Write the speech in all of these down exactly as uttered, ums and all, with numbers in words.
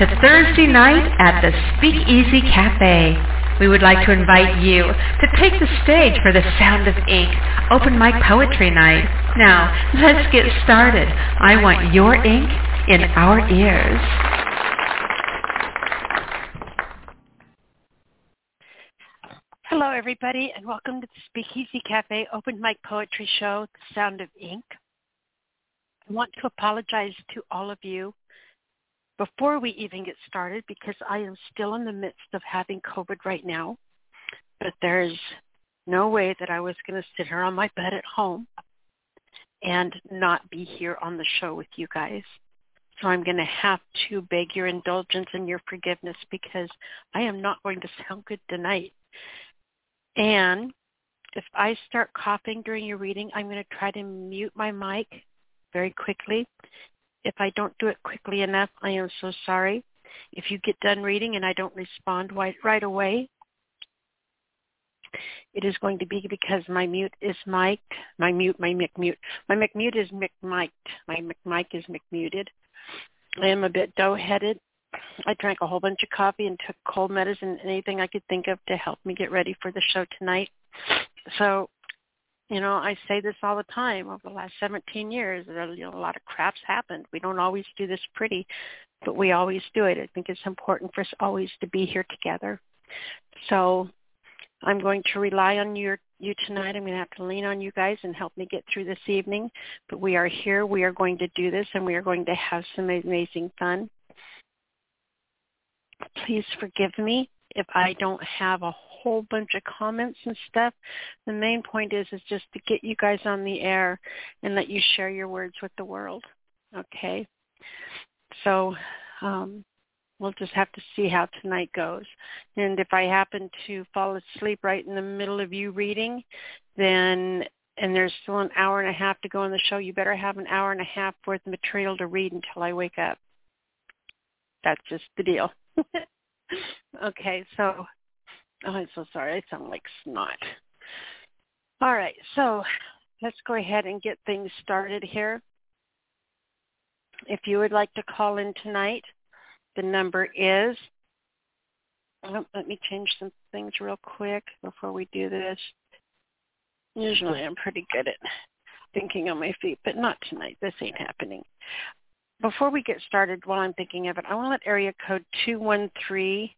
to Thursday night at the Speakeasy Cafe. We would like to invite you to take the stage for the Sound of Ink Open Mic Poetry Night. Now, let's get started. I want your ink in our ears. Hello, everybody, and welcome to the Speakeasy Cafe Open Mic Poetry Show, The Sound of Ink. I want to apologize to all of you before we even get started, because I am still in the midst of having COVID right now, but there's no way that I was going to sit here on my bed at home and not be here on the show with you guys. So I'm going to have to beg your indulgence and your forgiveness, because I am not going to sound good tonight. And if I start coughing during your reading, I'm going to try to mute my mic very quickly. If I don't do it quickly enough, I am so sorry. If you get done reading and I don't respond right away, it is going to be because my mute is mic'd. My mute, my McMute. My McMute is McMiked. My McMike is McMuted. I am a bit dough-headed. I drank a whole bunch of coffee and took cold medicine and anything I could think of to help me get ready for the show tonight. So, you know, I say this all the time. Over the last seventeen years, a lot of crap's happened. We don't always do this pretty, but we always do it. I think it's important for us always to be here together. So I'm going to rely on your, you tonight. I'm going to have to lean on you guys and help me get through this evening. But we are here. We are going to do this, and we are going to have some amazing fun. Please forgive me if I don't have a whole bunch of comments and stuff. The main point is is just to get you guys on the air and let you share your words with the world. Okay? So um, we'll just have to see how tonight goes. And if I happen to fall asleep right in the middle of you reading, then and there's still an hour and a half to go on the show, you better have an hour and a half worth of material to read until I wake up. That's just the deal. Okay, so oh, I'm so sorry. I sound like snot. All right, so let's go ahead and get things started here. If you would like to call in tonight, the number is, oh, let me change some things real quick before we do this. Usually I'm pretty good at thinking on my feet, but not tonight. This ain't happening. Before we get started, while I'm thinking of it, I want to let area code two one three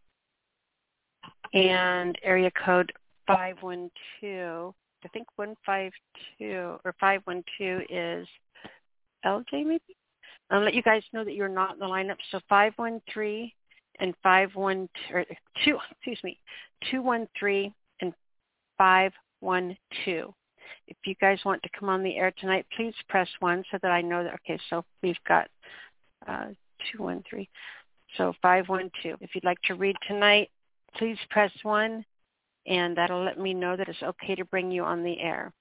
and area code five one two, I think one five two or five one two is L J maybe? I'll let you guys know that you're not in the lineup. So five one three and five one two, or two, excuse me, two one three and five one two. If you guys want to come on the air tonight, please press one so that I know that, okay, so we've got uh, two one three, so five one two. If you'd like to read tonight, please press one, and that'll let me know that it's okay to bring you on the air.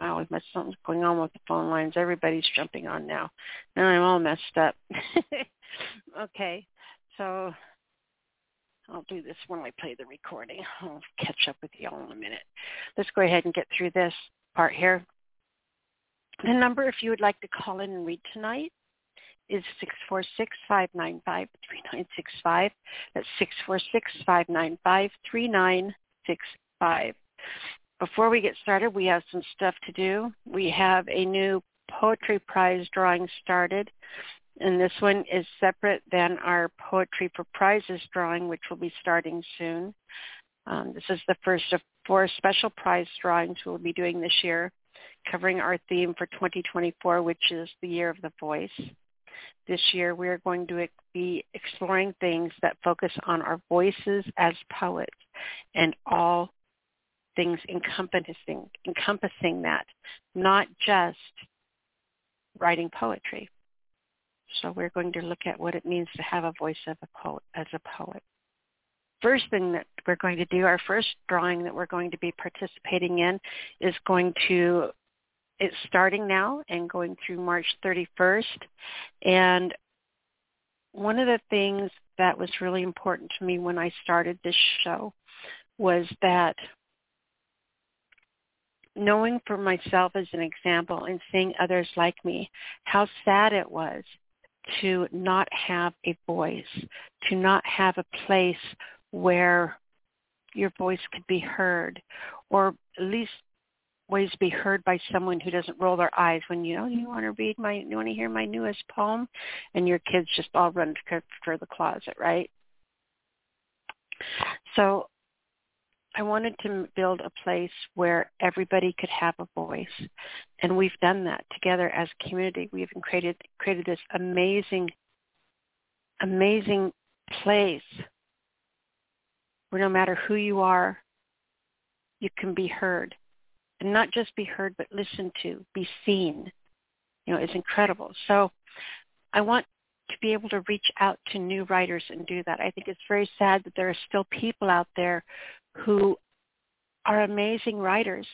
Wow, we've got something going on with the phone lines. Everybody's jumping on now. Now I'm all messed up. Okay, so I'll do this when I play the recording. I'll catch up with you all in a minute. Let's go ahead and get through this part here. The number, if you would like to call in and read tonight, is six four six, five nine five, three nine six five. That's six four six, five nine five, three nine six five. Before we get started, we have some stuff to do. We have a new poetry prize drawing started, and this one is separate than our Poetry for Prizes drawing, which will be starting soon. Um, this is the first of four special prize drawings we'll be doing this year, covering our theme for twenty twenty-four, which is the Year of the Voice. This year, we are going to be exploring things that focus on our voices as poets and all things encompassing, encompassing that, not just writing poetry. So we're going to look at what it means to have a voice as a poet. As a poet. First thing that we're going to do, our first drawing that we're going to be participating in is going to, it's starting now and going through March thirty-first. And one of the things that was really important to me when I started this show was that knowing for myself as an example and seeing others like me, how sad it was to not have a voice, to not have a place where your voice could be heard, or at least ways be heard by someone who doesn't roll their eyes when you know you want to read my, you want to hear my newest poem, and your kids just all run for the closet, right? So I wanted to build a place where everybody could have a voice, and we've done that together as a community. We've created created this amazing, amazing place where no matter who you are, you can be heard. And not just be heard, but listened to, be seen. You know, it's incredible. So I want to be able to reach out to new writers and do that. I think it's very sad that there are still people out there who are amazing writers,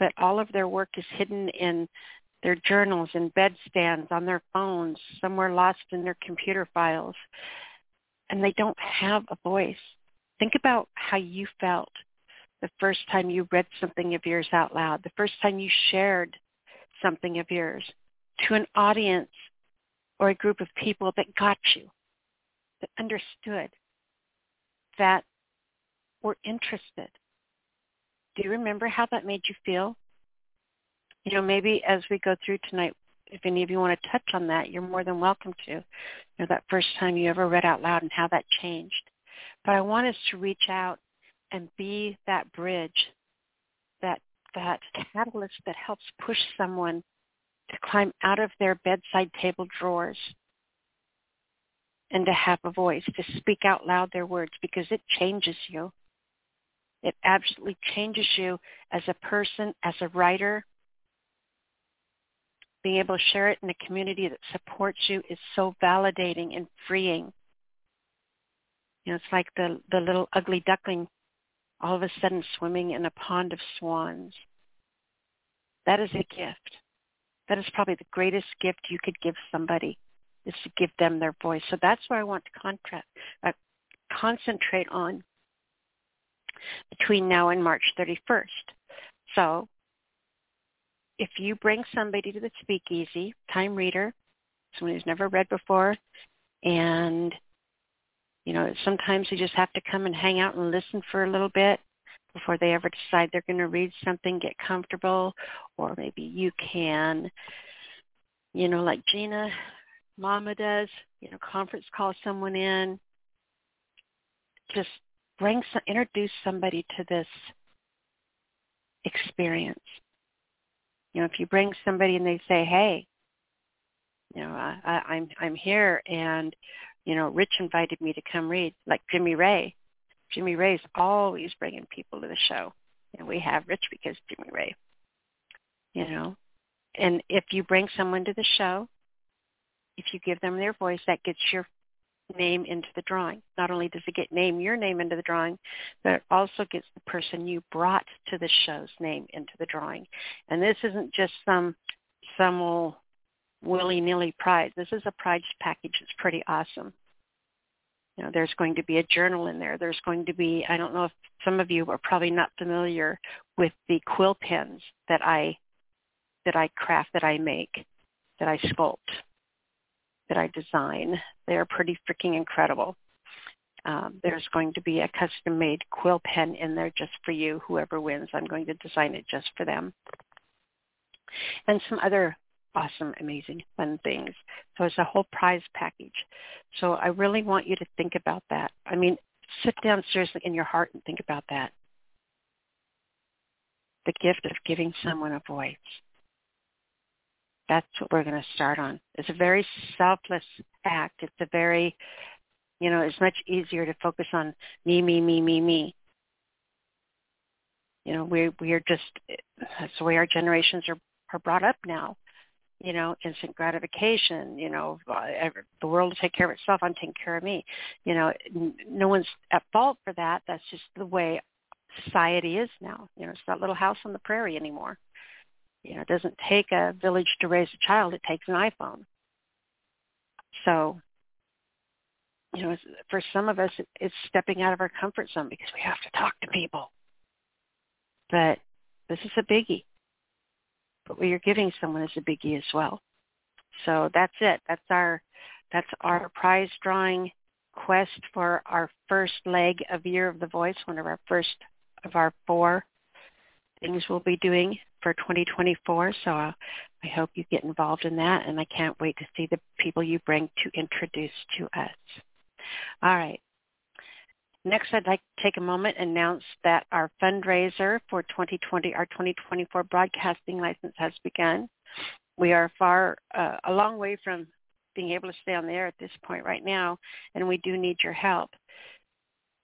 but all of their work is hidden in their journals, in bedstands, on their phones, somewhere lost in their computer files. And they don't have a voice. Think about how you felt the first time you read something of yours out loud, the first time you shared something of yours to an audience or a group of people that got you, that understood, that were interested. Do you remember how that made you feel? You know, maybe as we go through tonight, if any of you want to touch on that, you're more than welcome to. You know, that first time you ever read out loud and how that changed. But I want us to reach out and be that bridge, that that catalyst that helps push someone to climb out of their bedside table drawers and to have a voice, to speak out loud their words, because it changes you. It absolutely changes you as a person, as a writer. Being able to share it in a community that supports you is so validating and freeing. You know, it's like the, the little ugly duckling all of a sudden swimming in a pond of swans. That is a gift. That is probably the greatest gift you could give somebody, is to give them their voice. So that's where I want to contract, uh, concentrate on between now and March thirty-first. So if you bring somebody to the Speakeasy, time reader, someone who's never read before, and you know, sometimes you just have to come and hang out and listen for a little bit before they ever decide they're going to read something, get comfortable, or maybe you can, you know, like Gina, Mama does, you know, conference call someone in. Just bring some, introduce somebody to this experience. You know, if you bring somebody and they say, hey, you know, I, I, I'm I'm here and you know, Rich invited me to come read, like Jimmy Ray. Jimmy Ray's always bringing people to the show. And we have Rich because Jimmy Ray, you know. And if you bring someone to the show, if you give them their voice, that gets your name into the drawing. Not only does it get name your name into the drawing, but it also gets the person you brought to the show's name into the drawing. And this isn't just some, some old willy-nilly prize. This is a prize package. It's pretty awesome. You know, there's going to be a journal in there. There's going to be, I don't know if some of you are probably not familiar with the quill pens that I, that I craft, that I make, that I sculpt, that I design. They're pretty freaking incredible. Um, there's going to be a custom-made quill pen in there just for you. Whoever wins, I'm going to design it just for them. And some other awesome, amazing, fun things. So it's a whole prize package. So I really want you to think about that. I mean, sit down seriously in your heart and think about that. The gift of giving someone a voice. That's what we're going to start on. It's a very selfless act. It's a very, you know, it's much easier to focus on me, me, me, me, me. You know, we we are just, that's the way our generations are, are brought up now. You know, instant gratification, you know, the world will take care of itself, I'm taking care of me. You know, no one's at fault for that. That's just the way society is now. You know, it's that little house on the prairie anymore. You know, it doesn't take a village to raise a child. It takes an iPhone. So, you know, for some of us, it's stepping out of our comfort zone because we have to talk to people. But this is a biggie. But what you're giving someone is a biggie as well. So that's it. That's our That's our prize drawing quest for our first leg of Year of the Voice, one of our first of our four things we'll be doing for twenty twenty-four. So I hope you get involved in that, and I can't wait to see the people you bring to introduce to us. All right. Next, I'd like to take a moment and announce that our fundraiser for twenty twenty, our twenty twenty-four broadcasting license has begun. We are far, uh, a long way from being able to stay on the air at this point right now, and we do need your help.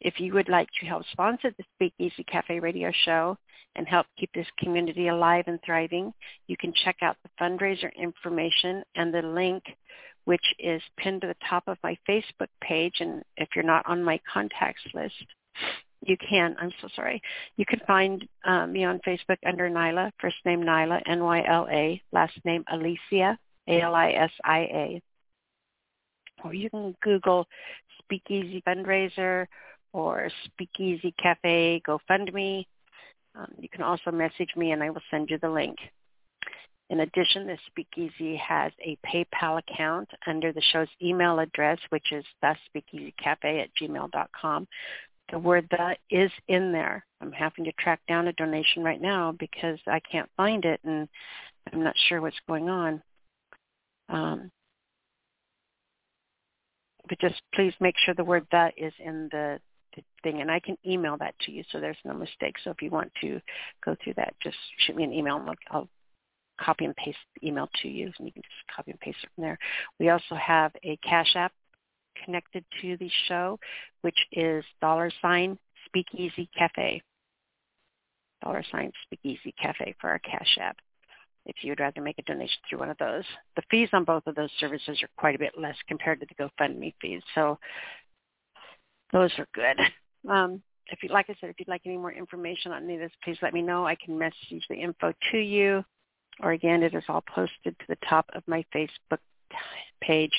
If you would like to help sponsor the Speakeasy Cafe radio show and help keep this community alive and thriving, you can check out the fundraiser information and the link, which is pinned to the top of my Facebook page. And if you're not on my contacts list, you can, I'm so sorry, you can find uh, me on Facebook under Nyla, first name Nyla, N Y L A, last name Alicia, A L I S I A. Or you can Google Speakeasy Fundraiser or Speakeasy Cafe GoFundMe. Um, you can also message me, and I will send you the link. In addition, the Speakeasy has a PayPal account under the show's email address, which is the speakeasy cafe at gmail dot com. The word "the" is in there. I'm having to track down a donation right now because I can't find it, and I'm not sure what's going on. Um, but just please make sure the word "the" is in the thing, and I can email that to you so there's no mistake. So if you want to go through that, just shoot me an email and I'll copy and paste the email to you, and you can just copy and paste it from there. We also have a Cash App connected to the show, which is dollar sign Speakeasy Cafe, dollar sign Speakeasy Cafe for our Cash App, if you would rather make a donation through one of those. The fees on both of those services are quite a bit less compared to the GoFundMe fees, so those are good. Um, if you, like I said, if you'd like any more information on any of this, please let me know. I can message the info to you. Or again, it is all posted to the top of my Facebook page.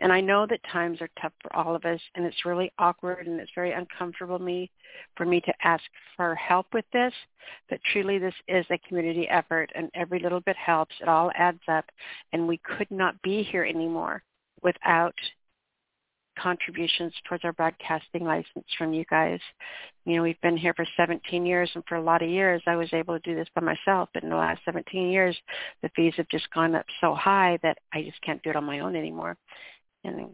And I know that times are tough for all of us, and it's really awkward, and it's very uncomfortable me for me to ask for help with this. But truly, this is a community effort, and every little bit helps. It all adds up, and we could not be here anymore without contributions towards our broadcasting license from you guys. You know, we've been here for seventeen years, and for a lot of years I was able to do this by myself, but in the last seventeen years the fees have just gone up so high that I just can't do it on my own anymore. And a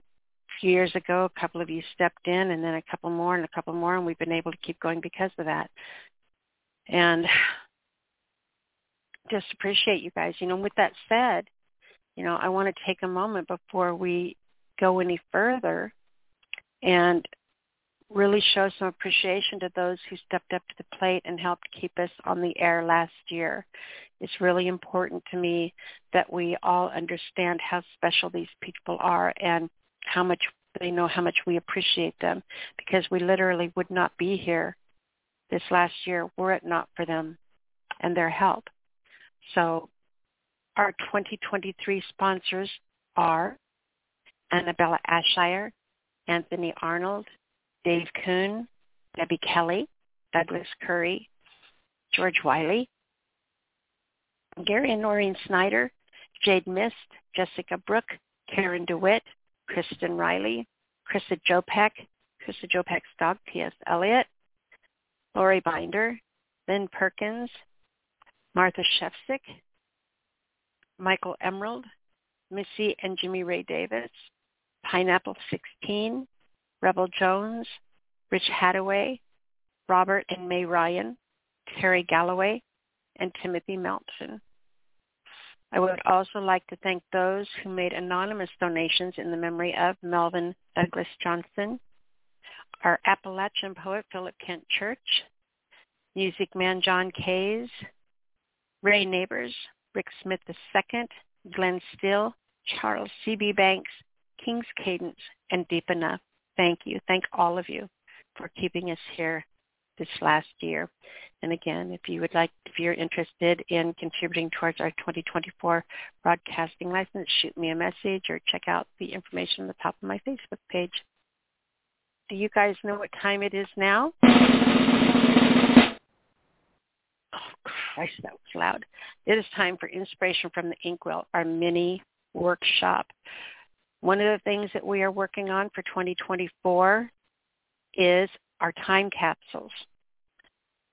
few years ago a couple of you stepped in, and then a couple more and a couple more, and we've been able to keep going because of that. And just appreciate you guys. You know, with that said, you know, I want to take a moment before we go any further and really show some appreciation to those who stepped up to the plate and helped keep us on the air last year. It's really important to me that we all understand how special these people are and how much they know, how much we appreciate them, because we literally would not be here this last year were it not for them and their help. So our twenty twenty-three sponsors are Annabella Ashire, Anthony Arnold, Dave Kuhn, Debbie Kelly, Douglas Curry, George Wiley, Gary and Noreen Snyder, Jade Mist, Jessica Brooke, Karen DeWitt, Kristen Riley, Krista Jopek, Krista Jopek's dog, T S. Elliott, Lori Binder, Lynn Perkins, Martha Shefsick, Michael Emerald, Missy and Jimmy Ray Davis, Pineapple sixteen, Rebel Jones, Rich Hathaway, Robert and May Ryan, Terry Galloway, and Timothy Melton. I would also like to thank those who made anonymous donations in the memory of Melvin Douglas Johnson, our Appalachian poet Philip Kent Church, music man John Kays, Ray Neighbors, Rick Smith the Second, Glenn Still, Charles C B. Banks, King's Cadence, and Deep Enough. Thank you. Thank all of you for keeping us here this last year. And again, if you would like, if you're interested in contributing towards our twenty twenty-four broadcasting license, shoot me a message or check out the information on the top of my Facebook page. Do you guys know what time it is now? Oh, Christ, that was loud. It is time for Inspiration from the Inkwell, our mini workshop. One of the things that we are working on for twenty twenty-four is our time capsules.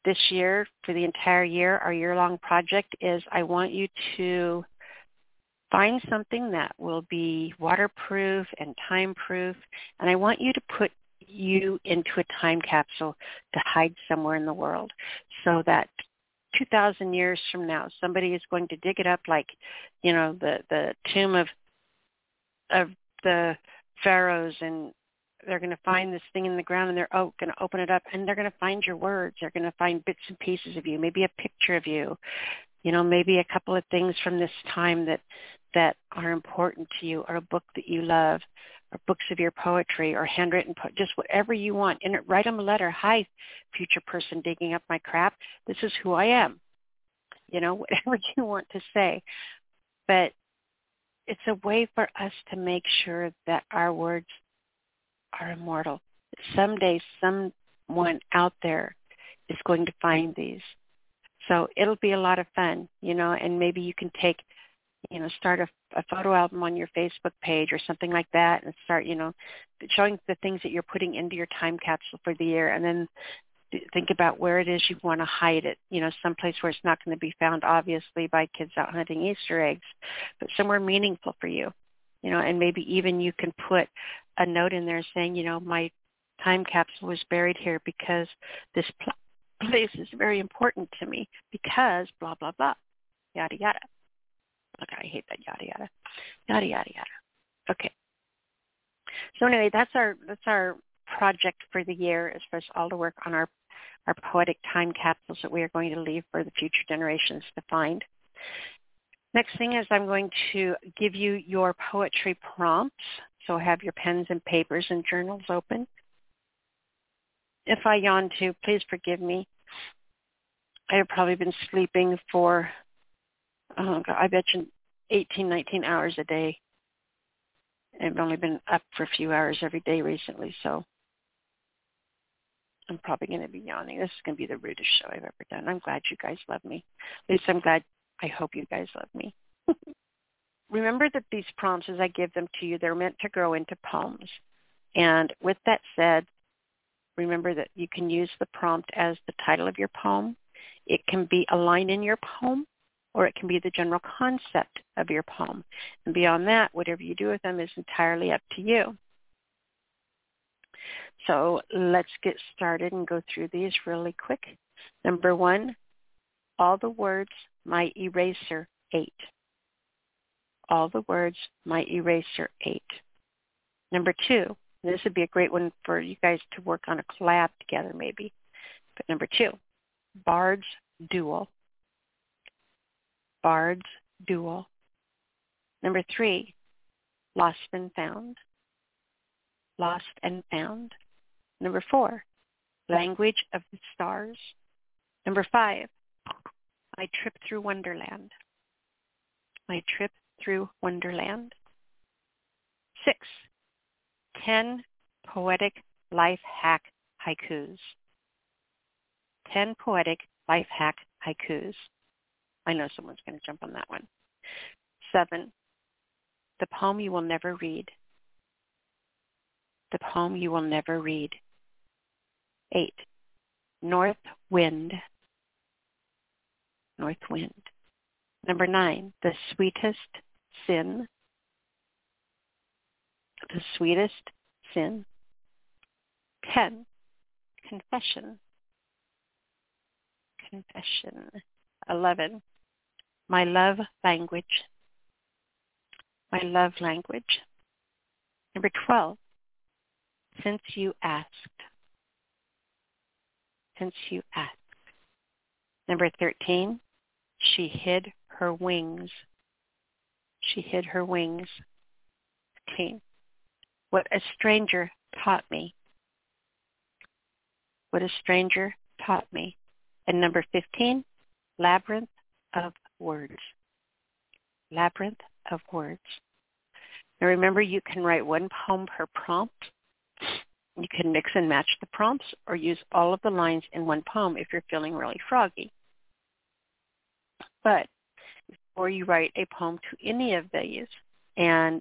This year, for the entire year, our year-long project is I want you to find something that will be waterproof and time-proof, and I want you to put you into a time capsule to hide somewhere in the world so that two thousand years from now, somebody is going to dig it up like, you know, the, the tomb of of the pharaohs, and they're going to find this thing in the ground, and they're oh, going to open it up, and they're going to find your words. They're going to find bits and pieces of you, maybe a picture of you, you know, maybe a couple of things from this time that that are important to you, or a book that you love, or books of your poetry, or handwritten po- just whatever you want. And write them a letter. Hi, future person digging up my crap. This is who I am. You know, whatever you want to say. But it's a way for us to make sure that our words are immortal. Someday someone out there is going to find these. So it'll be a lot of fun, you know, and maybe you can take, you know, start a, a photo album on your Facebook page or something like that, and start, you know, showing the things that you're putting into your time capsule for the year, and then think about where it is you want to hide it, you know, someplace where it's not going to be found, obviously, by kids out hunting Easter eggs, but somewhere meaningful for you, you know, and maybe even you can put a note in there saying, you know, my time capsule was buried here because this pl- place is very important to me because blah, blah, blah, yada, yada. Look, I hate that yada, yada, yada, yada, yada. Okay. So anyway, that's our, that's our project for the year, is for us all to work on our our poetic time capsules that we are going to leave for the future generations to find. Next thing is I'm going to give you your poetry prompts. So have your pens and papers and journals open. If I yawn too, please forgive me. I have probably been sleeping for, oh God, I bet you eighteen, nineteen hours a day. I've only been up for a few hours every day recently, so I'm probably going to be yawning. This is going to be the rudest show I've ever done. I'm glad you guys love me. At least I'm glad, I hope you guys love me. Remember that these prompts, as I give them to you, they're meant to grow into poems. And with that said, remember that you can use the prompt as the title of your poem. It can be a line in your poem, or it can be the general concept of your poem. And beyond that, whatever you do with them is entirely up to you. So let's get started and go through these really quick. Number one, all the words my eraser ate. All the words my eraser ate. Number two, this would be a great one for you guys to work on a collab together maybe. But number two, Bard's Duel. Bard's Duel. Number three, Lost and Found. Lost and Found. Number four, Language of the Stars. Number five, My Trip Through Wonderland. My Trip Through Wonderland. Six, ten Poetic Life Hack Haikus. ten Poetic Life Hack Haikus. I know someone's going to jump on that one. Seven, the poem you will never read. The poem you will never read. Eight, North Wind. North Wind. Number nine, the sweetest sin. The sweetest sin. Ten, confession. Confession. Eleven, my love language. My love language. Number twelve, since you asked. Since you asked. Number thirteen, she hid her wings. She hid her wings. Fourteen, what a stranger taught me. What a stranger taught me. And number fifteen, Labyrinth of Words. Labyrinth of Words. Now remember, you can write one poem per prompt. You can mix and match the prompts or use all of the lines in one poem if you're feeling really froggy. But before you write a poem to any of these, and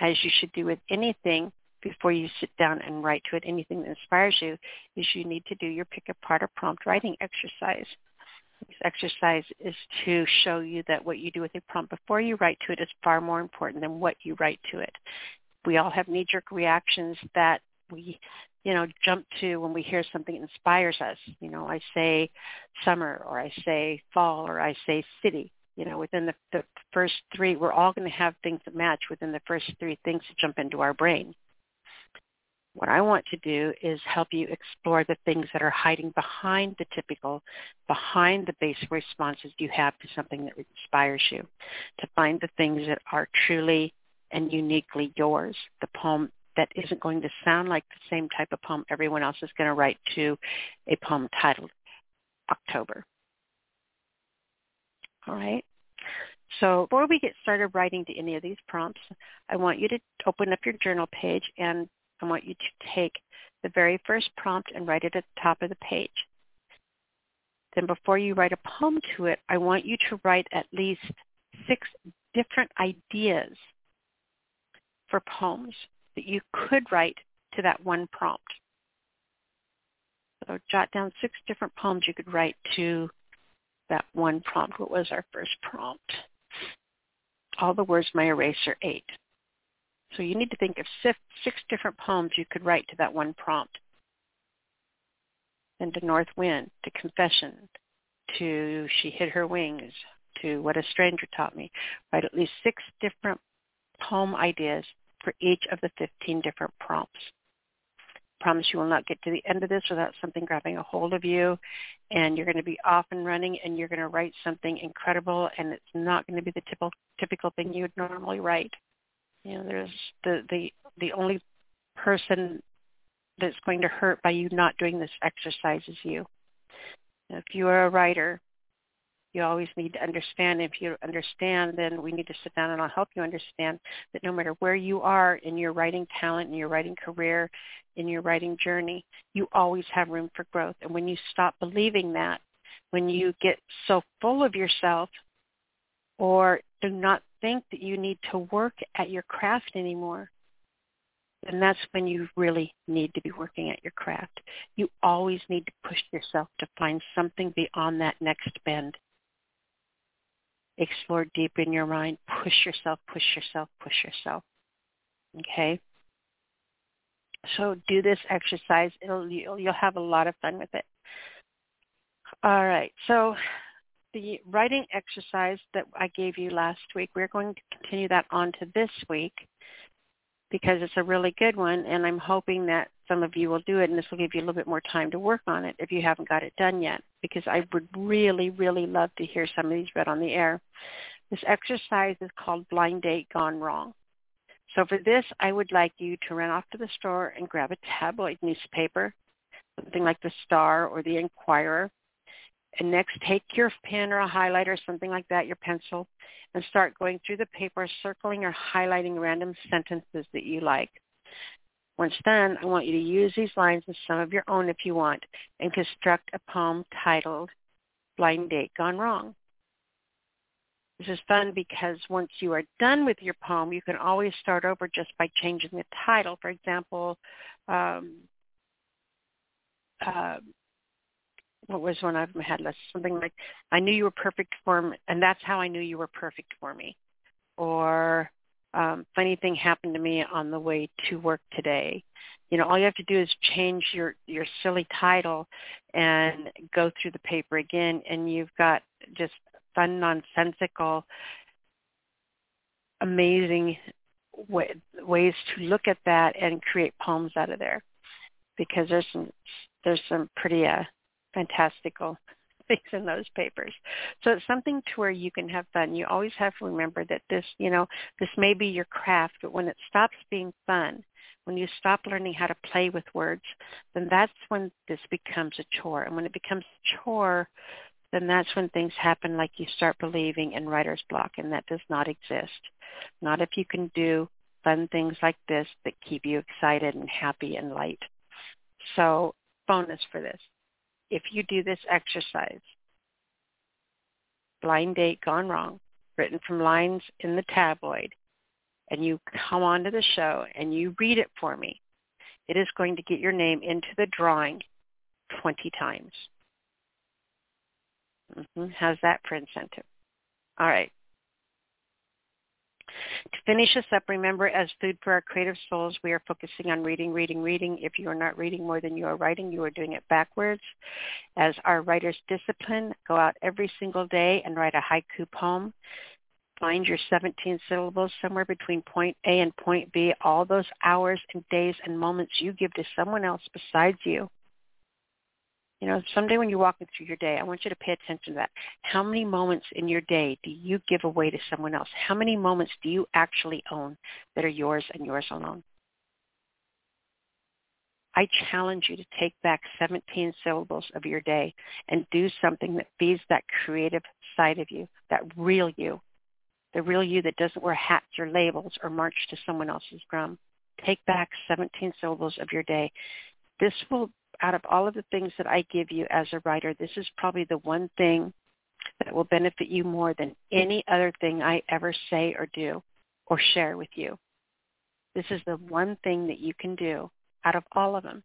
as you should do with anything before you sit down and write to it, anything that inspires you, is you need to do your pick a part or prompt writing exercise. This exercise is to show you that what you do with a prompt before you write to it is far more important than what you write to it. We all have knee-jerk reactions that we, you know, jump to when we hear something that inspires us. You know, I say summer, or I say fall, or I say city. You know, within the, the first three, we're all going to have things that match within the first three things to jump into our brain. What I want to do is help you explore the things that are hiding behind the typical, behind the basic responses you have to something that inspires you, to find the things that are truly and uniquely yours, the poem that isn't going to sound like the same type of poem everyone else is going to write to a poem titled October. All right. So before we get started writing to any of these prompts, I want you to open up your journal page, and I want you to take the very first prompt and write it at the top of the page. Then before you write a poem to it, I want you to write at least six different ideas for poems that you could write to that one prompt. So jot down six different poems you could write to that one prompt. What was our first prompt? All the words my eraser ate. So you need to think of six, six different poems you could write to that one prompt. Then to North Wind, to Confession, to She Hid Her Wings, to What a Stranger Taught Me. Write at least six different poem ideas for each of the fifteen different prompts. I promise you will not get to the end of this without something grabbing a hold of you, and you're going to be off and running, and you're going to write something incredible, and it's not going to be the typical, typical thing you would normally write. You know, there's the, the, the only person that's going to hurt by you not doing this exercise is you. Now, if you are a writer, you always need to understand. If you understand, then we need to sit down and I'll help you understand that no matter where you are in your writing talent, in your writing career, in your writing journey, you always have room for growth. And when you stop believing that, when you get so full of yourself or do not think that you need to work at your craft anymore, then that's when you really need to be working at your craft. You always need to push yourself to find something beyond that next bend. Explore deep in your mind. Push yourself, push yourself, push yourself. Okay? So do this exercise. It'll, you'll, you'll have a lot of fun with it. All right. So the writing exercise that I gave you last week, we're going to continue that on to this week because it's a really good one, and I'm hoping that some of you will do it, and this will give you a little bit more time to work on it if you haven't got it done yet, because I would really, really love to hear some of these read on the air. This exercise is called Blind Date Gone Wrong. So for this, I would like you to run off to the store and grab a tabloid newspaper, something like the Star or the Inquirer, and next take your pen or a highlighter or something like that, your pencil, and start going through the paper, circling or highlighting random sentences that you like. Once done, I want you to use these lines and some of your own if you want, and construct a poem titled Blind Date Gone Wrong. This is fun because once you are done with your poem, you can always start over just by changing the title. For example, um, uh, what was one of them I had less? Something like, I knew you were perfect for me, and that's how I knew you were perfect for me. Or, um, funny thing happened to me on the way to work today. You know, all you have to do is change your, your silly title and go through the paper again, and you've got just fun, nonsensical, amazing way, ways to look at that and create poems out of there, because there's some, there's some pretty, uh, fantastical things in those papers. So it's something to where you can have fun. You always have to remember that this, you know, this may be your craft, but when it stops being fun, when you stop learning how to play with words, then that's when this becomes a chore. And when it becomes a chore, then that's when things happen, like you start believing in writer's block, and that does not exist. Not if you can do fun things like this that keep you excited and happy and light. So bonus for this. If you do this exercise, Blind Date Gone Wrong, written from lines in the tabloid, and you come onto the show and you read it for me, it is going to get your name into the drawing twenty times. Mm-hmm. How's that for incentive? All right. To finish us up, remember, as food for our creative souls, we are focusing on reading, reading, reading. If you are not reading more than you are writing, you are doing it backwards. As our writer's discipline, go out every single day and write a haiku poem. Find your seventeen syllables somewhere between point A and point B. All those hours and days and moments you give to someone else besides you. You know, someday when you're walking through your day, I want you to pay attention to that. How many moments in your day do you give away to someone else? How many moments do you actually own that are yours and yours alone? I challenge you to take back seventeen syllables of your day and do something that feeds that creative side of you, that real you, the real you that doesn't wear hats or labels or march to someone else's drum. Take back seventeen syllables of your day. This will, out of all of the things that I give you as a writer, this is probably the one thing that will benefit you more than any other thing I ever say or do or share with you. This is the one thing that you can do out of all of them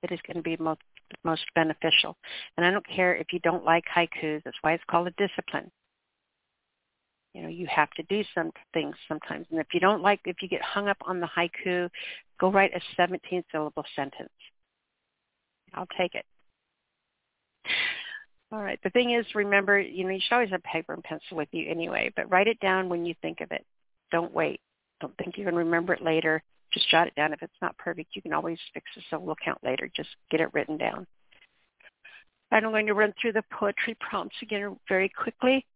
that is going to be most, most beneficial. And I don't care if you don't like haikus. That's why it's called a discipline. You know, you have to do some things sometimes. And if you don't like, if you get hung up on the haiku, go write a seventeen-syllable sentence. I'll take it. All right. The thing is, remember, you know, you should always have paper and pencil with you anyway, but write it down when you think of it. Don't wait. Don't think you can remember it later. Just jot it down. If it's not perfect, you can always fix a syllable count later. Just get it written down. And I'm going to run through the poetry prompts again very quickly.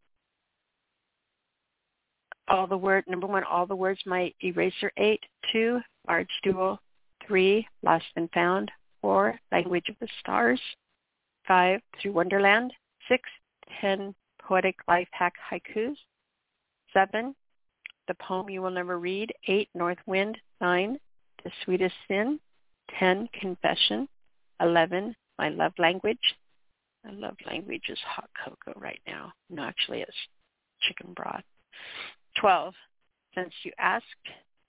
All the word, number one, all the words my eraser ate. Two, large dual. Three, lost and found. Four, language of the stars. Five, through Wonderland. Six, ten, poetic life hack haikus. Seven, the poem you will never read. Eight, North Wind. Nine, the sweetest sin. Ten, confession. Eleven, my love language. My love language is hot cocoa right now. No, actually it's chicken broth. Twelve, since you asked.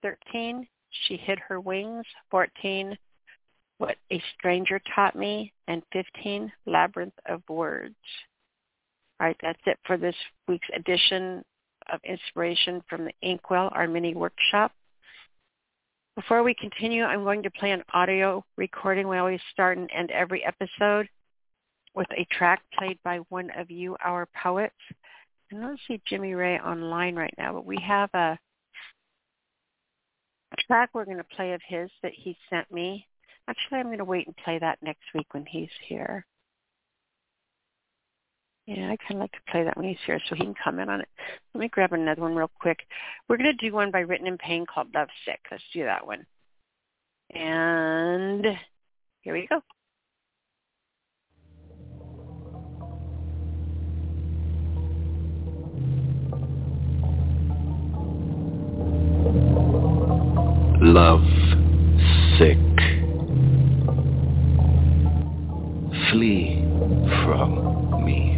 Thirteen, she hid her wings. Fourteen, what a stranger taught me, and fifteen, labyrinth of words. All right, that's it for this week's edition of Inspiration from the Inkwell, our mini workshop. Before we continue, I'm going to play an audio recording. We always start and end every episode with a track played by one of you, our poets. I don't see Jimmy Ray online right now, but we have a track we're going to play of his that he sent me. Actually, I'm going to wait and play that next week when he's here. Yeah, I kind of like to play that when he's here so he can comment on it. Let me grab another one real quick. We're going to do one by Written in Pain called Love Sick. Let's do that one. And here we go. Love Sick. Flee from me,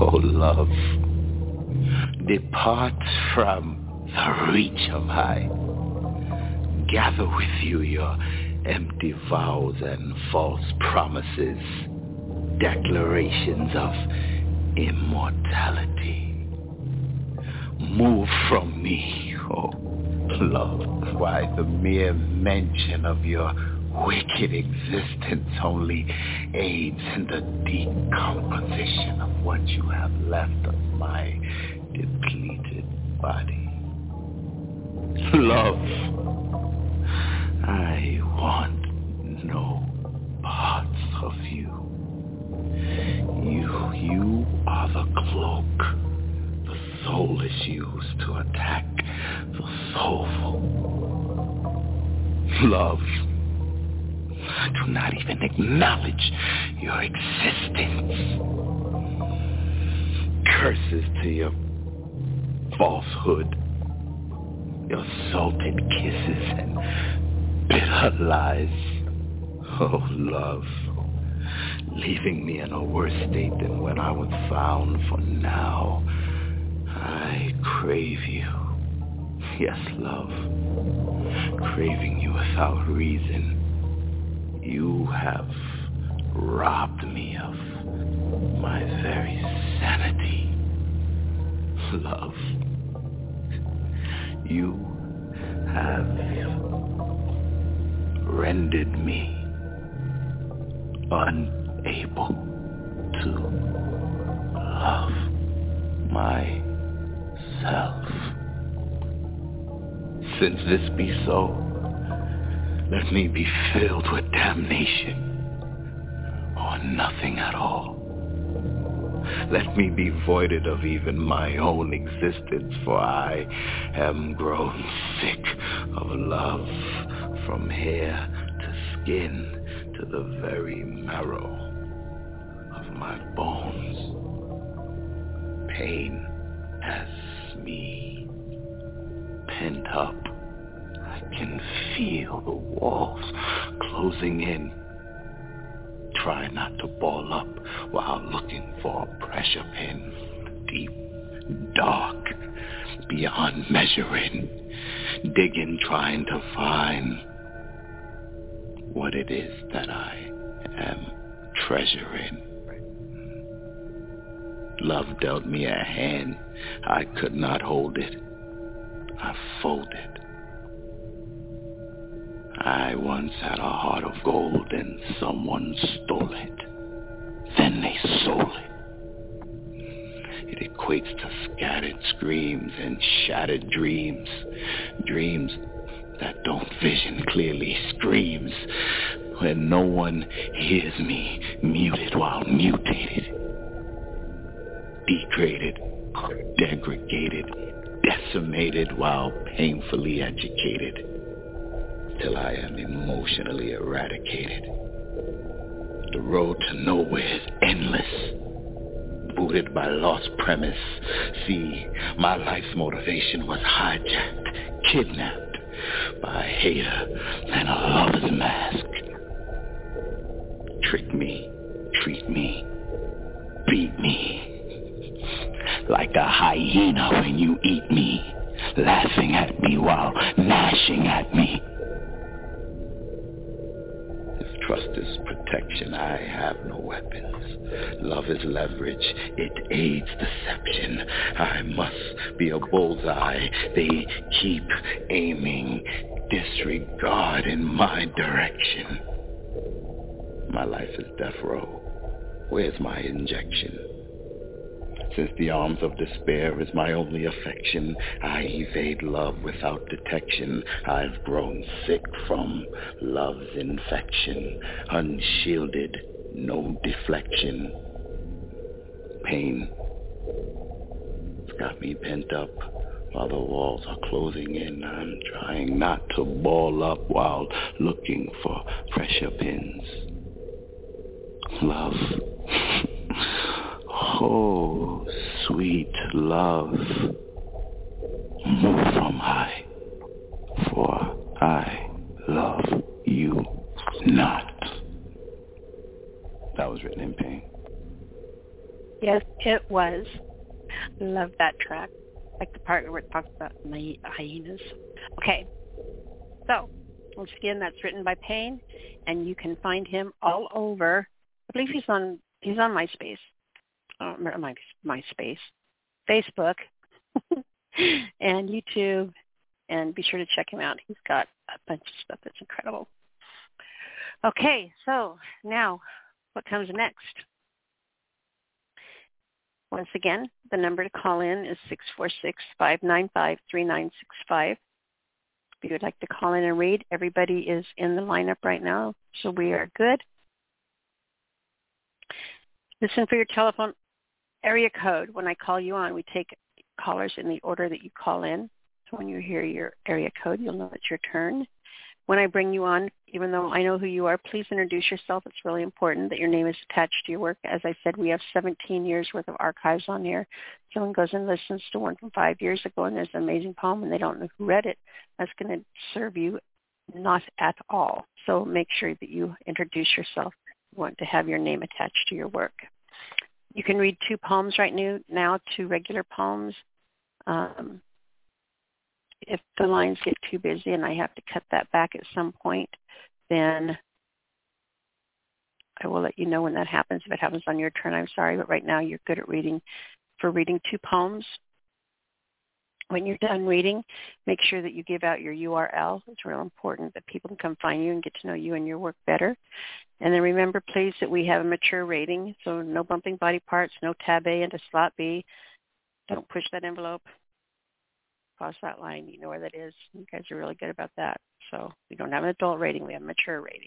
oh love. Depart from the reach of I. Gather with you your empty vows and false promises, declarations of immortality. Move from me, oh love, why the mere mention of your wicked existence only aids in the decomposition of what you have left of my depleted body. Love, I want no parts of you. You, you are the cloak the soul is used to attack the soulful. Love, do not even acknowledge your existence. Curses to your falsehood, your salted kisses and bitter lies. Oh, love, leaving me in a worse state than when I was found, for now I crave you. Yes, love. Craving you without reason. You have robbed me of my very sanity. Love. You have rendered me unable to love myself. Since this be so, let me be filled with damnation or nothing at all. Let me be voided of even my own existence, for I am grown sick of love from hair to skin to the very marrow of my bones. Pain has me pent up. I can feel the walls closing in. Try not to ball up while looking for a pressure pin, deep, dark, beyond measuring, digging, trying to find what it is that I am treasuring. Love dealt me a hand, I could not hold it. I folded. I once had a heart of gold and someone stole it. Then they sold it. It equates to scattered screams and shattered dreams. Dreams that don't vision clearly, screams when no one hears me, muted while mutated. Degraded, degraded, decimated while painfully educated. Till I am emotionally eradicated. The road to nowhere is endless. Booted by lost premise. See, my life's motivation was hijacked, kidnapped by a hater and a lover's mask. Trick me, treat me, beat me. Like a hyena when you eat me. Laughing at me while gnashing at me. Trust is protection, I have no weapons. Love is leverage, it aids deception. I must be a bullseye, they keep aiming, disregard in my direction. My life is death row, where's my injection? Since the arms of despair is my only affection, I evade love without detection. I've grown sick from love's infection. Unshielded, no deflection. Pain. It's got me pent up while the walls are closing in. I'm trying not to ball up while looking for pressure pins. Love. Oh, sweet love, move from high, for I love you not. That was Written in Pain. Yes, it was. Love that track. Like the part where it talks about my hyenas. Okay, so once again, that's Written by Pain, and you can find him all over. I believe he's on he's on MySpace. Uh, my MySpace, Facebook, and YouTube, and be sure to check him out. He's got a bunch of stuff that's incredible. Okay, so now what comes next? Once again, the number to call in is six four six, five nine five, three nine six five. If you would like to call in and read, everybody is in the lineup right now, so we are good. Listen for your telephone area code. When I call you on, we take callers in the order that you call in. So when you hear your area code, you'll know it's your turn. When I bring you on, even though I know who you are, please introduce yourself. It's really important that your name is attached to your work. As I said, we have seventeen years worth of archives on here. Someone goes and listens to one from five years ago, and there's an amazing poem, and they don't know who read it. That's going to serve you not at all. So make sure that you introduce yourself. Want to have your name attached to your work. You can read two poems right now, now two regular poems. Um, if the lines get too busy and I have to cut that back at some point, then I will let you know when that happens. If it happens on your turn, I'm sorry, but right now you're good at reading. For reading two poems, when you're done reading, make sure that you give out your U R L. It's real important that people can come find you and get to know you and your work better. And then remember, please, that we have a mature rating, so no bumping body parts, no tab A into slot B. Don't push that envelope. Cross that line. You know where that is. You guys are really good about that. So we don't have an adult rating. We have a mature rating.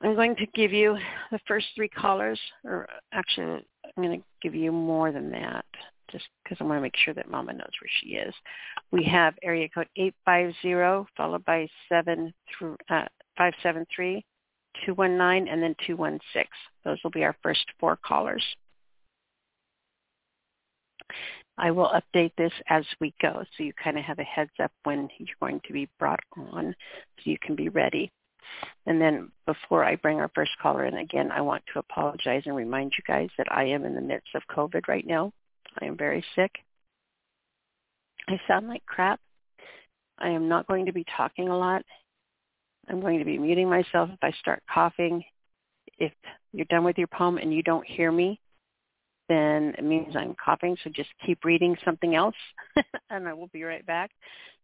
I'm going to give you the first three callers, or actually I'm going to give you more than that just because I want to make sure that Mama knows where she is. We have area code eight five zero followed by seven through, uh, five seven three, two one nine, and then two one six. Those will be our first four callers. I will update this as we go so you kind of have a heads up when you're going to be brought on so you can be ready. And then before I bring our first caller in, again, I want to apologize and remind you guys that I am in the midst of COVID right now. I am very sick. I sound like crap. I am not going to be talking a lot. I'm going to be muting myself if I start coughing. If you're done with your poem and you don't hear me, then it means I'm coughing, so just keep reading something else, and I will be right back.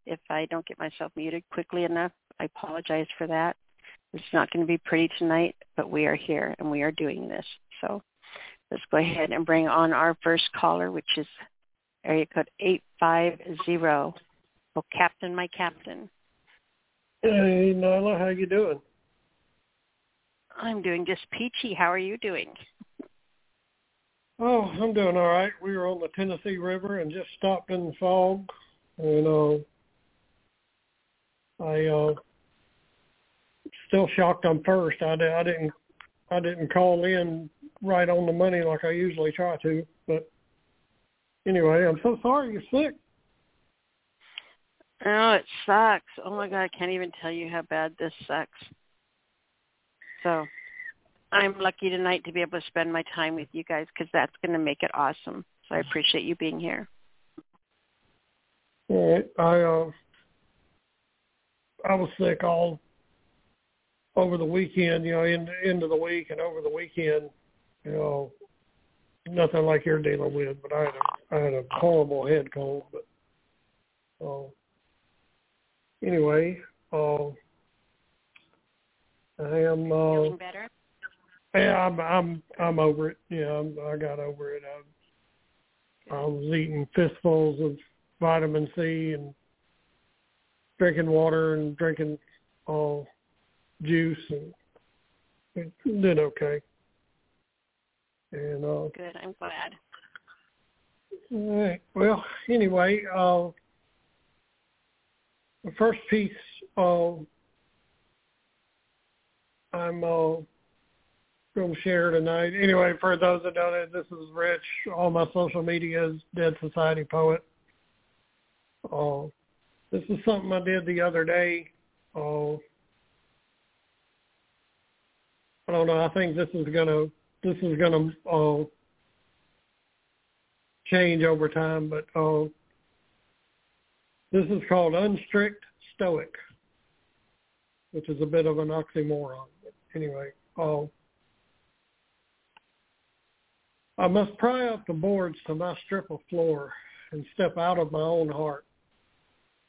If I don't get myself muted quickly enough, I apologize for that. It's not going to be pretty tonight, but we are here, and we are doing this. So let's go ahead and bring on our first caller, which is area code eight five zero. Well, Captain, my Captain. Hey, Nyla, how you doing? I'm doing just peachy. How are you doing? Oh, I'm doing all right. We were on the Tennessee River and just stopped in the fog. And uh, I uh, still shocked I'm first. I, I didn't I didn't call in right on the money like I usually try to. But anyway, I'm so sorry you're sick. Oh, it sucks. Oh, my God. I can't even tell you how bad this sucks. So I'm lucky tonight to be able to spend my time with you guys because that's going to make it awesome. So I appreciate you being here. All right. I, uh, I was sick all over the weekend, you know, in, end of the week and over the weekend, you know, nothing like you're dealing with, but I had a, I had a horrible head cold. But uh, anyway, uh, I am... Uh, feeling better? Yeah, I'm I'm I'm over it. Yeah, I'm, I got over it. I, I was eating fistfuls of vitamin C and drinking water and drinking all uh, juice and it did okay. And uh, good. I'm glad. All right. Well, anyway, uh, the first piece. Uh, I'm. Uh, Going to share tonight. Anyway, for those that don't know, this is Rich. All my social media is Dead Society Poet. Uh, this is something I did the other day. Uh, I don't know. I think this is going to this is going to uh, change over time, but uh, this is called Unstrict Stoic, which is a bit of an oxymoron. But anyway. Uh, I must pry up the boards to my strip of floor and step out of my own heart,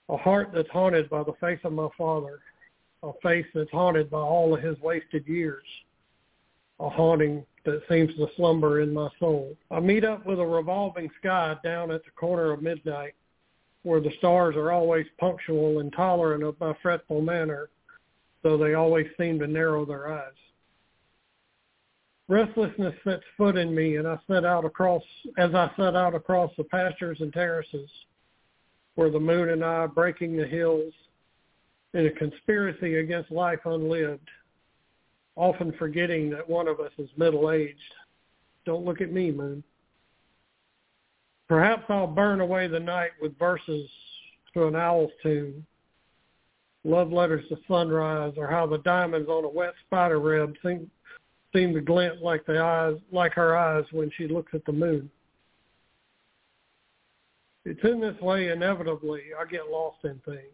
a heart that's haunted by the face of my father, a face that's haunted by all of his wasted years, a haunting that seems to slumber in my soul. I meet up with a revolving sky down at the corner of midnight, where the stars are always punctual and tolerant of my fretful manner, though they always seem to narrow their eyes. Restlessness sets foot in me, and I set out across as I set out across the pastures and terraces, where the moon and I are breaking the hills in a conspiracy against life unlived, often forgetting that one of us is middle-aged. Don't look at me, moon. Perhaps I'll burn away the night with verses to an owl's tune, love letters to sunrise, or how the diamonds on a wet spider web sink seem to glint like the eyes, like her eyes when she looks at the moon. it's in this way, inevitably, I get lost in things,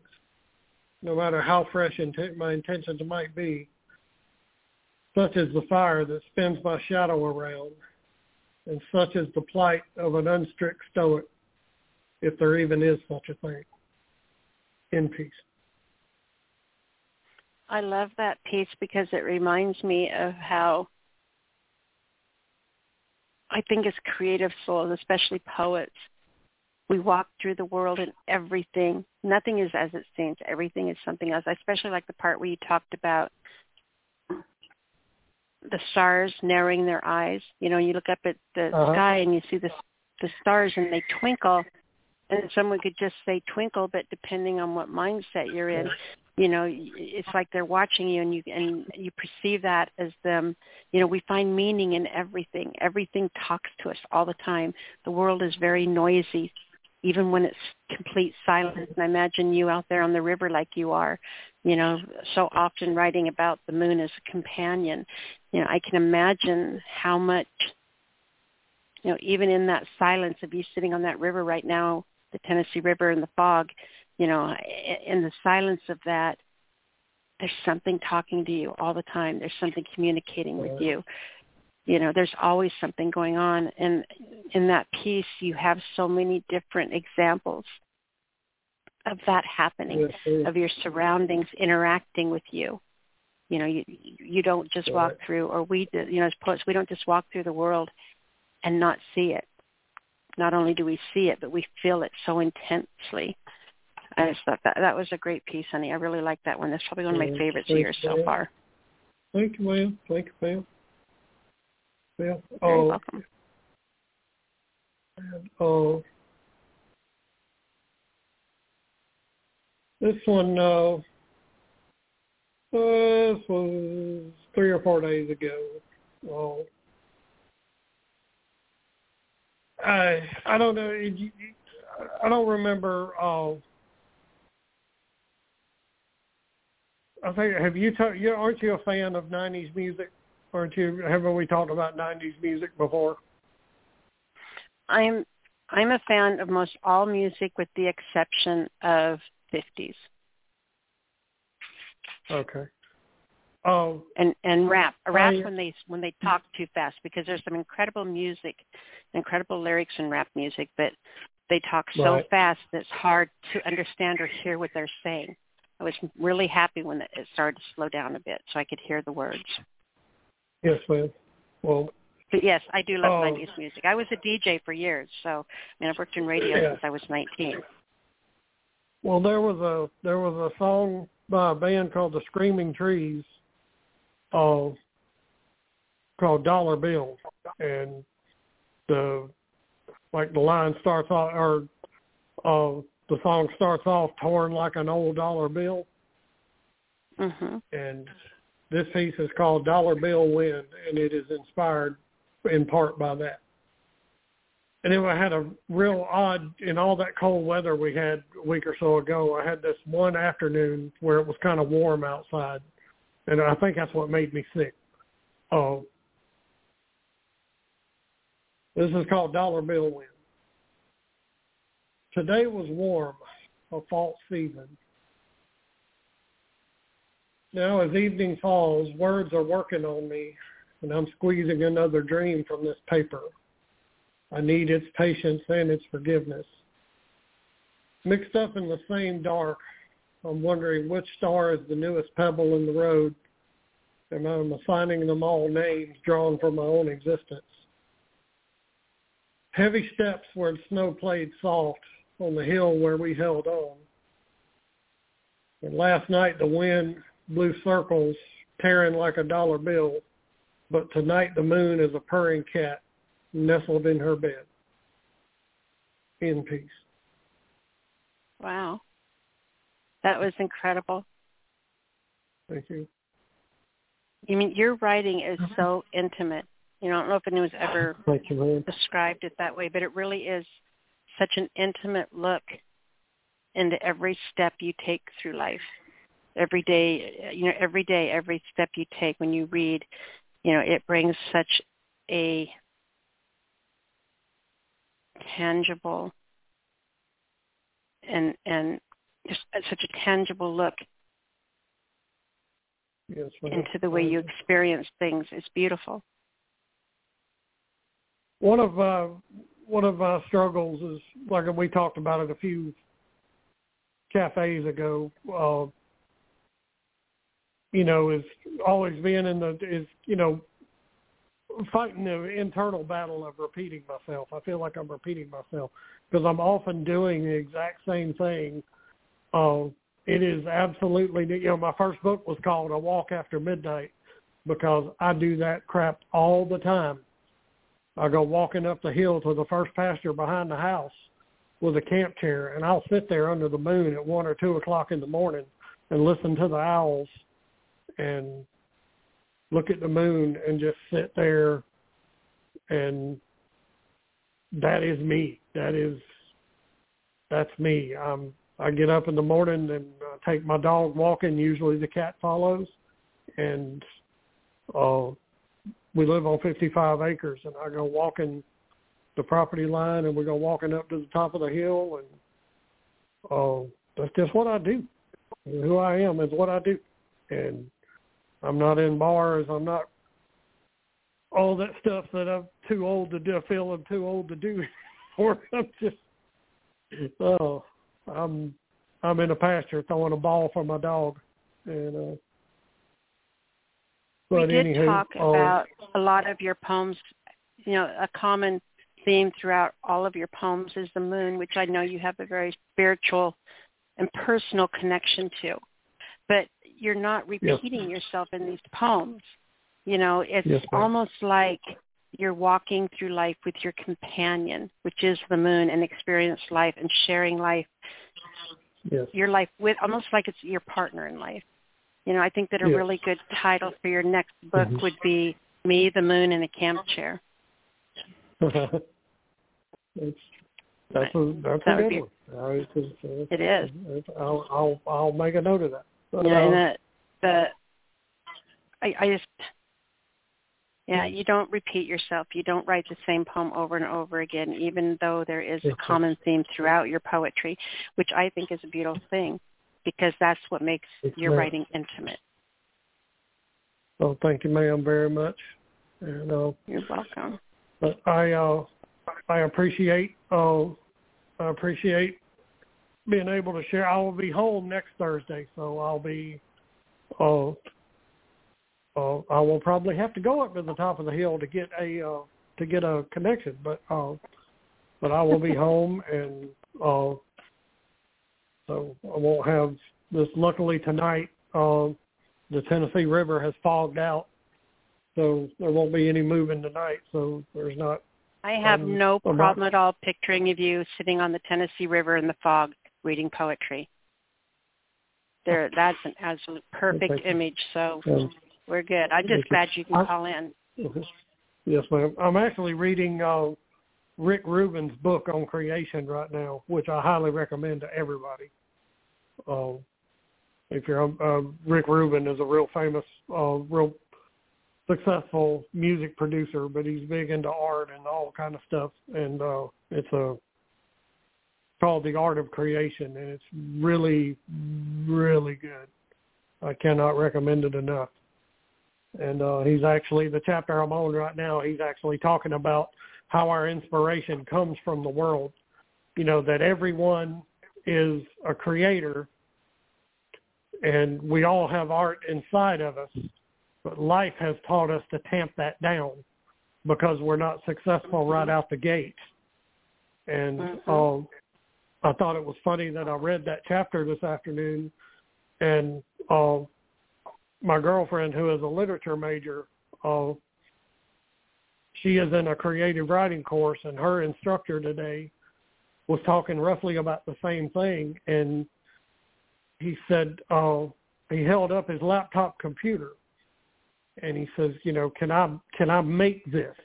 no matter how fresh int- my intentions might be, such as the fire that spins my shadow around, and such is the plight of an unstrict stoic, if there even is such a thing. In peace. I love that piece because it reminds me of how I think as creative souls, especially poets, we walk through the world and everything, nothing is as it seems. Everything is something else. I especially like the part where you talked about the stars narrowing their eyes. You know, you look up at the uh-huh. sky and you see the, the stars and they twinkle. And someone could just say twinkle, but depending on what mindset you're in, you know, it's like they're watching you, and you and you perceive that as them. You know, we find meaning in everything. Everything talks to us all the time. The world is very noisy, even when it's complete silence. And I imagine you out there on the river like you are, you know, so often writing about the moon as a companion. You know, I can imagine how much, you know, even in that silence of you sitting on that river right now, the Tennessee River and the fog, you know, in the silence of that, there's something talking to you all the time. There's something communicating with you. You know, there's always something going on. And in that piece, you have so many different examples of that happening, of your surroundings interacting with you. You know, you you don't just walk through, or we, you know, as poets, we don't just walk through the world and not see it. Not only do we see it, but we feel it so intensely. I just thought that that was a great piece, honey. I really like that one. That's probably one of my favorites of yours so far. Thank you, ma'am. Thank you, ma'am. Well, You're uh, welcome. And, uh, this one, uh, uh, this was three or four days ago. Uh, I I don't know. I don't remember. Uh, I think have you talked? You aren't you a fan of nineties music? Aren't you? Haven't we talked about nineties music before? I'm I'm a fan of most all music with the exception of fifties. Okay. Oh, and and rap, rap I, when they when they talk too fast, because there's some incredible music, incredible lyrics in rap music, but they talk so right. fast that it's hard to understand or hear what they're saying. I was really happy when it started to slow down a bit, so I could hear the words. Yes, ma'am. Well, but yes, I do love uh, nineties music. I was a D J for years, so I mean, I've worked in radio yeah. since I was nineteen. Well, there was a there was a song by a band called the Screaming Trees. Uh, called Dollar Bill, and the like the line starts off, or uh, the song starts off torn like an old dollar bill. Mm-hmm. And this piece is called Dollar Bill Wind, and it is inspired in part by that. And then I had a real odd, in all that cold weather we had a week or so ago, I had this one afternoon where it was kind of warm outside. And I think that's what made me sick. Uh, this is called Dollar Bill Wind. Today was warm, a false season. Now as evening falls, words are working on me, and I'm squeezing another dream from this paper. I need its patience and its forgiveness. Mixed up in the same dark, I'm wondering which star is the newest pebble in the road, and I'm assigning them all names drawn from my own existence. Heavy steps where the snow played soft on the hill where we held on. And last night the wind blew circles, tearing like a dollar bill, but tonight the moon is a purring cat nestled in her bed. In peace. Wow. That was incredible. Thank you. I mean, your writing is so intimate. You know, I don't know if it was ever you, described it that way, but it really is such an intimate look into every step you take through life. Every day, you know, every day, every step you take when you read, you know, it brings such a tangible and and just such a tangible look yes, well, into the way you experience things. It's beautiful. One of uh, one of our struggles is, like we talked about it a few cafes ago. Uh, you know, is always being in the is you know. fighting the internal battle of repeating myself. I feel like I'm repeating myself because I'm often doing the exact same thing. Uh, it is absolutely, you know, my first book was called A Walk After Midnight because I do that crap all the time. I go walking up the hill to the first pasture behind the house with a camp chair, and I'll sit there under the moon at one or two o'clock in the morning and listen to the owls and look at the moon and just sit there, and that is me. That is, that's me. I'm, I get up in the morning and I take my dog walking. Usually the cat follows, and uh, we live on fifty-five acres, and I go walking the property line, and we go walking up to the top of the hill, and uh, that's just what I do. Who I am is what I do, and I'm not in bars. I'm not all that stuff that I'm too old to do. I feel I'm too old to do. Or I'm just, oh, I'm I'm in a pasture throwing a ball for my dog. And uh, but we did anywho, talk um, about a lot of your poems. You know, a common theme throughout all of your poems is the moon, which I know you have a very spiritual and personal connection to. But you're not repeating yes. yourself in these poems. You know, it's yes, almost like you're walking through life with your companion, which is the moon, and experience life and sharing life, yes. your life with, almost like it's your partner in life. You know, I think that a yes. really good title for your next book mm-hmm. would be Me, the Moon, and a Camp Chair. that's that's a, that's that a good be, one. It's, it's, it's, it is. It's, I'll, I'll, I'll make a note of that. But, yeah, and the, the I, I just yeah, you don't repeat yourself. You don't write the same poem over and over again, even though there is a common theme throughout your poetry, which I think is a beautiful thing, because that's what makes your ma'am. writing intimate. Well, thank you, ma'am, very much. And, uh, you're welcome. But I uh, I appreciate uh, I appreciate. being able to share. I will be home next Thursday, so I'll be, uh, uh, I will probably have to go up to the top of the hill to get a uh, to get a connection. But uh, but I will be home, and uh, so I won't have this. Luckily tonight, uh, the Tennessee River has fogged out, so there won't be any moving tonight. So there's not. I have um, no problem about, at all picturing of you sitting on the Tennessee River in the fog, reading poetry. There, that's an absolute perfect image, so um, we're good. I'm just glad you, you can I, call in. Yes, ma'am. I'm actually reading uh, Rick Rubin's book on creation right now, which I highly recommend to everybody. Uh, if you're uh, Rick Rubin is a real famous, uh, real successful music producer, but he's big into art and all kind of stuff, and uh, it's a called The Art of Creation, and it's really, really good. I cannot recommend it enough. And uh, he's actually, the chapter I'm on right now, he's actually talking about how our inspiration comes from the world. You know, that everyone is a creator, and we all have art inside of us, but life has taught us to tamp that down because we're not successful right out the gate. And uh-huh. uh, I thought it was funny that I read that chapter this afternoon, and uh, my girlfriend, who is a literature major, uh, she is in a creative writing course, and her instructor today was talking roughly about the same thing. And he said, uh, he held up his laptop computer, and he says, you know, can I can I make this?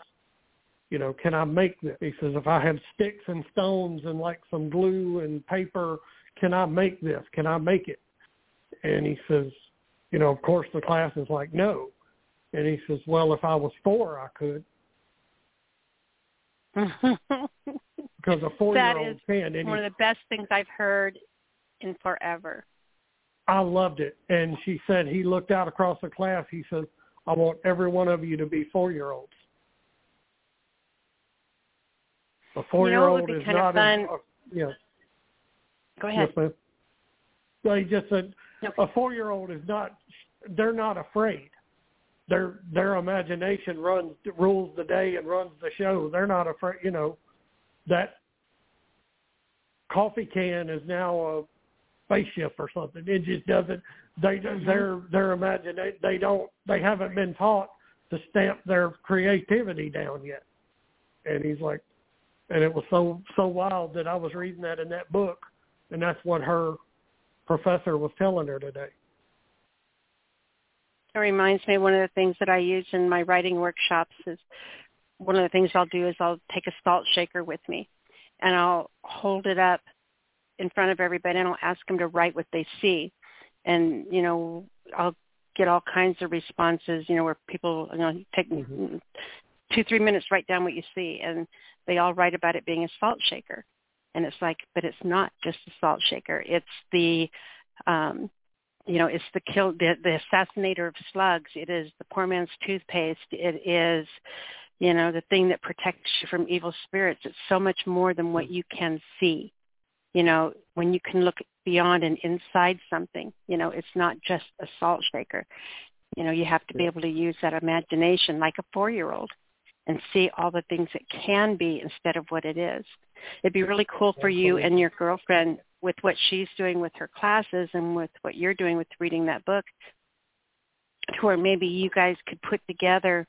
You know, can I make this? He says, if I have sticks and stones and like some glue and paper, can I make this? Can I make it? And he says, you know, of course the class is like, no. And he says, well, if I was four, I could. because a four-year-old fan. That is one of the best things I've heard in forever. I loved it. And she said he looked out across the class. He said, I want every one of you to be four-year-olds. A four-year-old you know, is not a, you know, Go ahead. Yes, so he just said nope. a four-year-old is not, they're not afraid. Their their imagination runs, rules the day and runs the show. They're not afraid, you know, that coffee can is now a spaceship or something. It just doesn't, they, mm-hmm. their, their imagination, they don't, they haven't been taught to stamp their creativity down yet. And he's like, and it was so, so wild that I was reading that in that book, and that's what her professor was telling her today. It reminds me of one of the things that I use in my writing workshops is one of the things I'll do is I'll take a salt shaker with me, and I'll hold it up in front of everybody, and I'll ask them to write what they see. And, you know, I'll get all kinds of responses, you know, where people, you know, take mm-hmm. two, three minutes, write down what you see. And they all write about it being a salt shaker. And it's like, but it's not just a salt shaker. It's the, um, you know, it's the kill, the, the assassinator of slugs. It is the poor man's toothpaste. It is, you know, the thing that protects you from evil spirits. It's so much more than what you can see. You know, when you can look beyond and inside something, you know, it's not just a salt shaker. You know, you have to be able to use that imagination like a four-year-old and see all the things it can be instead of what it is. It'd be really cool for you and your girlfriend with what she's doing with her classes and with what you're doing with reading that book, to where maybe you guys could put together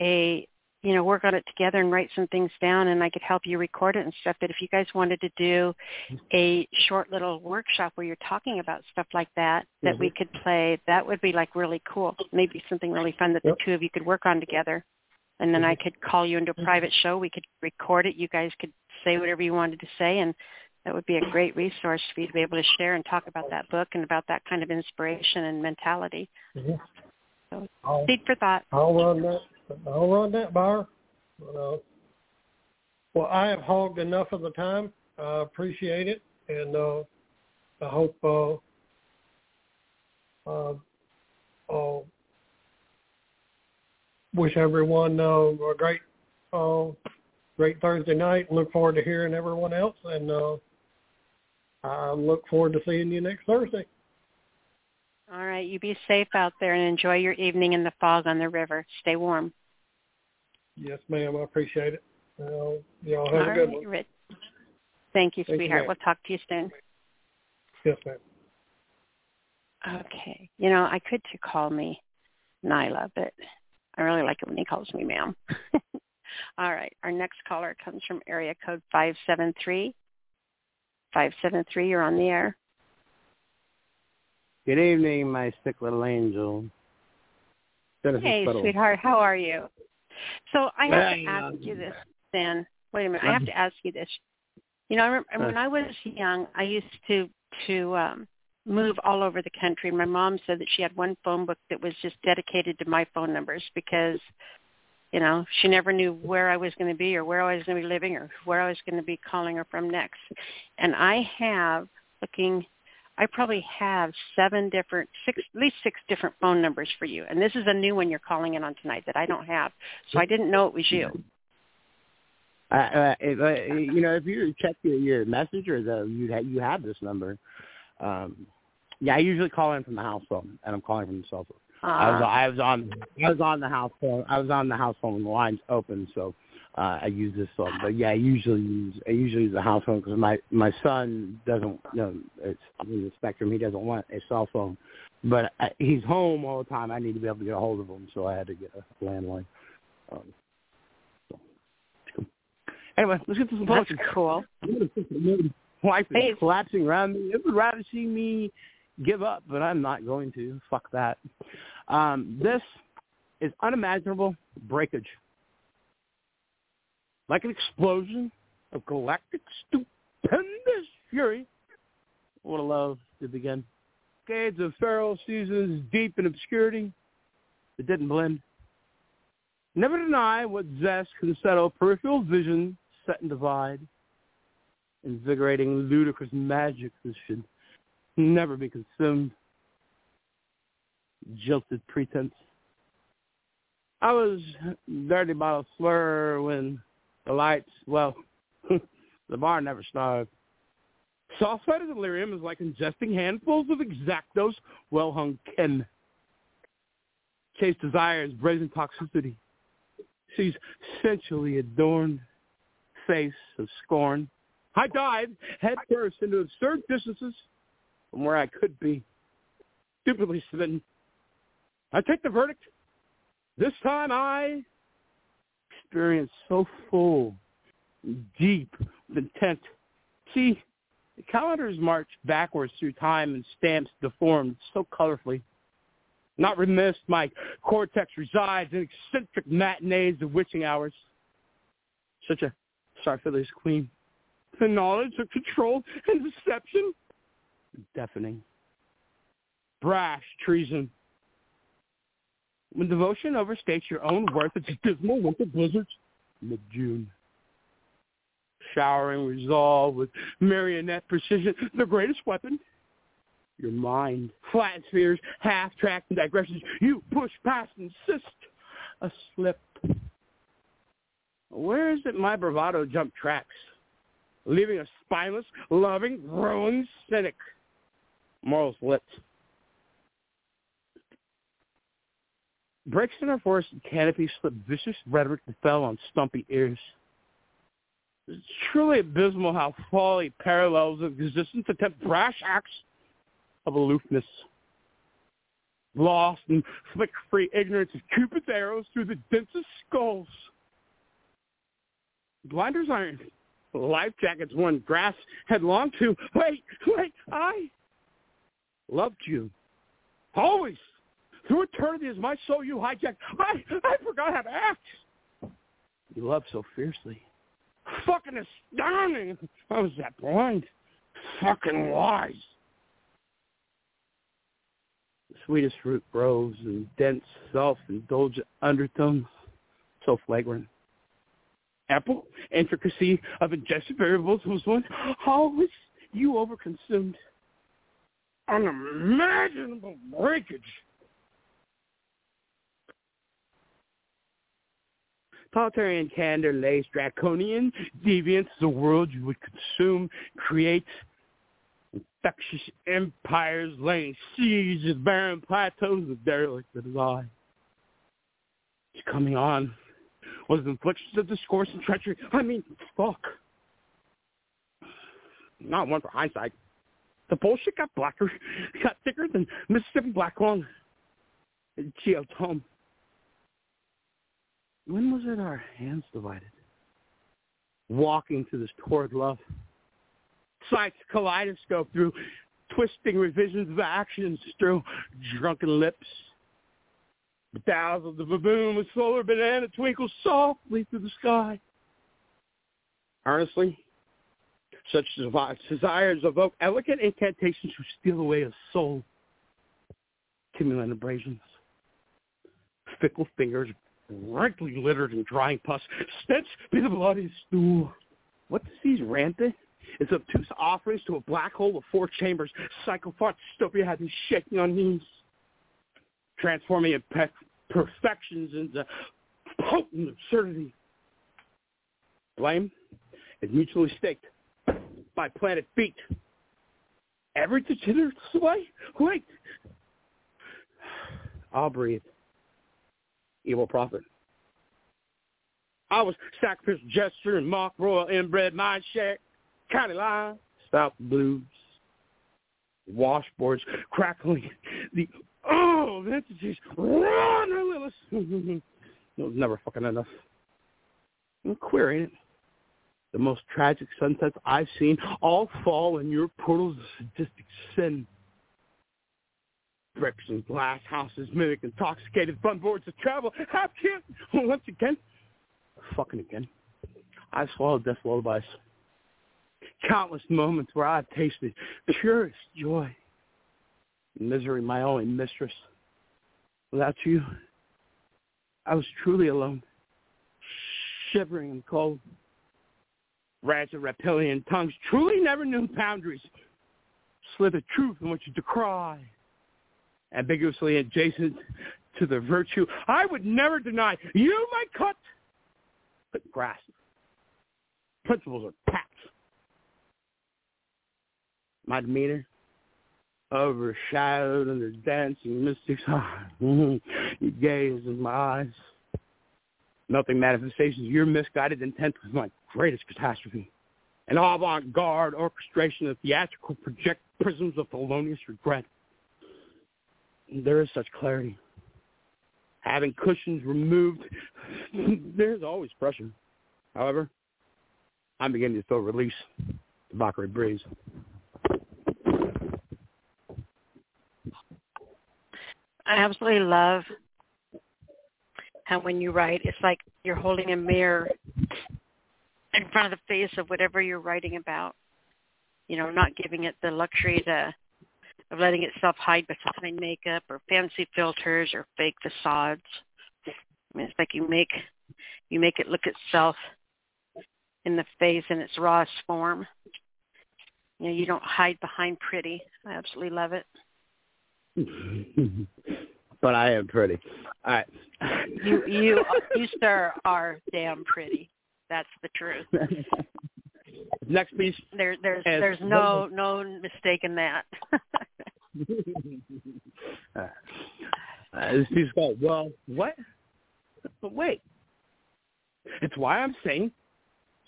a, you know, work on it together and write some things down, and I could help you record it and stuff. But if you guys wanted to do a short little workshop where you're talking about stuff like that, that mm-hmm. we could play, that would be like really cool. Maybe something really fun that yep. the two of you could work on together. And then I could call you into a private show. We could record it. You guys could say whatever you wanted to say, and that would be a great resource for you to be able to share and talk about that book and about that kind of inspiration and mentality. Mm-hmm. So, I'll, seed for thought. I'll run that. I'll run that, Bar. Well, uh, well, I have hogged enough of the time. I appreciate it, and uh, I hope uh, uh, I'll wish everyone uh, a great uh, great Thursday night, and look forward to hearing everyone else, and uh, I look forward to seeing you next Thursday. All right, you be safe out there and enjoy your evening in the fog on the river. Stay warm. Yes, ma'am, I appreciate it. Uh, y'all have All a good right, one. Rich. Thank you, Thank sweetheart. You, we'll talk to you soon. Yes, ma'am. Okay. You know, I could to call me Nyla, but I really like it when he calls me ma'am. All right. Our next caller comes from area code five seven three. five seven three, you're on the air. Good evening, my sick little angel. Genesis hey, Spittle. Sweetheart. How are you? So I have hey, to ask um, you this, Stan. Wait a minute. I have to ask you this. You know, I remember, when I was young, I used to, to um, move all over the country. My mom said that she had one phone book that was just dedicated to my phone numbers because, you know, she never knew where I was going to be or where I was going to be living or where I was going to be calling her from next. And I have looking, I probably have seven different, six, at least six different phone numbers for you. And this is a new one you're calling in on tonight that I don't have. So I didn't know it was you. Uh, uh, if, uh, you know, if you check your, your messenger, though, you, ha- you have this number. Um, yeah, I usually call in from the house phone, and I'm calling from the cell phone. Uh, I, was, I was on, I was on the house phone. I was on the house phone when the line's open, so uh, I use this phone. But yeah, I usually use, I usually use the house phone because my, my son doesn't, you know, it's the spectrum. He doesn't want a cell phone, but I, he's home all the time. I need to be able to get a hold of him, so I had to get a landline. Um, so. Cool. Anyway, let's get to some poetry. That's cool. Life is hey. collapsing around me. It would rather see me give up, but I'm not going to. Fuck that. Um, this is unimaginable breakage. Like an explosion of galactic stupendous fury. What a love to begin. Decades of feral seasons deep in obscurity that didn't blend. Never deny what zest can settle peripheral vision set and divide. invigorating, ludicrous magic that should never be consumed. Jilted pretense. I was dirty bottle slur when the lights, well, the bar never starved. Soft-sided delirium is like ingesting handfuls of exactos well-hung ken. Chase desires brazen toxicity. She's sensually adorned face of scorn. I dive head first into absurd distances from where I could be. Stupidly smitten. I take the verdict. This time I experience so full, deep, intent. See, the calendars march backwards through time and stamps deformed so colorfully. Not remiss, my cortex resides in eccentric matinees of witching hours. Such a Sarfilius queen. The knowledge of control and deception. Deafening. Brash treason. When devotion overstates your own worth, it's dismal winter blizzards. Mid-June. Showering resolve with marionette precision. The greatest weapon. Your mind, flat spheres, half-tracked and digressions. You push past, insist, a slip. Where is it my bravado jump tracks, leaving a spineless, loving, growing cynic? Morals lit. Breaks in our forest and canopy slip vicious rhetoric that fell on stumpy ears. It's truly abysmal how folly parallels of existence attempt brash acts of aloofness, lost and flick-free ignorance of Cupid's arrows through the densest skulls. Blinders iron, life jackets one grasps headlong to, wait, wait, I loved you, always, through eternity as my soul you hijacked, I, I forgot how to act. You loved so fiercely, fucking astounding, I was that blind, fucking wise. The sweetest fruit grows in dense, self-indulgent undertones, so flagrant. Ample intricacy of ingested variables was one always you overconsumed. Unimaginable breakage. Totalitarian candor lays draconian deviance the world you would consume, create. Infectious empires laying siege of barren plateaus of derelict that is I. It's coming on was inflictions of discourse and treachery. I mean, fuck. Not one for hindsight. The bullshit got blacker, got thicker than Mississippi Black Lung. Geo Tom. When was it our hands divided? Walking to this torrid love. Sights kaleidoscope through twisting revisions of actions through drunken lips. Bedazzled the baboon with solar banana twinkles softly through the sky. Earnestly, such desires evoke elegant incantations to steal away a soul. Cumulant abrasions. Fickle fingers, rankly littered in drying pus. Stench be the bloody stool. What disease rampant? Its obtuse offerings to a black hole of four chambers. Psychophont dystopia had me shaking on knees, transforming imperfections perfections into potent absurdity. Blame is mutually staked by planted feet. Every degenerate sway? Wait. I'll breathe. Evil prophet. I was sacrificial gesture and mock royal inbred mind shack. County lines, South Blues, washboards crackling, the oh, the entities, run, Lilith. It was never fucking enough. I'm querying it. The most tragic sunsets I've seen all fall in your portals of sadistic sin. Bricks and glass houses mimic intoxicated fun boards of travel. Half can't, once again, fucking again. I swallowed death lullabies. Countless moments where I've tasted purest joy. Misery, my only mistress. Without you, I was truly alone, shivering and cold. Ratchet reptilian tongues truly never knew boundaries. Slither truth in which you decry, ambiguously adjacent to the virtue I would never deny. You my cut, but grasp. Principles are packed. My demeanor overshadowed under dancing mystics. You gaze in my eyes. Nothing manifestations your misguided intent was my greatest catastrophe. An avant-garde orchestration of theatrical project prisms of felonious regret. There is such clarity. Having cushions removed, there's always pressure. However, I'm beginning to feel release, the Valkyrie breeze. I absolutely love how when you write, it's like you're holding a mirror in front of the face of whatever you're writing about, you know, not giving it the luxury to, of letting itself hide behind makeup or fancy filters or fake facades. I mean, it's like you make you make it look itself in the face in its rawest form. You know, you don't hide behind pretty. I absolutely love it. But I am pretty. All right. You, you, you, sir, are damn pretty. That's the truth. Next piece. There, there's, there's no, no mistake in that. uh, this piece called, well, what? But wait. It's why I'm sane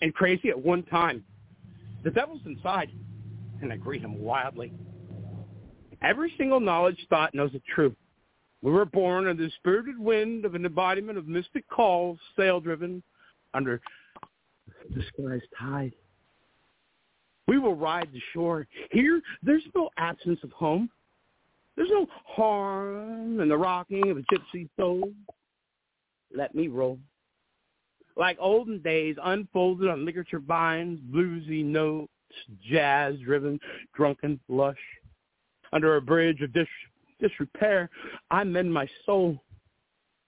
and crazy at one time. The devil's inside, and I greet him wildly. Every single knowledge thought knows the truth. We were born under the spirited wind of an embodiment of mystic calls, sail-driven, under disguised tide. We will ride the shore. Here, there's no absence of home. There's no harm in the rocking of a gypsy soul. Let me roll. Like olden days, unfolded on ligature vines, bluesy notes, jazz-driven, drunken, lush. Under a bridge of dis- disrepair, I mend my soul.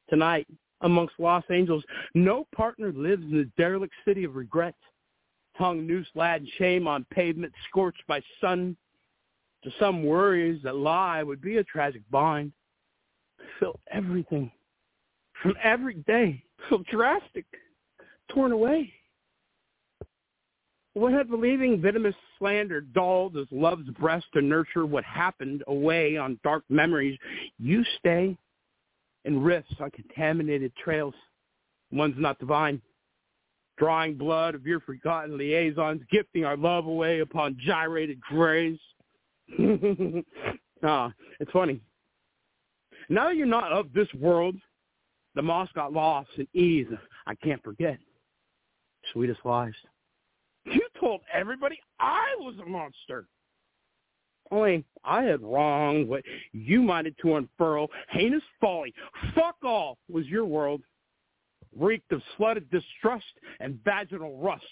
Tonight, amongst lost angels, no partner lives in the derelict city of regret. Hung noose, lad, shame on pavement, scorched by sun. To some worries that lie would be a tragic bind. Feel everything from every day, so drastic, torn away. What had believing venomous slander dulled as love's breast to nurture what happened away on dark memories? You stay in rifts on contaminated trails. One's not divine. Drawing blood of your forgotten liaisons, gifting our love away upon gyrated graves. Ah, it's funny. Now that you're not of this world, the moss got lost in ease. I can't forget. Sweetest lies. You told everybody I was a monster. Only I had wronged what you minded to unfurl. Heinous folly. Fuck all was your world. Reeked of slutted distrust and vaginal rust.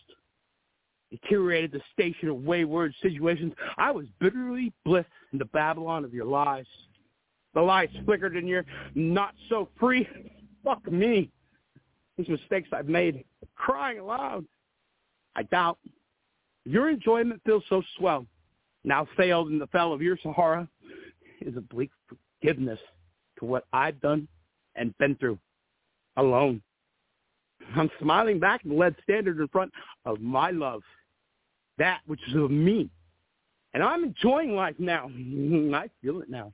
Deteriorated the station of wayward situations. I was bitterly blissed in the Babylon of your lies. The lights flickered in your not so free. Fuck me. These mistakes I've made. Crying aloud. I doubt. Your enjoyment feels so swell. Now failed in the fell of your Sahara is a bleak forgiveness to what I've done and been through. Alone. I'm smiling back and led standard in front of my love. That which is of me. And I'm enjoying life now. I feel it now.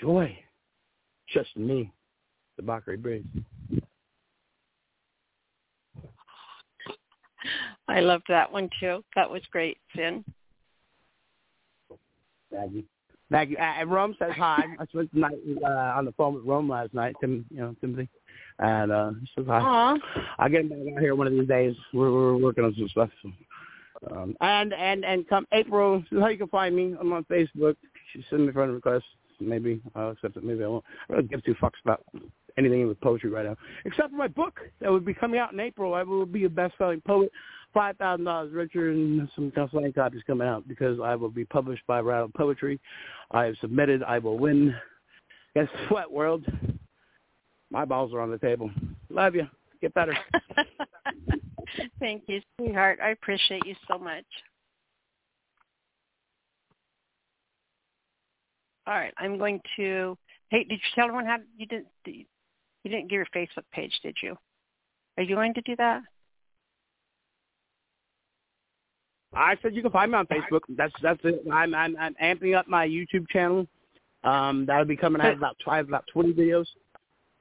Joy. Just me. The Bakri Breeze. I loved that one, too. That was great, Finn. Maggie. Maggie. And Rome says hi. I spent the night uh, on the phone with Rome last night, Tim, you know, Timothy. And uh, he says hi. Aww. I'll get him back out here one of these days. We're, we're working on some stuff. Um, and, and, and come April, this is how you can find me. I'm on Facebook. She send me a friend request. Maybe I'll accept it. Maybe I won't. I don't give two fucks about anything with poetry right now, except for my book that would be coming out in April. I will be a best-selling poet, five thousand dollars richer, and some consigning copies coming out because I will be published by Rebel Poetry. I have submitted. I will win. Guess what, world? My balls are on the table. Love you. Get better. Thank you, sweetheart. I appreciate you so much. All right, I'm going to. Hey, did you tell everyone how you didn't? You didn't give your Facebook page, did you? Are you going to do that? I said you can find me on Facebook. That's that's it. I'm I'm, I'm amping up my YouTube channel. Um, that'll be coming. I have about I have about twenty videos.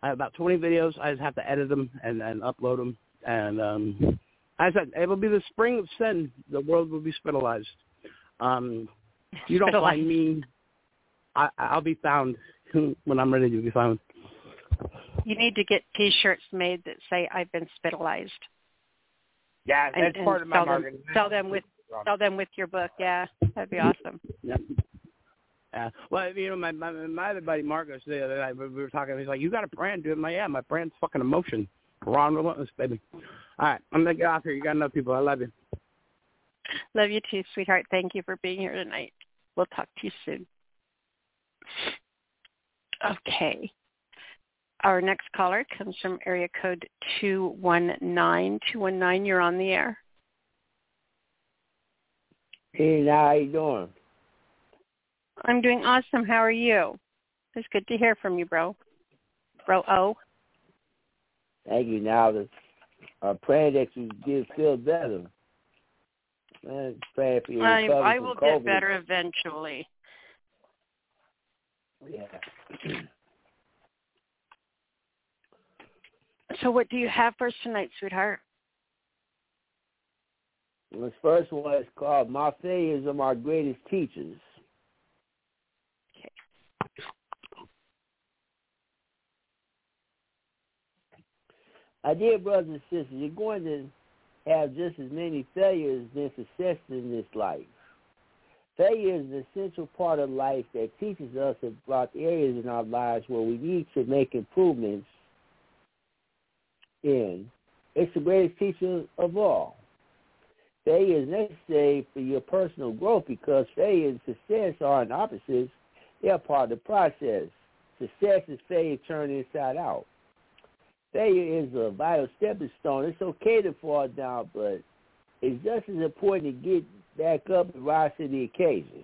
I have about twenty videos. I just have to edit them and, and upload them. And um, I said it'll be the spring of sin. The world will be spitalized. Um, you don't find me. I, I'll be found when I'm ready. You'll be found. You need to get T-shirts made that say "I've been spitalized." Yeah, that's and, part and of my marketing. Sell them with sell them with your book. Yeah, that'd be awesome. Yeah. Uh, well, you know, my my, my other buddy Marcos the other night, we were talking. He's like, "You got a brand, dude?" I'm like, "Yeah, my brand's fucking emotion, raw and relentless, baby." All right, I'm gonna get off here. You got enough people. I love you. Love you too, sweetheart. Thank you for being here tonight. We'll talk to you soon. Okay. Our next caller comes from area code two one nine. two one nine, you're on the air. Hey, how you doing? I'm doing awesome. How are you? It's good to hear from you, bro. Bro O. Thank you. Now, I'm praying that you get feel better. I'm praying for your recovery I, I will from COVID. Get better eventually. Yeah. So what do you have for us tonight, sweetheart? This first one is called My Failures Are My Greatest Teachers. Okay. My dear brothers and sisters, you're going to have just as many failures as successes in this life. Failure is an essential part of life that teaches us about areas in our lives where we need to make improvements in. It's the greatest teacher of all. Failure is necessary for your personal growth because failure and success are in opposites. They are part of the process. Success is failure turned inside out. Failure is a vital stepping stone. It's okay to fall down, but it's just as important to get back up and rise to the occasion.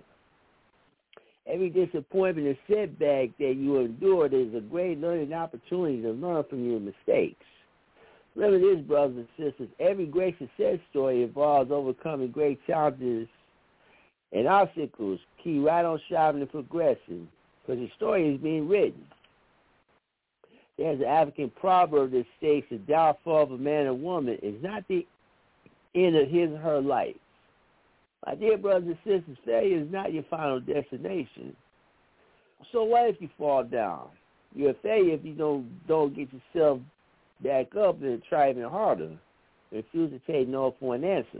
Every disappointment and setback that you endured is a great learning opportunity to learn from your mistakes. Remember this, brothers and sisters, every great success story involves overcoming great challenges and obstacles. Keep right on striving and progressing, because the story is being written. There's an African proverb that states the downfall of a man or woman is not the end of his or her life. My dear brothers and sisters, failure is not your final destination. So what if you fall down? You're a failure if you don't don't get yourself back up and try even harder. Refuse to take no for an answer.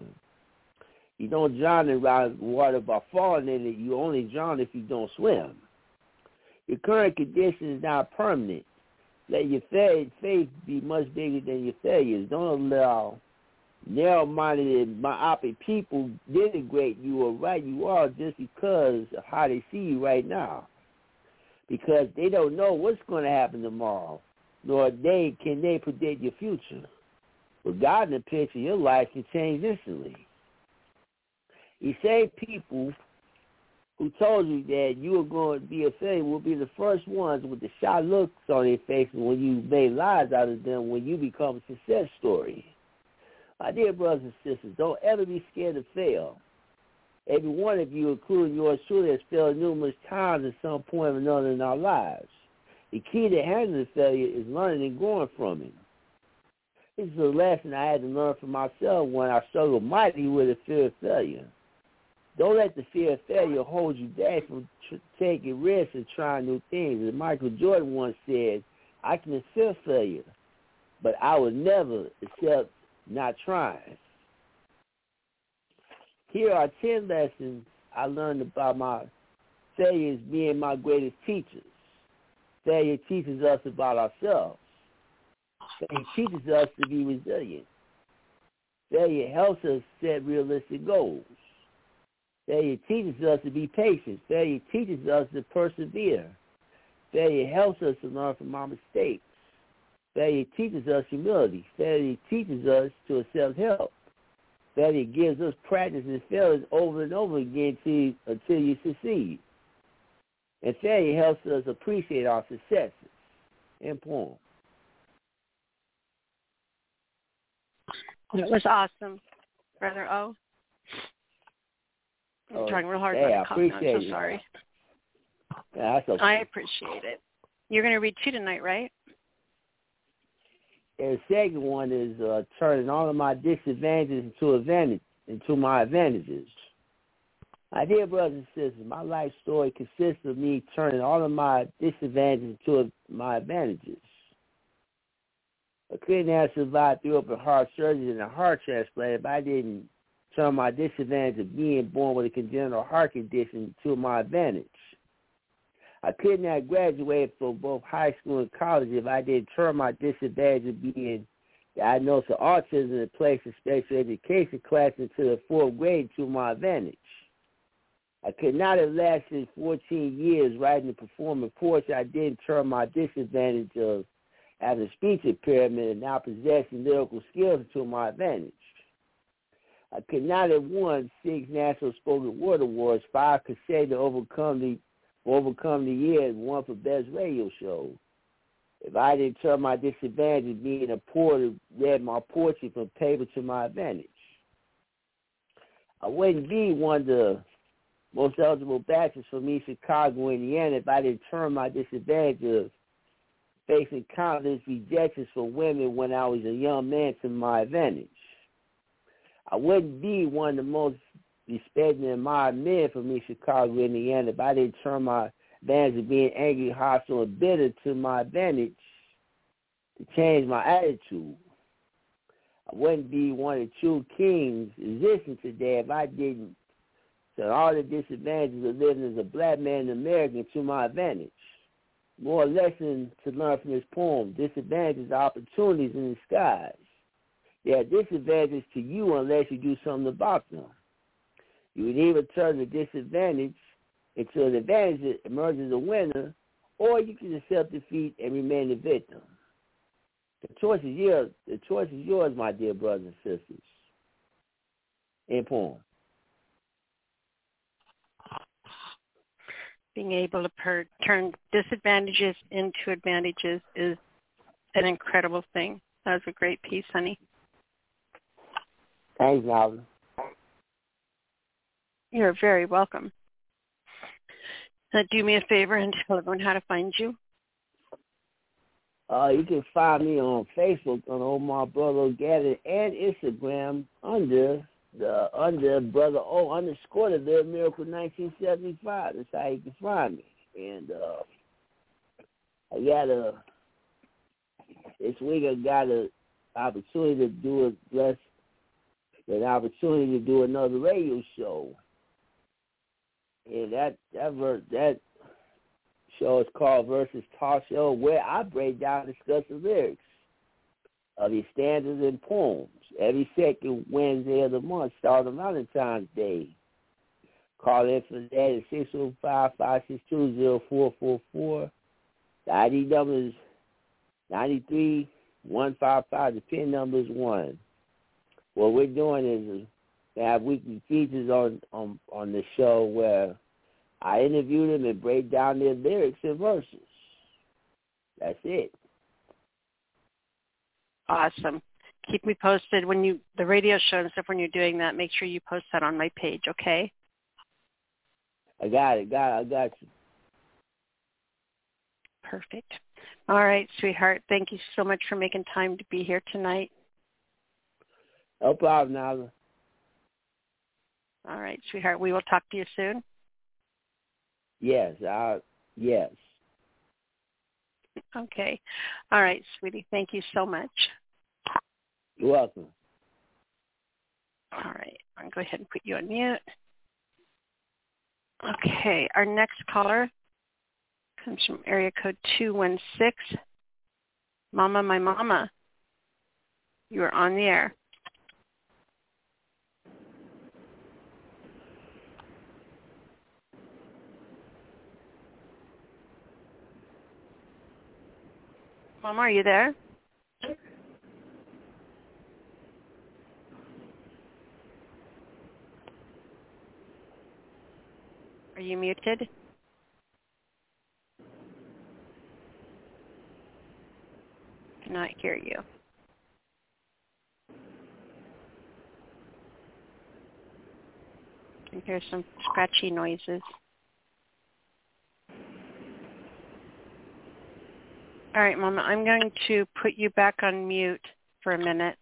You don't drown in water by falling in it. You only drown if you don't swim. Your current condition is not permanent. Let your faith be much bigger than your failures. Don't allow narrow-minded, myopic people denigrate you or right you are just because of how they see you right now. Because they don't know what's going to happen tomorrow. Nor they can they predict your future. But God in the picture, your life can change instantly. These same people who told you that you were going to be a failure will be the first ones with the shy looks on their faces when you make lies out of them when you become a success story. My dear brothers and sisters, don't ever be scared to fail. Every one of you, including yours truly, has failed numerous times at some point or another in our lives. The key to handling failure is learning and growing from it. This is a lesson I had to learn for myself when I struggled mightily with the fear of failure. Don't let the fear of failure hold you back from tr- taking risks and trying new things. As Michael Jordan once said, I can accept failure, but I will never accept not trying. Here are ten lessons I learned about my failures being my greatest teachers. Failure teaches us about ourselves. Failure teaches us to be resilient. Failure helps us set realistic goals. Failure teaches us to be patient. Failure teaches us to persevere. Failure helps us to learn from our mistakes. Failure teaches us humility. Failure teaches us to accept help. Failure gives us practice and failures over and over again to, until you succeed. And failure helps us appreciate our successes. And poem. That was awesome, Brother O. I'm oh, trying real hard hey, not to cough. I'm so sorry. Yeah, that's okay. I appreciate it. You're going to read two tonight, right? And the second one is uh, turning all of my disadvantages into advantage, into my advantages. My dear brothers and sisters, my life story consists of me turning all of my disadvantages into my advantages. I couldn't have survived through open heart surgery and a heart transplant if I didn't turn my disadvantage of being born with a congenital heart condition to my advantage. I could not graduate from both high school and college if I didn't turn my disadvantage of being diagnosed with autism and placed in special education class into the fourth grade to my advantage. I could not have lasted fourteen years writing and performing poetry. I didn't turn my disadvantage of having a speech impairment and now possessing lyrical skills to my advantage. I could not have won six national spoken word awards, five consecutive to overcome the overcome the year, and one for best radio show, if I didn't turn my disadvantage of being a poet read my poetry from paper to my advantage. I wouldn't be one of the most eligible bachelors from East Chicago, Indiana, if I didn't turn my disadvantage of facing countless rejections for women when I was a young man to my advantage. I wouldn't be one of the most respected and admired men from East Chicago, Indiana, if I didn't turn my advantage of being angry, hostile, and bitter to my advantage to change my attitude. I wouldn't be one of the true kings existing today if I didn't turn all the disadvantages of living as a black man in America to my advantage. More lesson to learn from this poem. Disadvantages are opportunities in disguise. They are disadvantages to you unless you do something about them. You would either turn the disadvantage into an advantage that emerges a winner, or you can accept defeat and remain the victim. The choice is yours, the choice is yours, my dear brothers and sisters. And poem. Being able to per- turn disadvantages into advantages is an incredible thing. That was a great piece, honey. Thanks, Robin. You're very welcome. Now, do me a favor and tell everyone how to find you. Uh, you can find me on Facebook on Omar Brother O Gathered and Instagram under the under Brother O underscore the Little Miracle nineteen seventy-five. That's how you can find me. And uh, I got a this week I got an opportunity to do a bless. An opportunity to do another radio show, and that that ver- that show is called Versus Talk Show, where I break down and discuss the lyrics of these stanzas and poems every second Wednesday of the month, starting Valentine's Day. Call in for that at six oh five, five six two, oh four four four. The I D number is nine three one five five. The pin number is one. What we're doing is we have weekly features on, on, on the show where I interview them and break down their lyrics and verses. That's it. Awesome. Keep me posted when you, the radio show and stuff, when you're doing that, make sure you post that on my page, okay? I got it. Got it. I got you. Perfect. All right, sweetheart. Thank you so much for making time to be here tonight. No problem, Nyla. All right, sweetheart. We will talk to you soon. Yes, I, yes. Okay. All right, sweetie. Thank you so much. You're welcome. All right. I'll go ahead and put you on mute. Okay. Our next caller comes from area code two one six. Mama, my mama. You are on the air. Mom, are you there? Are you muted? Cannot hear you. I can hear some scratchy noises. All right, Mama, I'm going to put you back on mute for a minute.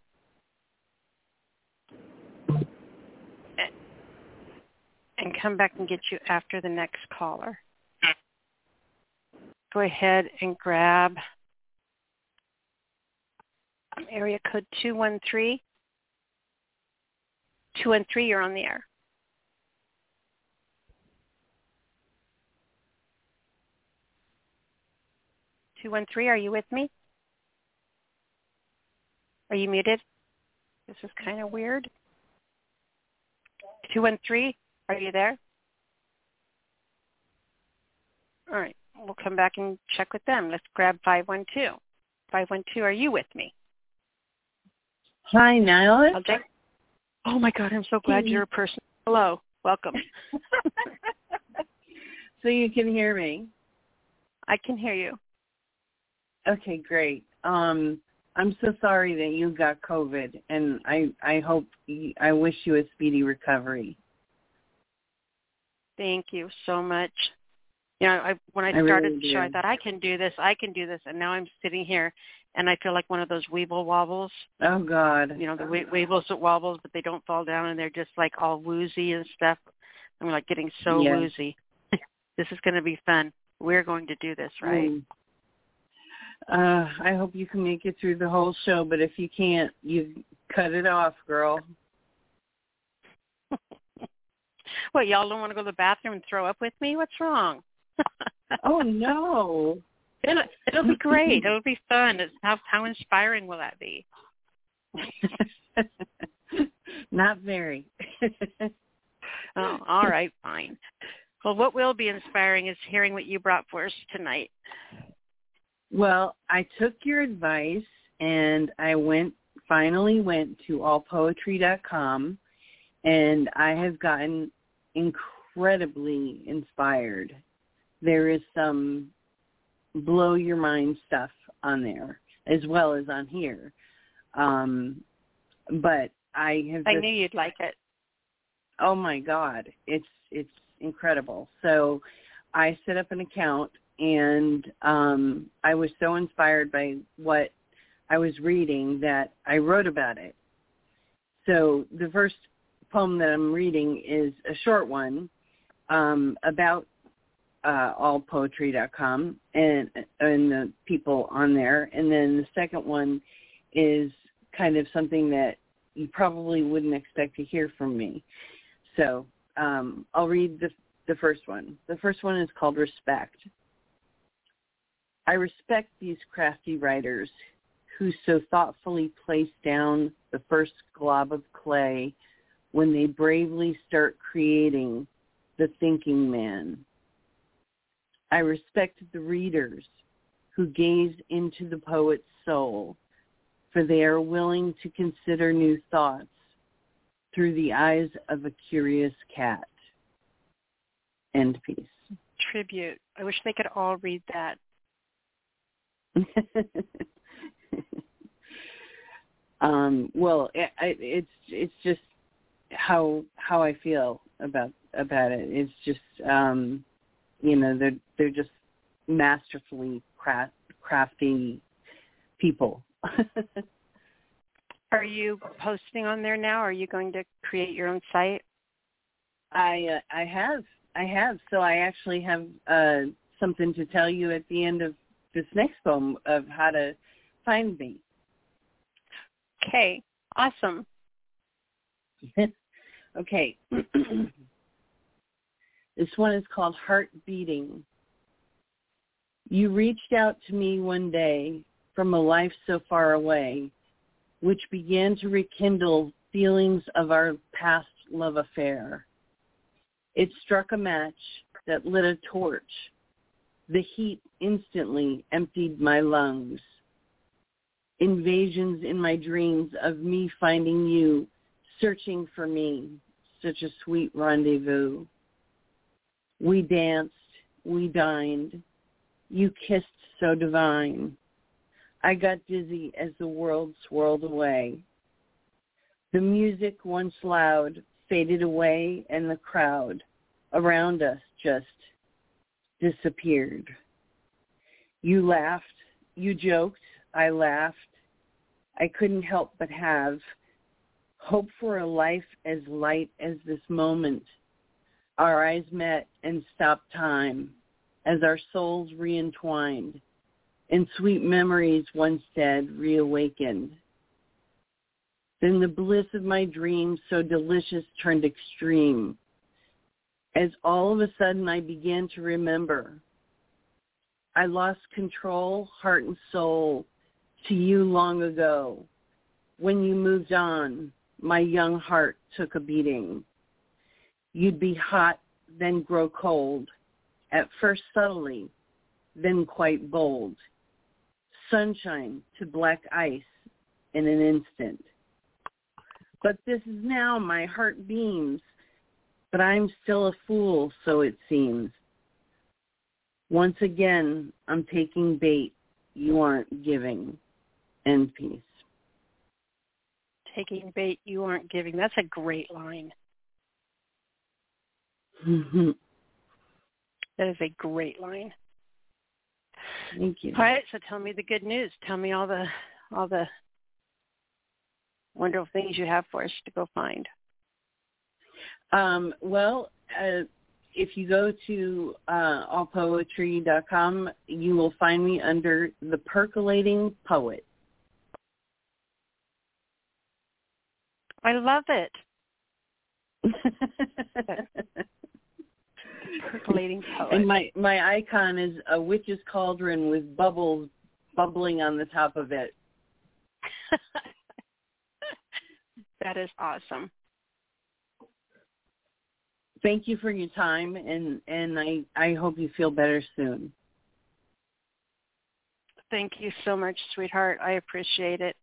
And come back and get you after the next caller. Go ahead and grab area code two one three. two one three, you're on the air. two one three, are you with me? Are you muted? This is kind of weird. two one three. Are you there? All right. We'll come back and check with them. Let's grab five one two. five one two, are you with me? Hi, Nyla. Just... Oh, my God. I'm so glad you're a person. Hello. Welcome. So you can hear me? I can hear you. Okay, great. Um, I'm so sorry that you got COVID, and I, I hope you, I wish you a speedy recovery. Thank you so much. You know, I, when I started I really the show, I thought, I can do this, I can do this, and now I'm sitting here, and I feel like one of those weeble wobbles. Oh, God. You know, the we- weebles that wobbles, but they don't fall down, and they're just, like, all woozy and stuff. I'm, like, getting so yes. woozy. This is going to be fun. We're going to do this, right? Mm. Uh, I hope you can make it through the whole show, but if you can't, you cut it off, girl. Well, y'all don't want to go to the bathroom and throw up with me? What's wrong? Oh, no. It'll, it'll be great. It'll be fun. It's, how, how inspiring will that be? Not very. Oh, all right, fine. Well, what will be inspiring is hearing what you brought for us tonight. Well, I took your advice, and I went finally went to all poetry dot com, and I have gotten incredibly inspired. There is some blow-your-mind stuff on there, as well as on here. Um, but I have... I just, knew you'd like it. Oh, my God. It's it's incredible. So I set up an account, and um, I was so inspired by what I was reading that I wrote about it. So the first poem that I'm reading is a short one um, about uh, all poetry dot com and and the people on there. And then the second one is kind of something that you probably wouldn't expect to hear from me. So um, I'll read the, the first one. The first one is called Respect. I respect these crafty writers who so thoughtfully place down the first glob of clay when they bravely start creating the thinking man. I respect the readers who gaze into the poet's soul, for they are willing to consider new thoughts through the eyes of a curious cat. End piece. Tribute. I wish they could all read that. um, well, it, it's it's just how how I feel about about it. It's just um, you know they're they're just masterfully craft, crafty people. Are you posting on there now? Or are you going to create your own site? I uh, I have I have so I actually have uh, something to tell you at the end of this next poem of how to find me. Okay, awesome. Okay. This one is called Heart Beating. You reached out to me one day from a life so far away, which began to rekindle feelings of our past love affair. It struck a match that lit a torch. The heat instantly emptied my lungs. Invasions in my dreams of me finding you, searching for me, such a sweet rendezvous. We danced, we dined, you kissed so divine. I got dizzy as the world swirled away. The music once loud faded away, and the crowd around us just disappeared. You laughed, you joked, I laughed. I couldn't help but have hope for a life as light as this moment. Our eyes met and stopped time as our souls reentwined and sweet memories once dead reawakened. Then the bliss of my dream so delicious turned extreme as all of a sudden I began to remember. I lost control, heart and soul, to you long ago. When you moved on, my young heart took a beating. You'd be hot, then grow cold, at first subtly, then quite bold. Sunshine to black ice in an instant. But this is now, my heart beams, but I'm still a fool, so it seems. Once again, I'm taking bait. You aren't giving. End piece. Taking bait, you aren't giving. That's a great line. Mm-hmm. That is a great line. Thank you. All right, so tell me the good news. Tell me all the all the wonderful things you have for us to go find. Um, well, uh, if you go to uh, all poetry dot com, you will find me under The Percolating Poet. I love it. Percolating poet. And my, my icon is a witch's cauldron with bubbles bubbling on the top of it. That is awesome. Thank you for your time, and, and I, I hope you feel better soon. Thank you so much, sweetheart. I appreciate it.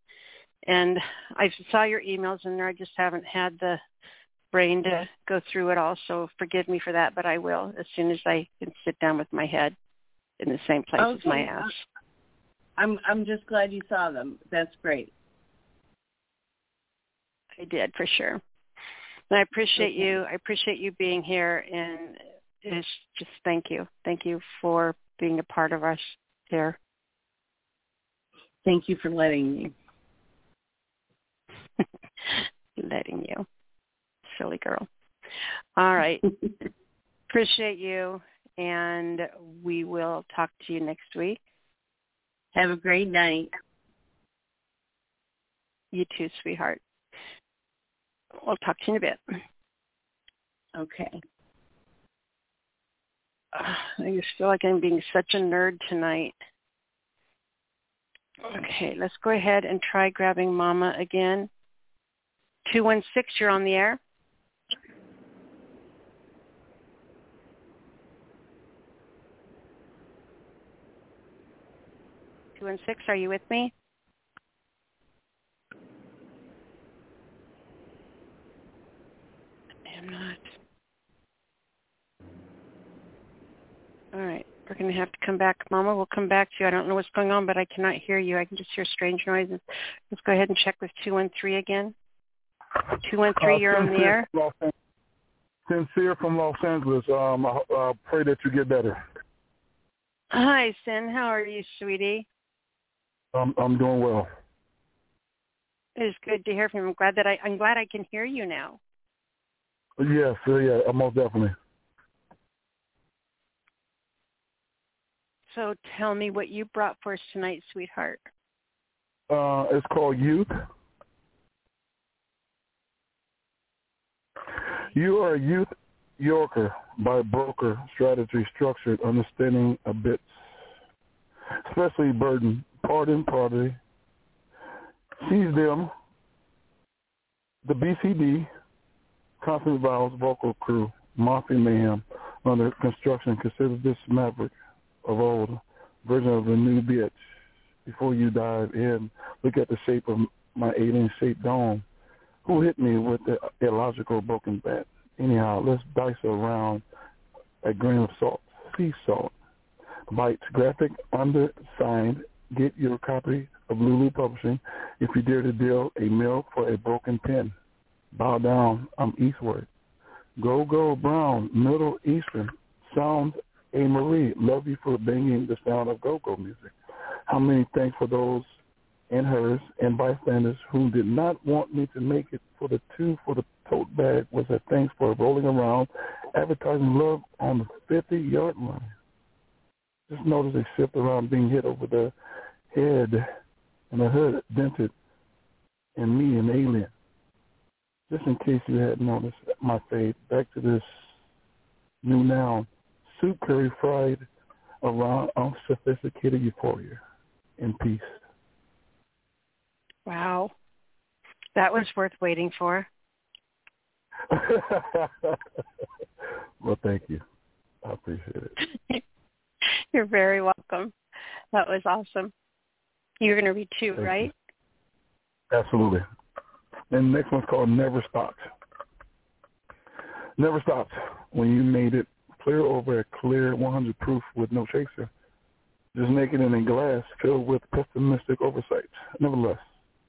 And I saw your emails in there. I just haven't had the brain to go through it all, so forgive me for that, but I will as soon as I can sit down with my head in the same place okay. as my ass. I'm I'm just glad you saw them. That's great. I did, for sure. And I appreciate okay. you. I appreciate you being here, and it's just thank you. Thank you for being a part of us here. Thank you for letting me. Letting you. Silly girl. All right. Appreciate you, and we will talk to you next week. Have a great night. You too, sweetheart. We'll talk to you in a bit. Okay. I just feel like I'm being such a nerd tonight. Okay, let's go ahead and try grabbing Mama again. two one six, you're on the air. two one six, are you with me? I am not. All right. We're going to have to come back. Mama, we'll come back to you. I don't know what's going on, but I cannot hear you. I can just hear strange noises. Let's go ahead and check with two one three again. two one three, uh, you're on the air. Sincere from Los Angeles. Um, I uh, pray that you get better. Hi, Sin. How are you, sweetie? I'm I'm doing well. It is good to hear from you. I'm glad that I I'm glad I can hear you now. Yes, uh, yeah, most definitely. So tell me what you brought for us tonight, sweetheart. Uh, it's called Youth. You are a youth Yorker by broker, strategy, structured, understanding a bit, especially burden, pardon, party. Seize them, the B C D, constant vowels, vocal crew, mafia mayhem, under construction, consider this maverick of old, version of the new bitch. Before you dive in, look at the shape of my eight-inch-shaped dome. Who hit me with the illogical broken bat? Anyhow, let's dice around a grain of salt, sea salt. Bites graphic undersigned. Get your copy of Lulu Publishing if you dare to deal a mill for a broken pen. Bow down, I'm eastward. Go, go, Brown, Middle Eastern. Sound A. Marie, love you for banging the sound of go-go music. How many thanks for those and hers and bystanders who did not want me to make it for the two for the tote bag was a thanks for rolling around, advertising love on the fifty-yard line. Just notice a shift around being hit over the head and the hood dented and me an alien. Just in case you had noticed my fade, back to this new noun, soup curry fried around unsophisticated euphoria. In peace. Wow. That was worth waiting for. Well, thank you. I appreciate it. You're very welcome. That was awesome. You're going to read two, thank right? You. Absolutely. And the next one's called Never Stopped. Never stopped when you made it clear over a clear one hundred proof with no chaser. Just naked and in glass filled with pessimistic oversight. Nevertheless,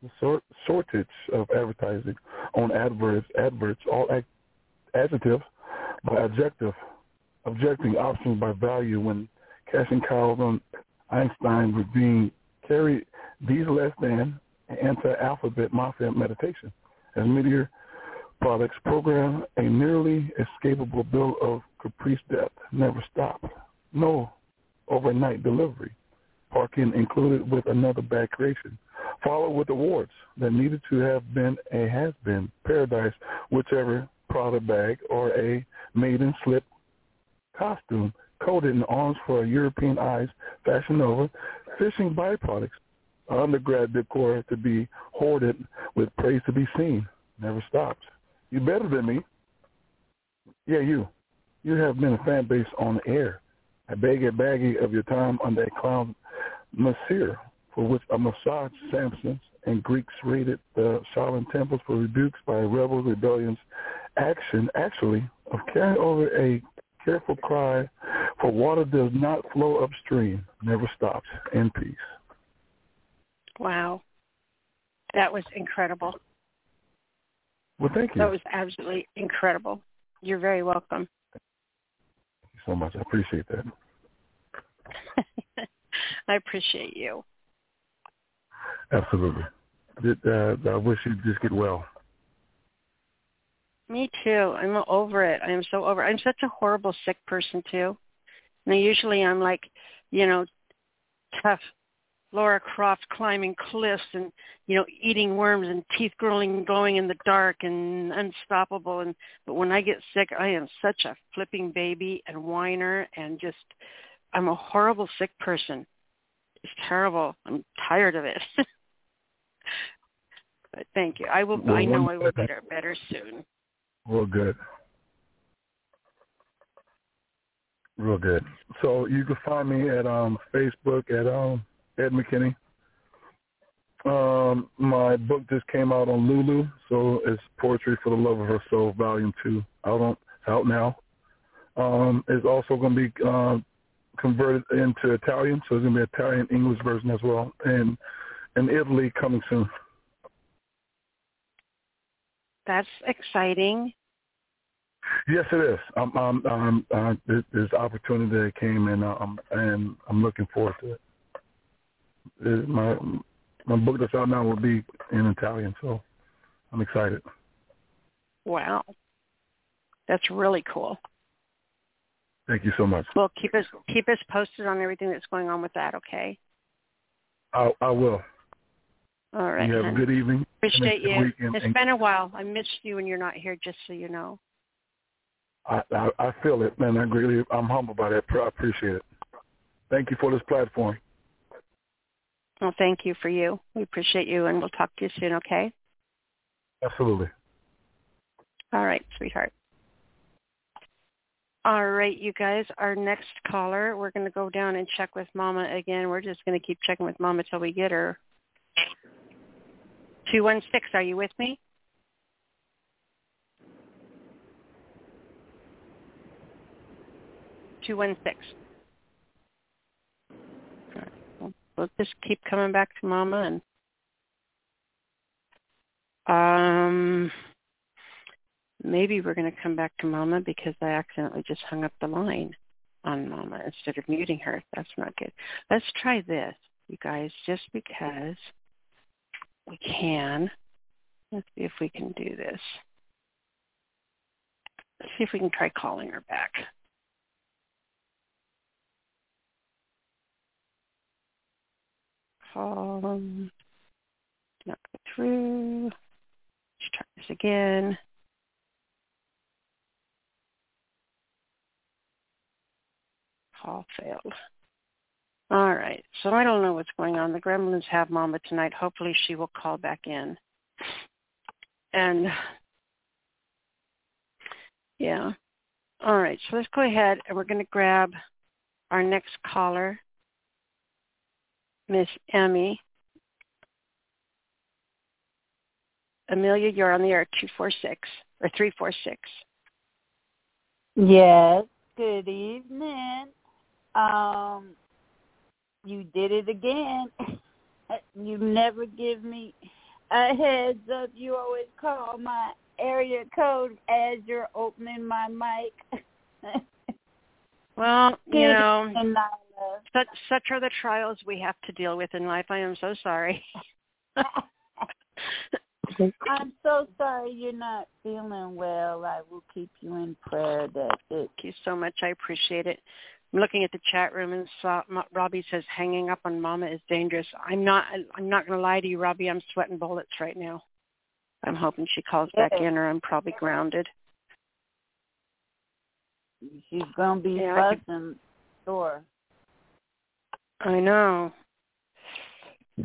the sor- shortage of advertising on adverts, adverts, all ad- adjectives by adjective, objecting options by value when cashing cows on Einstein was being carried these less than an anti-alphabet mafia meditation. As Meteor Products program a nearly escapable bill of caprice death, never stop. No overnight delivery. Parking included with another bad creation. Followed with awards that needed to have been a has-been, paradise, whichever product bag or a maiden slip costume coated in arms for European eyes, Fashion Nova, fishing byproducts, undergrad decor to be hoarded with praise to be seen. Never stopped. You better than me. Yeah, you. You have been a fan base on the air. I beg a baggie of your time under a clown Sincere, for which a massage Samson's and Greeks raided the silent temples for rebukes by rebel rebellions. Action, actually, of carrying over a careful cry, for water does not flow upstream, never stops, in peace. Wow. That was incredible. Well, thank you. That was absolutely incredible. You're very welcome. Thank you so much. I appreciate that. I appreciate you. Absolutely. Uh, I wish you'd just get well. Me too. I'm over it. I'm so over it. I'm such a horrible sick person too. And usually I'm like, you know, tough Laura Croft climbing cliffs and, you know, eating worms and teeth growing, glowing in the dark and unstoppable. And but when I get sick, I am such a flipping baby and whiner and just, I'm a horrible sick person. It's terrible. I'm tired of it. But thank you. I will. Well, I know I will get better soon. Real good. Real good. So you can find me at um, Facebook at um, Ed McKinney. Um, my book just came out on Lulu, so it's Poetry for the Love of Her Soul, Volume two. Out on out now. Um, it's also going to be uh, converted into Italian, so it's going to be an Italian English version as well, and in Italy coming soon. That's exciting. Yes, it is. I'm, I'm, I'm, I'm, there's opportunity that came, and I'm, and I'm looking forward to it. It my my book that's out now will be in Italian, so I'm excited. Wow, that's really cool. Thank you so much. Well, keep us keep us posted on everything that's going on with that. Okay. I I will. All right. You have a good evening. Appreciate you. It's been a while. I missed you when you're not here, just so you know. I, I, I feel it, man. I greatly, I'm humbled by that. I appreciate it. Thank you for this platform. Well, thank you for you. We appreciate you, and we'll talk to you soon, okay? Absolutely. All right, sweetheart. All right, you guys, our next caller, we're going to go down and check with Mama again. We're just going to keep checking with Mama till we get her. two one six, are you with me? two one six. All right. We'll, we'll just keep coming back to Mama. And um, maybe we're going to come back to Mama because I accidentally just hung up the line on Mama instead of muting her. That's not good. Let's try this, you guys, just because we can. Let's see if we can do this. Let's see if we can try calling her back. Call, not go through. Let's try this again. All failed. All right. So I don't know what's going on. The gremlins have Mama tonight. Hopefully she will call back in. And, yeah. All right. So let's go ahead, and we're going to grab our next caller, Miss Emmy. Emilia, you're on the air at two four six, or three four six. Yes. Good evening. Um, you did it again. You never give me a heads up. You always call my area code as you're opening my mic. Well, you know, such, such are the trials we have to deal with in life. I am so sorry. I'm so sorry you're not feeling well. I will keep you in prayer. That it. Thank you so much. I appreciate it. I'm looking at the chat room, and saw, Robbie says hanging up on Mama is dangerous. I'm not I'm not going to lie to you, Robbie. I'm sweating bullets right now. I'm hoping she calls back yeah. in, or I'm probably grounded. She's going to be yeah, buzzing sure. I know.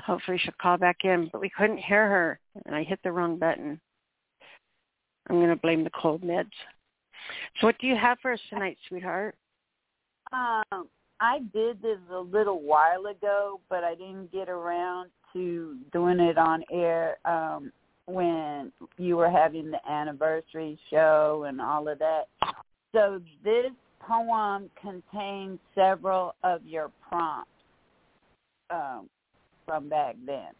Hopefully she'll call back in, but we couldn't hear her, and I hit the wrong button. I'm going to blame the cold meds. So what do you have for us tonight, sweetheart? Um, I did this a little while ago, but I didn't get around to doing it on air um, when you were having the anniversary show and all of that. So this poem contains several of your prompts. Um From back then,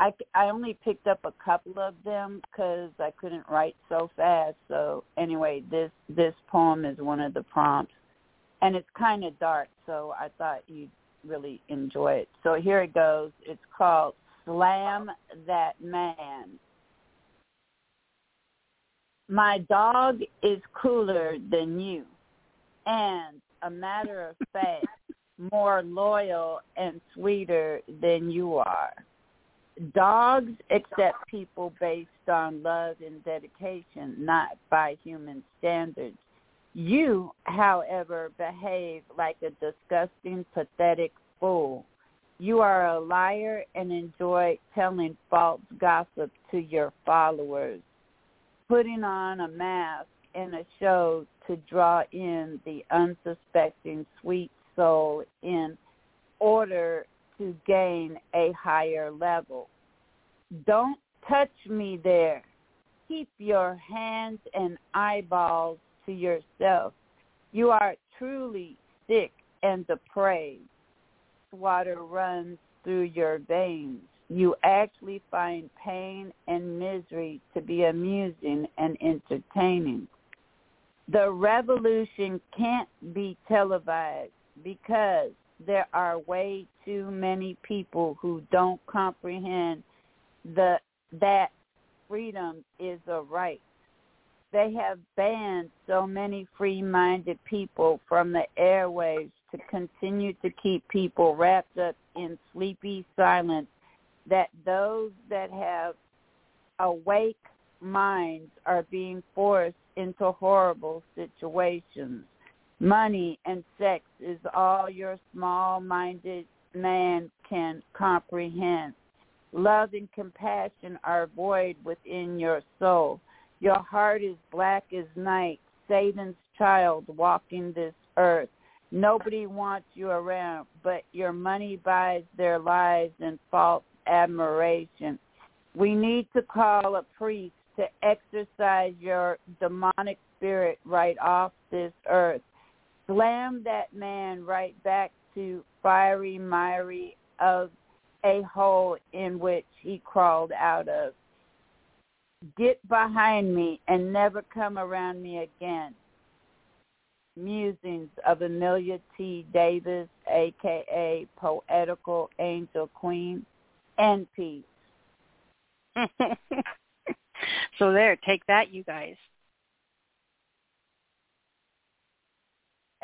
I, I only picked up a couple of them because I couldn't write so fast. So anyway, this this poem is one of the prompts, and it's kind of dark, so I thought you'd really enjoy it. So here it goes. It's called "Slam That Man." My dog is cooler than you, and a matter of fact, more loyal and sweeter than you are. Dogs accept people based on love and dedication, not by human standards. You, however, behave like a disgusting, pathetic fool. You are a liar and enjoy telling false gossip to your followers, putting on a mask and a show to draw in the unsuspecting sweet soul in order to gain a higher level. Don't touch me there. Keep your hands and eyeballs to yourself. You are truly sick and depraved. Water runs through your veins. You actually find pain and misery to be amusing and entertaining. The revolution can't be televised, because there are way too many people who don't comprehend the, that freedom is a right. They have banned so many free-minded people from the airwaves to continue to keep people wrapped up in sleepy silence that those that have awake minds are being forced into horrible situations. Money and sex is all your small-minded man can comprehend. Love and compassion are void within your soul. Your heart is black as night, Satan's child walking this earth. Nobody wants you around, but your money buys their lives and false admiration. We need to call a priest to exorcise your demonic spirit right off this earth. slammed that man right back to fiery miry of a hole in which he crawled out of. Get behind me and never come around me again. Musings of Emilia T. Davis, a k a. Poetical Angel Queen, and peace. So there, take that, you guys.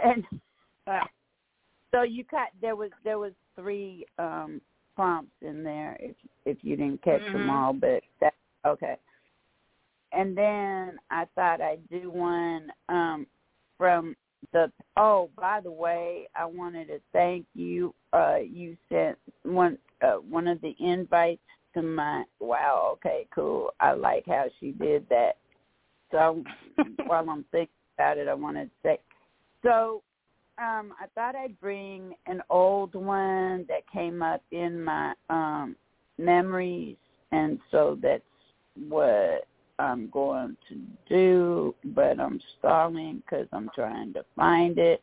And uh, so you caught, there was there was three um, prompts in there, if if you didn't catch mm-hmm. them all, but that, okay. And then I thought I'd do one um, from the, oh, by the way, I wanted to thank you. Uh, you sent one uh, one of the invites to my, wow, okay, cool. I like how she did that. So while I'm thinking about it, I wanted to say, so um, I thought I'd bring an old one that came up in my um, memories, and so that's what I'm going to do, but I'm stalling because I'm trying to find it,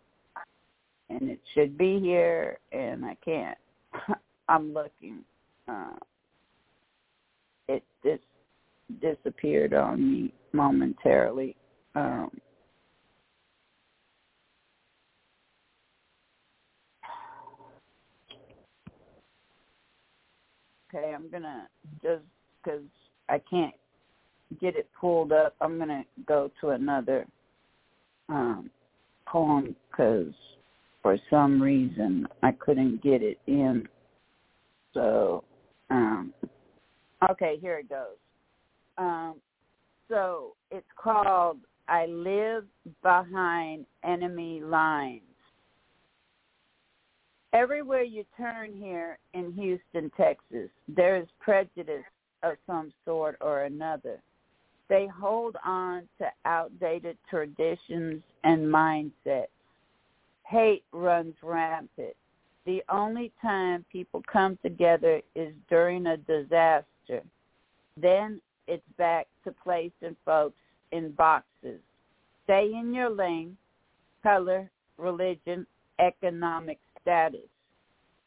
and it should be here, and I can't. I'm looking. Uh, it just disappeared on me momentarily. Um, okay, I'm going to, just because I can't get it pulled up, I'm going to go to another um, poem because for some reason I couldn't get it in. So, um, okay, here it goes. Um, so it's called I Live Behind Enemy Lines. Everywhere you turn here in Houston, Texas, there is prejudice of some sort or another. They hold on to outdated traditions and mindsets. Hate runs rampant. The only time people come together is during a disaster. Then it's back to placing folks in boxes. Stay in your lane, color, religion, economic status.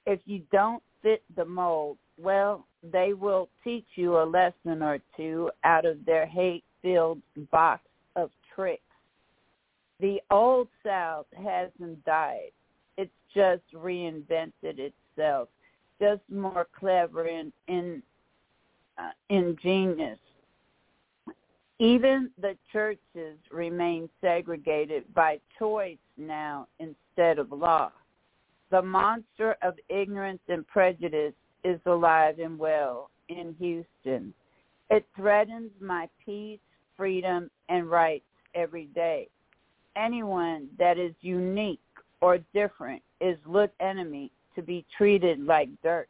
If you don't fit the mold, well, they will teach you a lesson or two out of their hate-filled box of tricks. The old South hasn't died. It's just reinvented itself, just more clever and, and uh, ingenious. Even the churches remain segregated by choice now instead of law. The monster of ignorance and prejudice is alive and well in Houston. It threatens my peace, freedom, and rights every day. Anyone that is unique or different is looked enemy to be treated like dirt.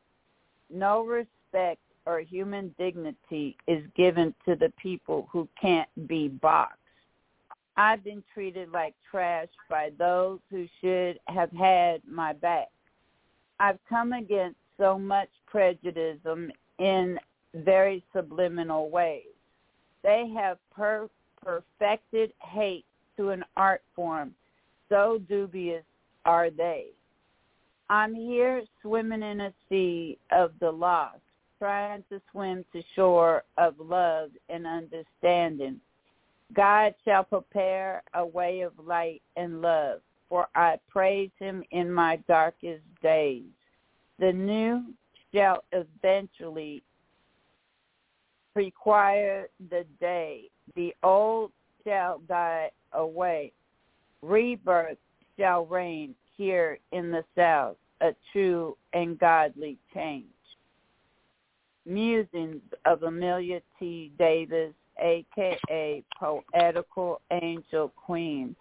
No respect or human dignity is given to the people who can't be boxed. I've been treated like trash by those who should have had my back. I've come against so much prejudice in very subliminal ways. They have per- perfected hate to an art form. So dubious are they. I'm here swimming in a sea of the lost, trying to swim to shore of love and understanding. God shall prepare a way of light and love, for I praise him in my darkest days. The new shall eventually require the day. The old shall die away. Rebirth shall reign here in the South, a true and godly change. Musings of Emilia T. Davis, a k a. Poetical Angel Queen.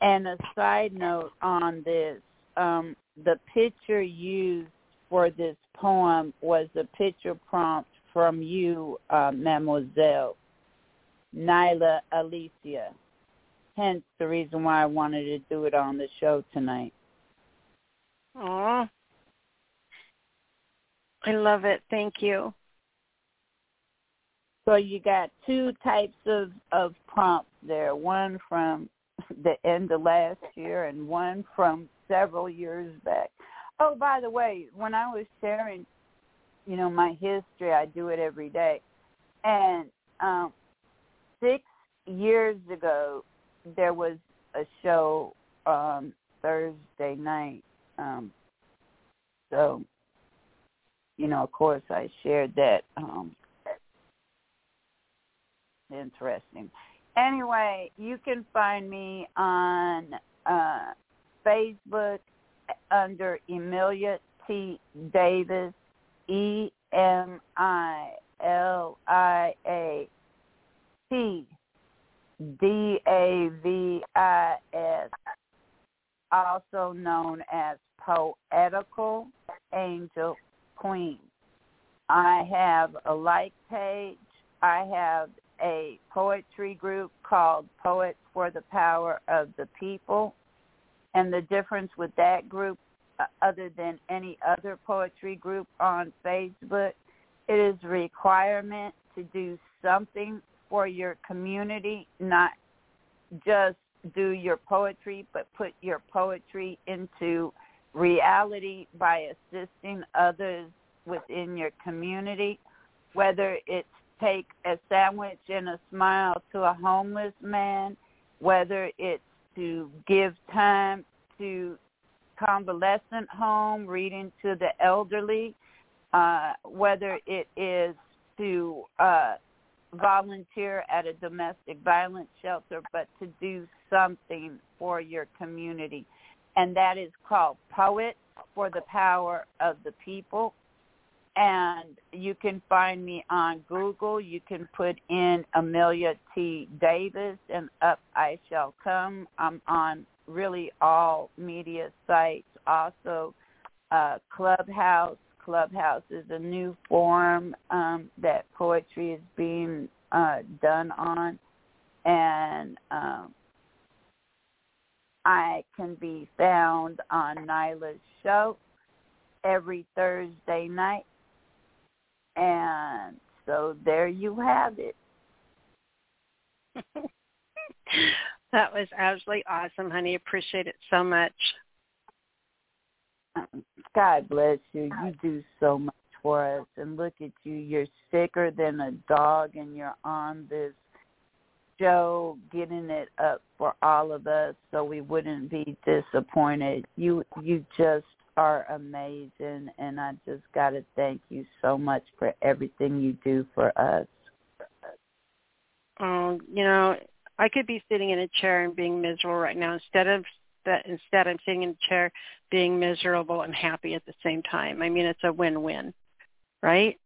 And a side note on this, um, the picture used for this poem was a picture prompt from you, uh, Mademoiselle Nyla Alicia. Hence the reason why I wanted to do it on the show tonight. Aw. I love it. Thank you. So you got two types of, of prompts there. One from the end of last year and one from several years back. Oh, by the way, when I was sharing, you know, my history, I do it every day. And um, six years ago, there was a show um, Thursday night. Um, so, you know, of course, I shared that. Um, interesting. Anyway, you can find me on uh, Facebook under Emilia T. Davis, E M I L I A T D A V I S, also known as Poetical Angel Queen. I have a like page. I have a poetry group called Poets for the Power of the People. And the difference with that group, uh, other than any other poetry group on Facebook, it is a requirement to do something for your community, not just do your poetry, but put your poetry into reality by assisting others within your community, whether it's take a sandwich and a smile to a homeless man, whether it's to give time to convalescent home, reading to the elderly, uh, whether it is to uh, volunteer at a domestic violence shelter, but to do something for your community. And that is called Poet for the Power of the People. And you can find me on Google. You can put in Emilia T. Davis, and up I shall come. I'm on really all media sites. Also, uh, Clubhouse. Clubhouse is a new forum um, that poetry is being uh, done on. And um, I can be found on Nyla's show every Thursday night. And so there you have it. That was absolutely awesome, honey. Appreciate it so much. God bless you. You do so much for us. And look at you. You're sicker than a dog, and you're on this show getting it up for all of us so we wouldn't be disappointed. You, you just are amazing, and I just got to thank you so much for everything you do for us. Um, you know, I could be sitting in a chair and being miserable right now. Instead of that, instead I'm sitting in a chair being miserable and happy at the same time. I mean, it's a win-win, right?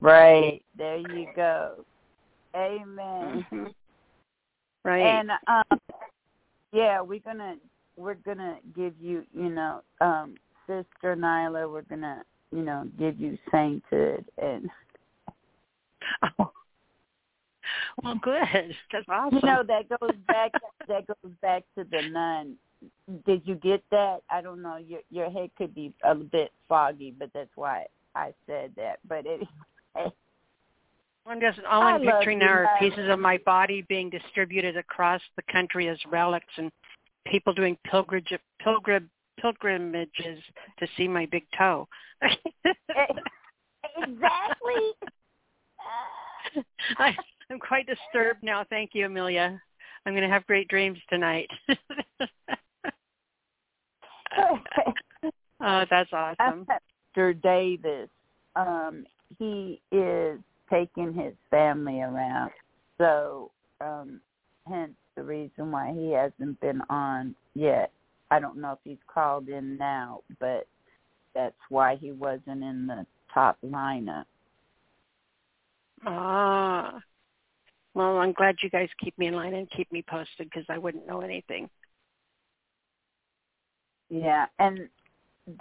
Right. There you go. Amen. Mm-hmm. Right. And um, yeah, we're gonna. We're going to give you, you know, um, Sister Nyla, we're going to, you know, give you sainthood. And oh. Well, good. That's awesome. You know, that goes back that goes back to the nun. Did you get that? I don't know. Your your head could be a bit foggy, but that's why I said that. But it, I'm just, all I'm picturing now are pieces of my body being distributed across the country as relics and people doing pilgrimage, pilgrim, pilgrimages to see my big toe. Exactly. I, I'm quite disturbed now. Thank you, Emilia. I'm going to have great dreams tonight. Oh, that's awesome. Mister Davis, um, he is taking his family around, so um, hence the reason why he hasn't been on yet. I don't know if he's called in now, but that's why he wasn't in the top lineup. Ah. Well, I'm glad you guys keep me in line and keep me posted because I wouldn't know anything. Yeah, and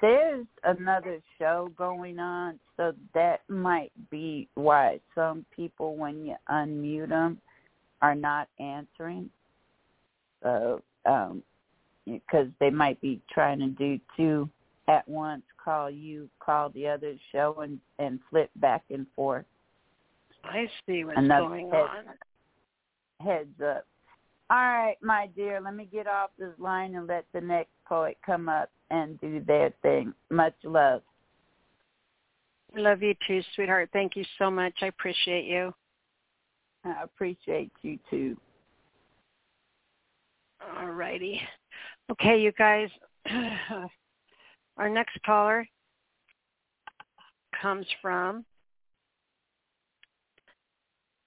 there's another show going on, so that might be why some people, when you unmute them, are not answering. So, um, because they might be trying to do two at once, call you, call the other show, and, and flip back and forth. I see what's Another going head, on. Heads up. All right, my dear, let me get off this line and let the next poet come up and do their thing. Much love. Love you too, sweetheart. Thank you so much. I appreciate you. I appreciate you too. All righty. Okay, you guys. Our next caller comes from,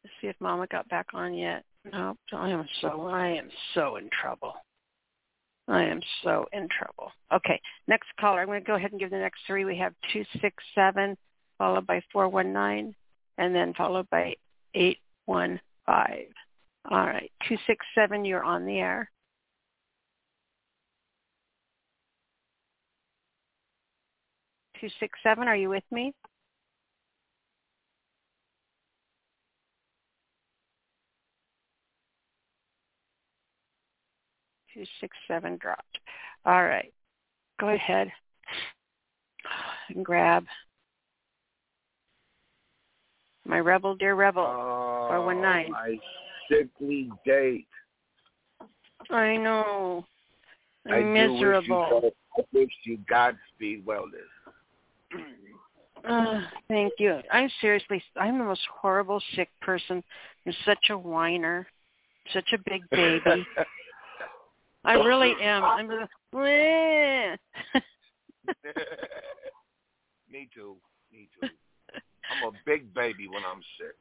let's see if Mama got back on yet. Nope, I am so, I am so in trouble. I am so in trouble. Okay, next caller. I'm going to go ahead and give the next three. We have two six seven, followed by four one nine, and then followed by eight one five. All right, two six seven, you're on the air. two six seven, are you with me? two six seven dropped. All right. Go ahead and grab my Rebel, Dear Rebel, oh, four one nine. My sickly date. I know. I'm I miserable. I wish you Godspeed wellness. Uh, thank you. I'm seriously, I'm the most horrible sick person. I'm such a whiner, such a big baby. I really am. I'm just, Me too. Me too. I'm a big baby when I'm sick.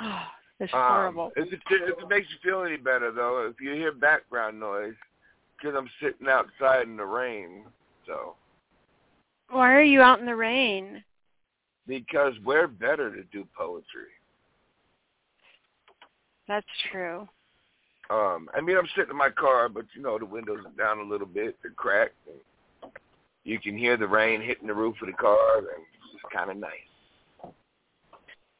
Oh, that's um, horrible. If it, if it makes you feel any better, though, if you hear background noise, because I'm sitting outside in the rain, so. Why are you out in the rain? Because we're better to do poetry. That's true. Um, I mean, I'm sitting in my car, but, you know, the windows are down a little bit. They're cracked. And you can hear the rain hitting the roof of the car, and it's kind of nice.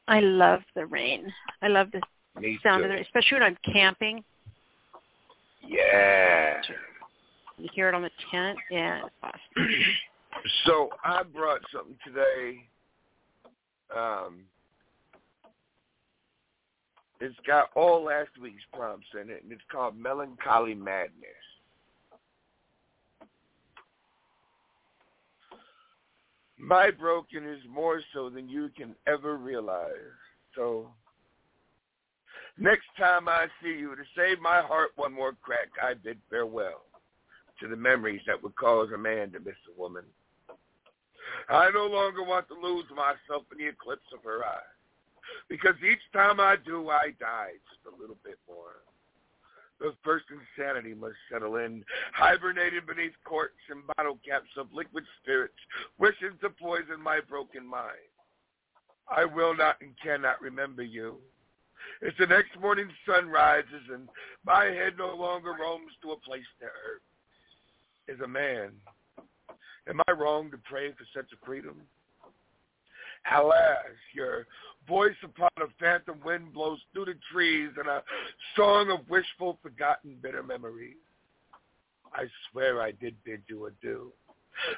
I love the rain. I love the Me sound too. Of the rain, especially when I'm camping. Yeah. You hear it on the tent? Yeah, it's awesome. So I brought something today. Um It's got all last week's prompts in it, and it's called Melancholy Madness. My broken is more so than you can ever realize. So next time I see you, to save my heart one more crack, I bid farewell to the memories that would cause a man to miss a woman. I no longer want to lose myself in the eclipse of her eyes. Because each time I do, I die just a little bit more. The first insanity must settle in, hibernated beneath corks and bottle caps of liquid spirits, wishing to poison my broken mind. I will not and cannot remember you. It's the next morning sun rises and my head no longer roams to a place to earth. As a man, am I wrong to pray for such a freedom? Alas, your voice upon a phantom wind blows through the trees and a song of wishful, forgotten, bitter memories. I swear I did bid you adieu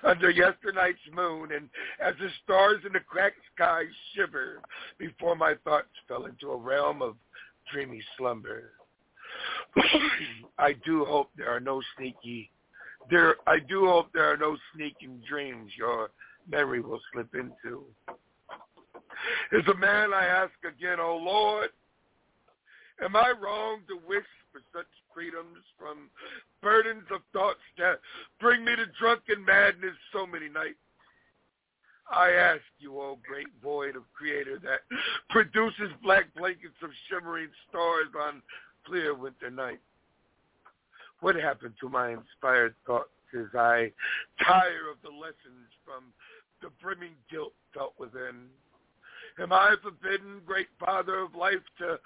under yesternight's moon, and as the stars in the cracked sky shiver before my thoughts fell into a realm of dreamy slumber. I do hope there are no sneaky, there. I do hope there are no sneaking dreams your memory will slip into. As a man, I ask again, oh Lord, am I wrong to wish for such freedoms from burdens of thoughts that bring me to drunken madness so many nights? I ask you, oh great void of creator that produces black blankets of shimmering stars on clear winter nights. What happened to my inspired thoughts as I tire of the lessons from the brimming guilt felt within? Am I forbidden, great father of life, to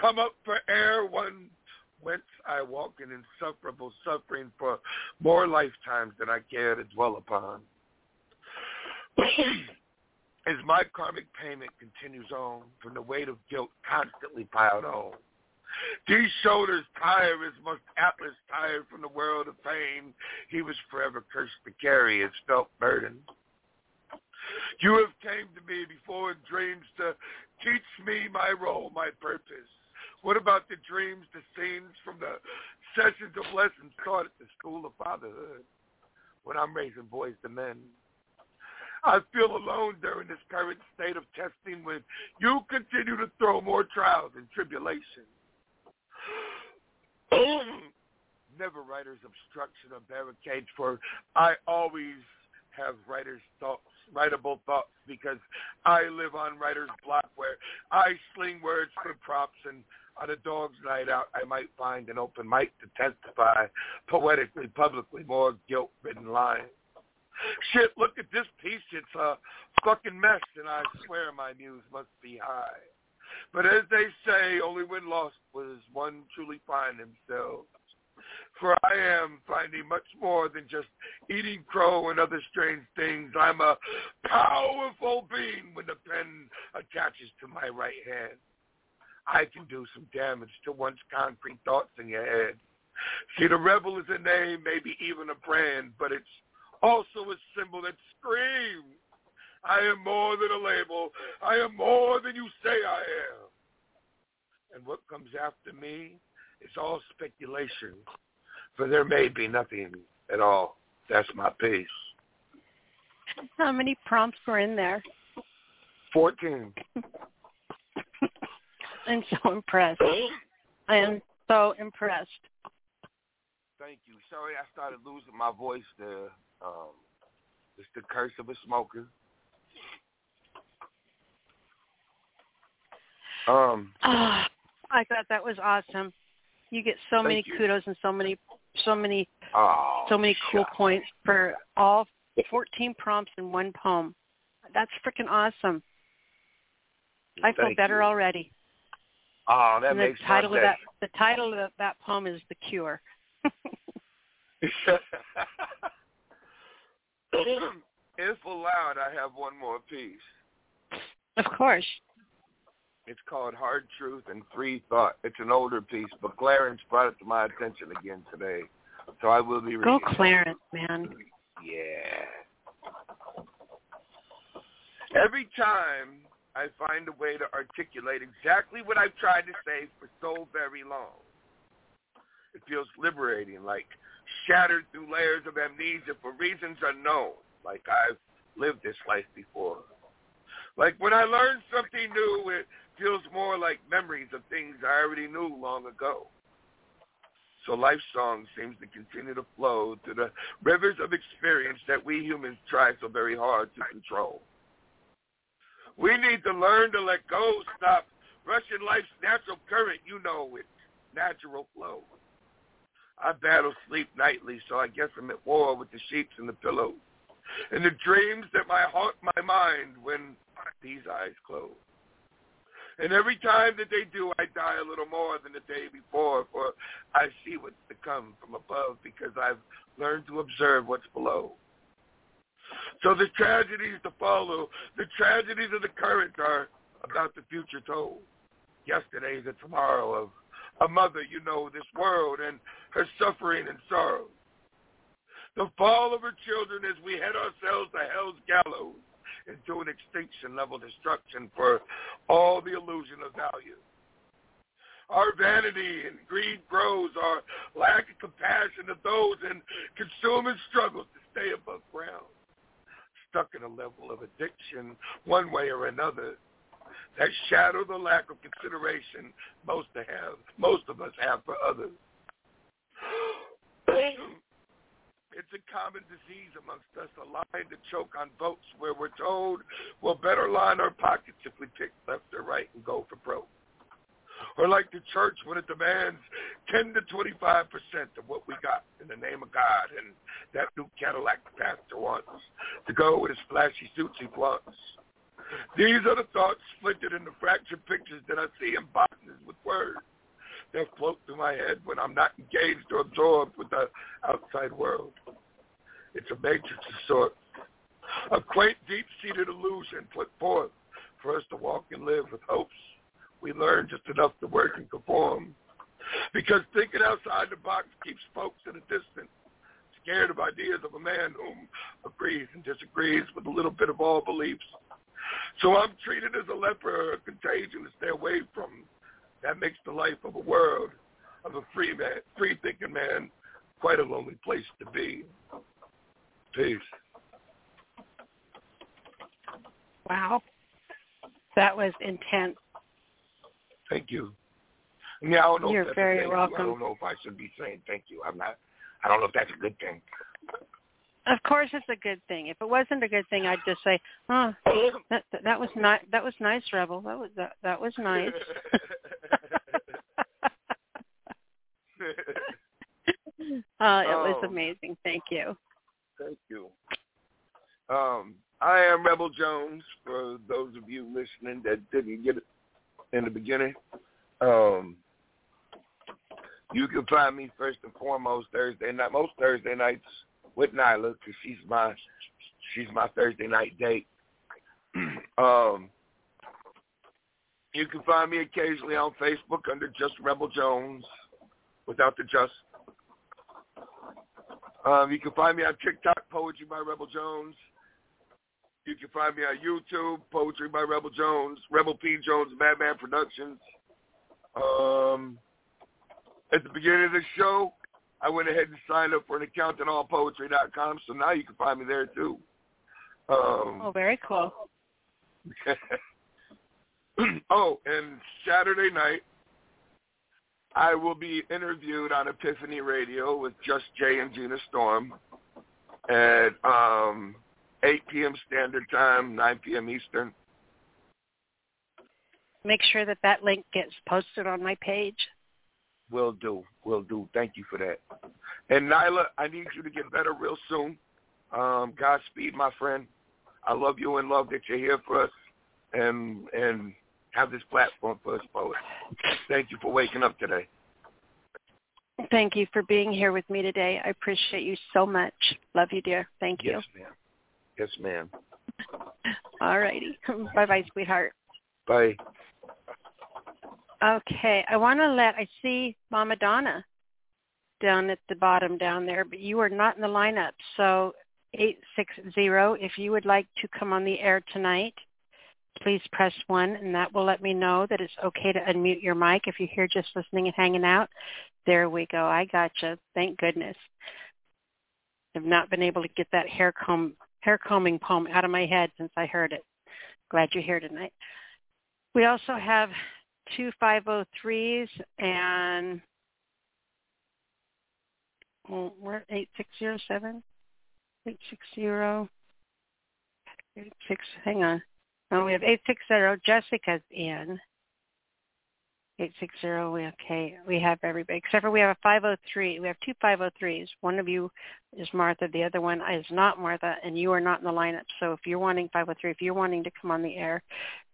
come up for air one whence I walk in insufferable suffering for more lifetimes than I care to dwell upon? As my karmic payment continues on from the weight of guilt constantly piled on, these shoulders tire as must Atlas tired from the world of pain he was forever cursed to carry his felt burden. You have came to me before in dreams to teach me my role, my purpose, What about the dreams, the scenes from the sessions of lessons taught at the School of Fatherhood when I'm raising boys to men? I feel alone during this current state of testing when you continue to throw more trials and tribulations. Never writer's obstruction or barricades, for I always have writer's thoughts, writable thoughts, because I live on writer's block where I sling words for props, and on a dog's night out I might find an open mic to testify poetically, publicly, more guilt-ridden lines. Shit, look at this piece. It's a fucking mess, and I swear my muse must be high. But as they say, only when lost was one truly find himself. For I am finding much more than just eating crow and other strange things. I'm a powerful being when the pen attaches to my right hand. I can do some damage to one's concrete thoughts in your head. See, the Rebel is a name, maybe even a brand, but it's also a symbol that screams, I am more than a label. I am more than you say I am. And what comes after me is all speculation, for there may be nothing at all. That's my piece. How many prompts were in there? Fourteen. I'm so impressed. I am so impressed. Thank you. Sorry, I started losing my voice there. Um, it's the curse of a smoker. Um, oh, I thought that was awesome. You get so many you. kudos and so many, so many, oh, so many cool God. points for all fourteen prompts in one poem. That's freaking awesome. I feel thank better you. already. Oh, that and makes the title my of day. that the title of that poem is "The Cure." If allowed, I have one more piece. Of course. It's called Hard Truth and Free Thought. It's an older piece, but Clarence brought it to my attention again today, so I will be reading. Go Clarence, man. Yeah. Every time I find a way to articulate exactly what I've tried to say for so very long, it feels liberating, like shattered through layers of amnesia for reasons unknown, like I've lived this life before. Like when I learn something new, it feels more like memories of things I already knew long ago. So life song seems to continue to flow through the rivers of experience that we humans try so very hard to control. We need to learn to let go, stop rushing life's natural current, you know, its natural flow. I battle sleep nightly, so I guess I'm at war with the sheeps and the pillows and the dreams that my heart, my mind, when these eyes close. And every time that they do, I die a little more than the day before, for I see what's to come from above because I've learned to observe what's below. So the tragedies to follow, the tragedies of the current are about the future told. Yesterday's a tomorrow of a mother, you know, this world and her suffering and sorrow. The fall of her children as we head ourselves to hell's gallows into an extinction-level destruction for all the illusion of value. Our vanity and greed grows, our lack of compassion of those in consumer struggles to stay above ground, stuck in a level of addiction one way or another that shadow the lack of consideration most to have, most of us have for others. It's a common disease amongst us, a line to choke on votes where we're told we'll better line our pockets if we pick left or right and go for broke. Or like the church when it demands ten to twenty-five percent of what we got in the name of God, and that new Cadillac pastor wants to go with his flashy suits he wants. These are the thoughts splintered in the fractured pictures that I see in boxes with words that float through my head when I'm not engaged or absorbed with the outside world. It's a matrix of sorts, a quaint, deep-seated illusion put forth for us to walk and live with hopes we learn just enough to work and conform. Because thinking outside the box keeps folks at a distance, scared of ideas of a man whom agrees and disagrees with a little bit of all beliefs. So I'm treated as a leper or a contagion to stay away from That makes the life of a world of a free man, free thinking man, quite a lonely place to be. Peace. Wow, that was intense. Thank you. I mean, I don't know. You're if that's very a welcome. You. I don't know if I should be saying thank you. I'm not. I don't know if that's a good thing. Of course, it's a good thing. If it wasn't a good thing, I'd just say, "Oh, that, that was not. That was nice, Rebel. That was that, that was nice." Uh, it was um, amazing. Thank you. Thank you. Um, I am Rebel Jones, for those of you listening that didn't get it in the beginning. Um, you can find me first and foremost Thursday night, most Thursday nights with Nyla, because she's my, she's my Thursday night date. um, you can find me occasionally on Facebook under just Rebel Jones, without the just. Um, you can find me on TikTok, Poetry by Rebel Jones. You can find me on YouTube, Poetry by Rebel Jones, Rebel P. Jones, Madman Productions. Um, at the beginning of the show, I went ahead and signed up for an account at all poetry dot com, so now you can find me there, too. Um, oh, very cool. Oh, and Saturday night, I will be interviewed on Epiphany Radio with Just Jay and Gina Storm at um, eight p.m. Standard Time, nine p.m. Eastern. Make sure that that link gets posted on my page. Will do. Will do. Thank you for that. And, Nyla, I need you to get better real soon. Um, Godspeed, my friend. I love you and love that you're here for us and and have this platform for us poets. Thank you for waking up today. Thank you for being here with me today. I appreciate you so much. Love you, dear. Thank you. Yes, ma'am. Yes, ma'am. All righty. Bye-bye, sweetheart. Bye. Okay, I want to let, I see Mama Donna down at the bottom down there, but you are not in the lineup. So eight six zero, if you would like to come on the air tonight, please press one, and that will let me know that it's okay to unmute your mic if you're here just listening and hanging out. There we go. I gotcha. Thank goodness. I've not been able to get that hair comb, hair combing poem out of my head since I heard it. Glad you're here tonight. We also have two five oh threes and well, we're eight six zero seven, eight six zero, eight six, hang on. Oh, we have eight six zero, Jessica's in. eight six zero, we okay, we have everybody, except for we have a five oh three. We have two five oh threes. One of you is Martha, the other one is not Martha, and you are not in the lineup. So if you're wanting five oh three, if you're wanting to come on the air,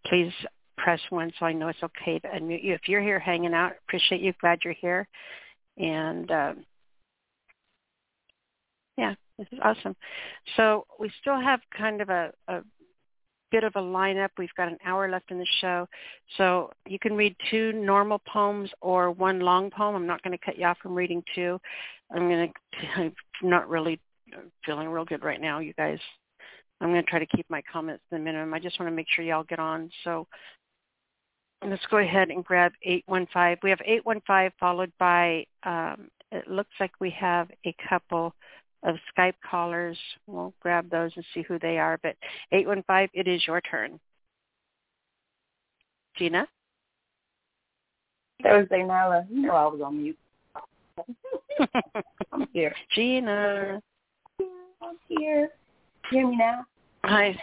please press one so I know it's okay to unmute you. If you're here hanging out, appreciate you. Glad you're here. And, um, yeah, this is awesome. So we still have kind of a, a bit of a lineup. We've got an hour left in the show. So you can read two normal poems or one long poem. I'm not going to cut you off from reading two. I'm going to, I'm not really feeling real good right now, you guys. I'm going to try to keep my comments to the minimum. I just want to make sure y'all get on. So let's go ahead and grab eight one five. We have eight one five followed by, um, it looks like we have a couple of Skype callers. We'll grab those and see who they are. But eight one five, it is your turn. Gina? Thursday, Nyla. You know I was on mute. I'm here. Gina. I'm here. Hear me now? Hi.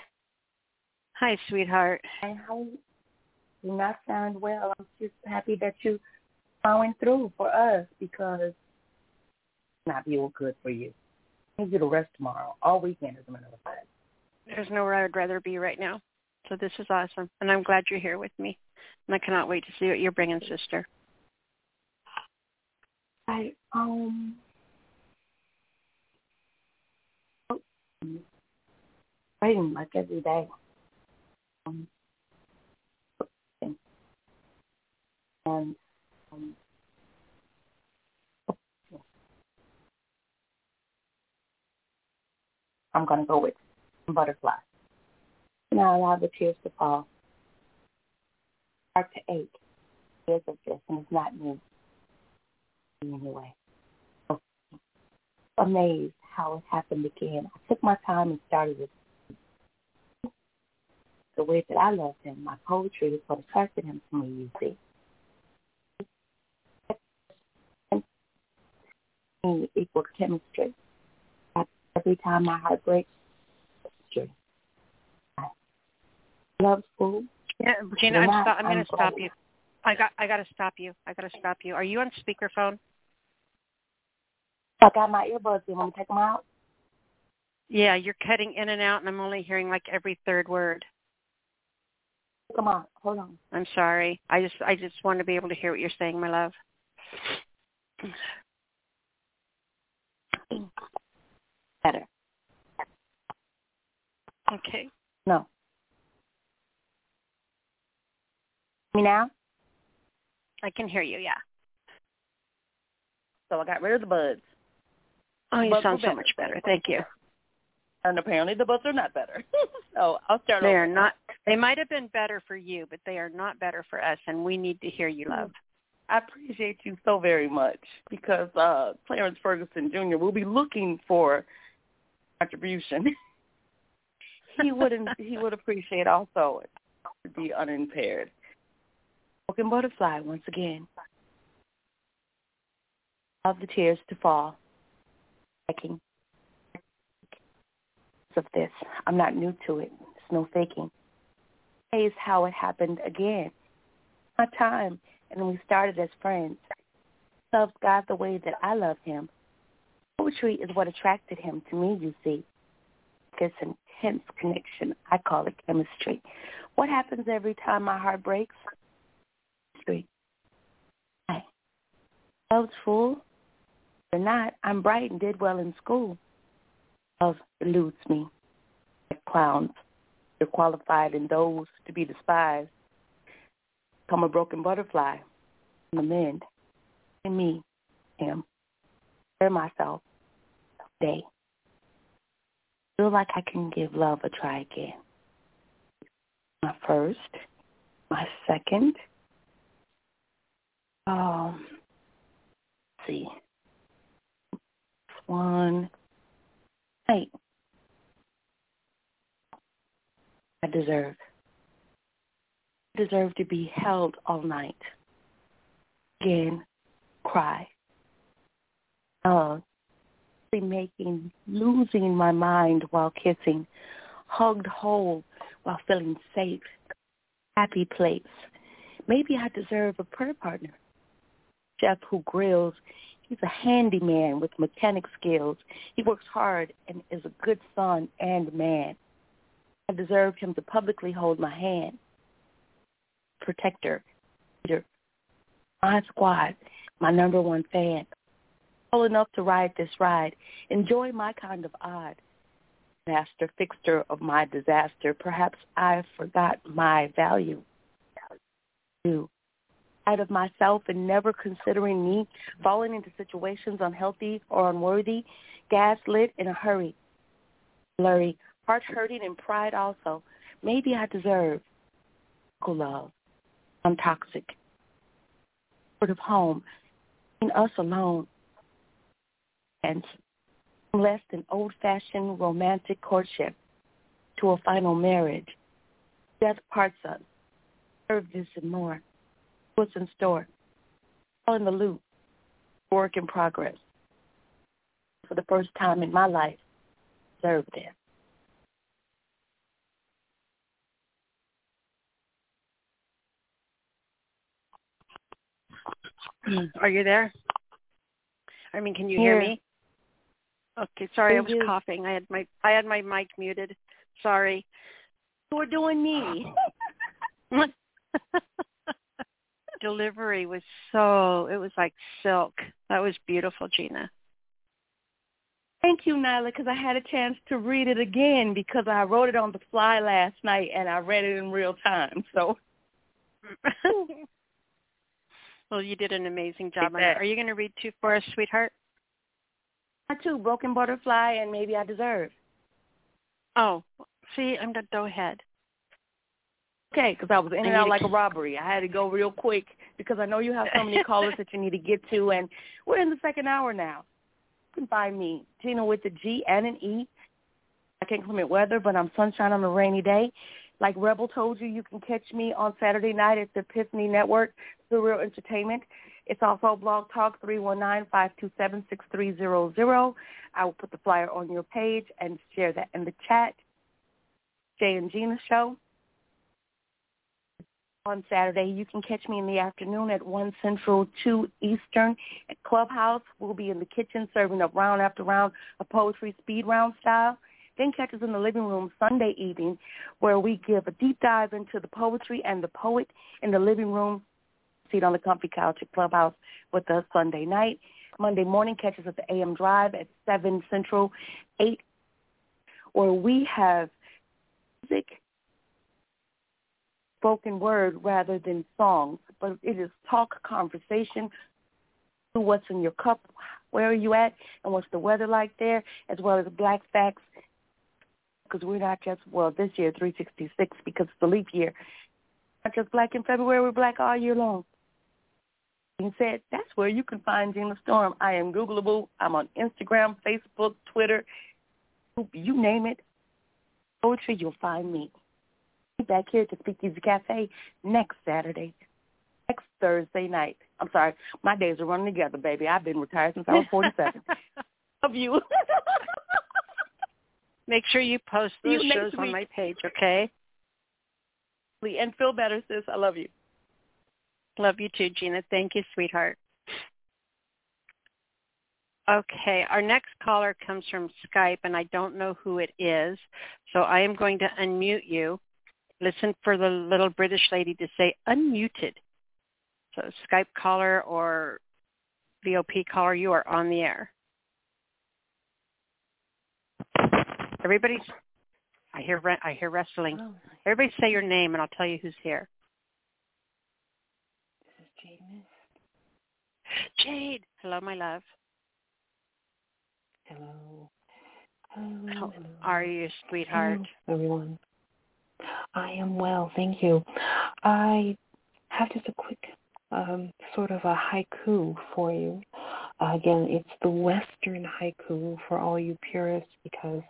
Hi, sweetheart. And how do not sound well. I'm just happy that you going through for us because it's not real good for you. You need to rest tomorrow. All weekend is another five. There's nowhere I'd rather be right now. So this is awesome. And I'm glad you're here with me. And I cannot wait to see what you're bringing, sister. I, um... Oh. Writing like every day. Um, and um, I'm going to go with butterfly. Now allow the tears to fall. Back to eight. is of this, and it's not new in any way. Okay. Amazed how it happened again. I took my time and started with the way that I loved him. My poetry is what attracted him to me, you see. Equal chemistry. Every time my heart breaks, chemistry. Love school. Yeah, Gina, I'm, sto- I'm going to stop you. I got. I got to stop you. I got to stop you. Are you on speakerphone? I got my earbuds. You want to take them out? Yeah, you're cutting in and out, and I'm only hearing like every third word. Come on, hold on. I'm sorry. I just. I just want to be able to hear what you're saying, my love. Better. Okay. No. Me now? I can hear you, yeah. So I got rid of the buds. Oh, you sound so much better. Thank you. And apparently the buds are not better. So I'll start over. They are not. They might have been better for you, but they are not better for us, and we need to hear you, love. I appreciate you so very much because uh, Clarence Ferguson Junior will be looking for contribution. He would he would appreciate also to be unimpaired. Broken butterfly once again. Of the tears to fall. Faking of this. I'm not new to it. It's no faking. Is how it happened again. My time. And we started as friends. Loves God the way that I love him. Poetry is what attracted him to me, you see. This intense connection, I call it chemistry. What happens every time my heart breaks? Chemistry. I love's full. Or not, I'm bright and did well in school. Love eludes me. Like clowns, they're qualified and those to be despised. I'm a broken butterfly. I'm a mend. And me, him, hear myself, day. Feel like I can give love a try again. My first, my second. Um, let's see. One, eight. I deserve. Deserve to be held all night. Again, cry. Uh, making, losing my mind while kissing, hugged whole while feeling safe, happy place. Maybe I deserve a prayer partner. Chef who grills, he's a handyman with mechanic skills. He works hard and is a good son and man. I deserve him to publicly hold my hand. Protector, leader, my squad, my number one fan, all enough to ride this ride, enjoy my kind of odd, master, fixer of my disaster, perhaps I forgot my value, value, out of myself and never considering me, falling into situations unhealthy or unworthy, gaslit in a hurry, blurry, heart hurting and pride also, maybe I deserve love. I'm toxic. Sort of home, and us alone, and less than old-fashioned romantic courtship to a final marriage. Death parts us. Serve this and more. What's in store? All in the loop. Work in progress. For the first time in my life, serve this. Are you there? I mean, can you yeah. hear me? Okay, sorry, I was you. coughing. I had my I had my mic muted. Sorry. You're doing me. Delivery was so, it was like silk. That was beautiful, Gina. Thank you, Nyla, because I had a chance to read it again because I wrote it on the fly last night and I read it in real time. So. Well, you did an amazing job on that. Are you going to read two for us, sweetheart? I, too, Broken Butterfly and Maybe I Deserve. Oh, see, I'm going to go ahead. okay, because I was in and out like a robbery. I had to go real quick because I know you have so many callers that you need to get to, and we're in the second hour now. You can find me, Gina with the G and an E. I can't climate weather, but I'm sunshine on a rainy day. Like Rebel told you, you can catch me on Saturday night at the Epiphany Network, Surreal Entertainment. It's also Blog Talk, three one nine, five two seven, six three zero zero. I will put the flyer on your page and share that in the chat. Jay and Gina Show. On Saturday, you can catch me in the afternoon at one Central, two Eastern at Clubhouse. We'll be in the kitchen serving up round after round of poetry, speed round style. Then catch us in the living room Sunday evening, where we give a deep dive into the poetry and the poet in the living room. Seat on the comfy couch at Clubhouse with us Sunday night. Monday morning, catch us at the A M Drive at seven Central, eight, where we have music, spoken word rather than songs, but it is talk, conversation, what's in your cup, where are you at, and what's the weather like there, as well as black facts, because we're not just, well, this year, three sixty-six, because it's the leap year. Not just black in February, we're black all year long. And said, that's where you can find Gina Storm. I am Googleable. I'm on Instagram, Facebook, Twitter, you name it. Poetry, you'll find me. Back here to Speakeasy Cafe next Saturday, next Thursday night. I'm sorry, my days are running together, baby. I've been retired since I was forty-seven. Love you. Make sure you post those you shows on my page, okay? And feel better, sis. I love you. Love you too, Gina. Thank you, sweetheart. Okay, our next caller comes from Skype, and I don't know who it is, so I am going to unmute you. Listen for the little British lady to say unmuted. So Skype caller or V O P caller, you are on the air. Everybody's, I hear, I hear wrestling. Oh, nice. Everybody say your name, and I'll tell you who's here. This is Jade Mist. Jade. Hello, my love. Hello. Hello. How are you, sweetheart? Hello, everyone. I am well, thank you. I have just a quick um, sort of a haiku for you. Uh, again, it's the Western haiku for all you purists, because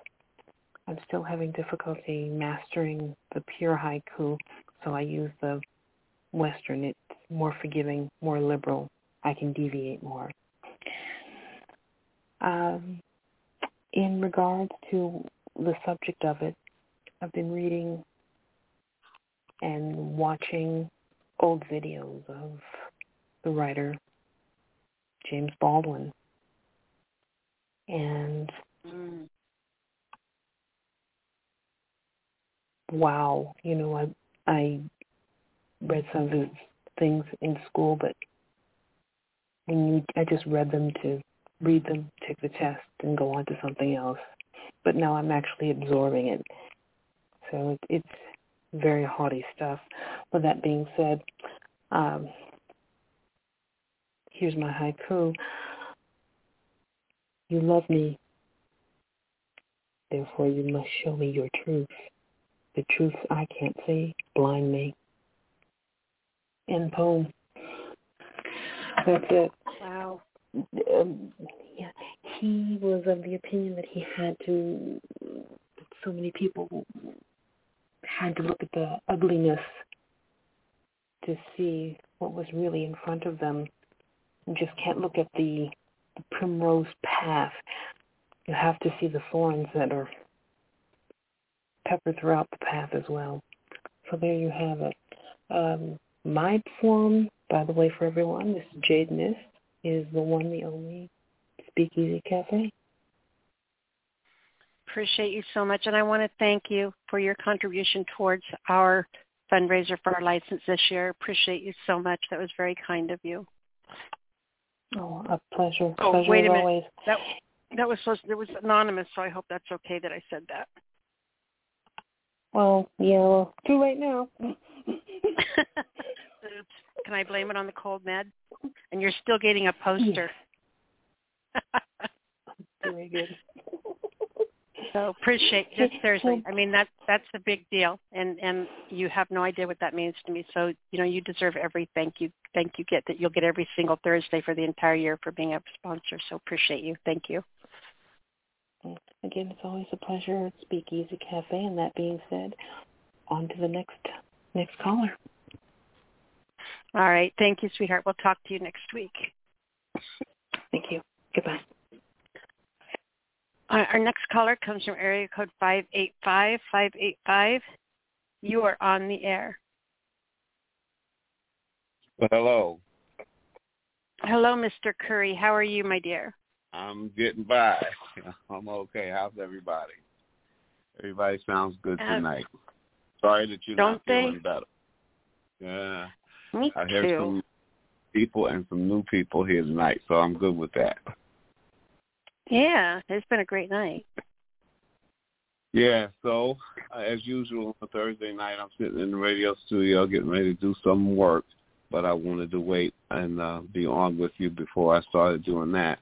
I'm still having difficulty mastering the pure haiku, so I use the Western. It's more forgiving, more liberal. I can deviate more. Um, in regards to the subject of it, I've been reading and watching old videos of the writer James Baldwin. And mm. wow, you know, I I read some of his things in school, but when you, I just read them to read them, take the test, and go on to something else. But now I'm actually absorbing it. So it, it's very haughty stuff. With that being said, um, here's my haiku. You love me, therefore you must show me your truth. The truth I can't see, blind me. End poem. That's it. Wow. Um, yeah. He was of the opinion that he had to, that so many people had to look at the ugliness to see what was really in front of them. You just can't look at the, the primrose path. You have to see the thorns that are peppered throughout the path as well. So there you have it. Um, my form, by the way, for everyone, this is Jade Mist, is the one, the only Speakeasy Cafe. Appreciate you so much, and I want to thank you for your contribution towards our fundraiser for our license this year. Appreciate you so much. That was very kind of you. Oh, a pleasure. Oh, pleasure wait a minute. Always. That, that was supposed, it was anonymous, so I hope that's okay that I said that. Well, yeah, well, too late now. Oops. Can I blame it on the cold med? And you're still getting a poster. Yes. Very good. So appreciate this seriously. I mean, that's that's a big deal, and and you have no idea what that means to me. So you know, you deserve every thank you thank you get that you'll get every single Thursday for the entire year for being a sponsor. So appreciate you. Thank you. Again, it's always a pleasure at Speakeasy Cafe. And that being said, on to the next next caller. All right. Thank you, sweetheart. We'll talk to you next week. Thank you. Goodbye. Our next caller comes from area code five eight five, five eight five. You are on the air. Well, hello. Hello, Mister Curry. How are you, my dear? I'm getting by. I'm okay. How's everybody? Everybody sounds good tonight. Um, Sorry that you're not feeling better. Yeah. Me too. I hear some people and some new people here tonight, so I'm good with that. Yeah, it's been a great night. Yeah, so uh, as usual on Thursday night, I'm sitting in the radio studio getting ready to do some work, but I wanted to wait and uh, be on with you before I started doing that.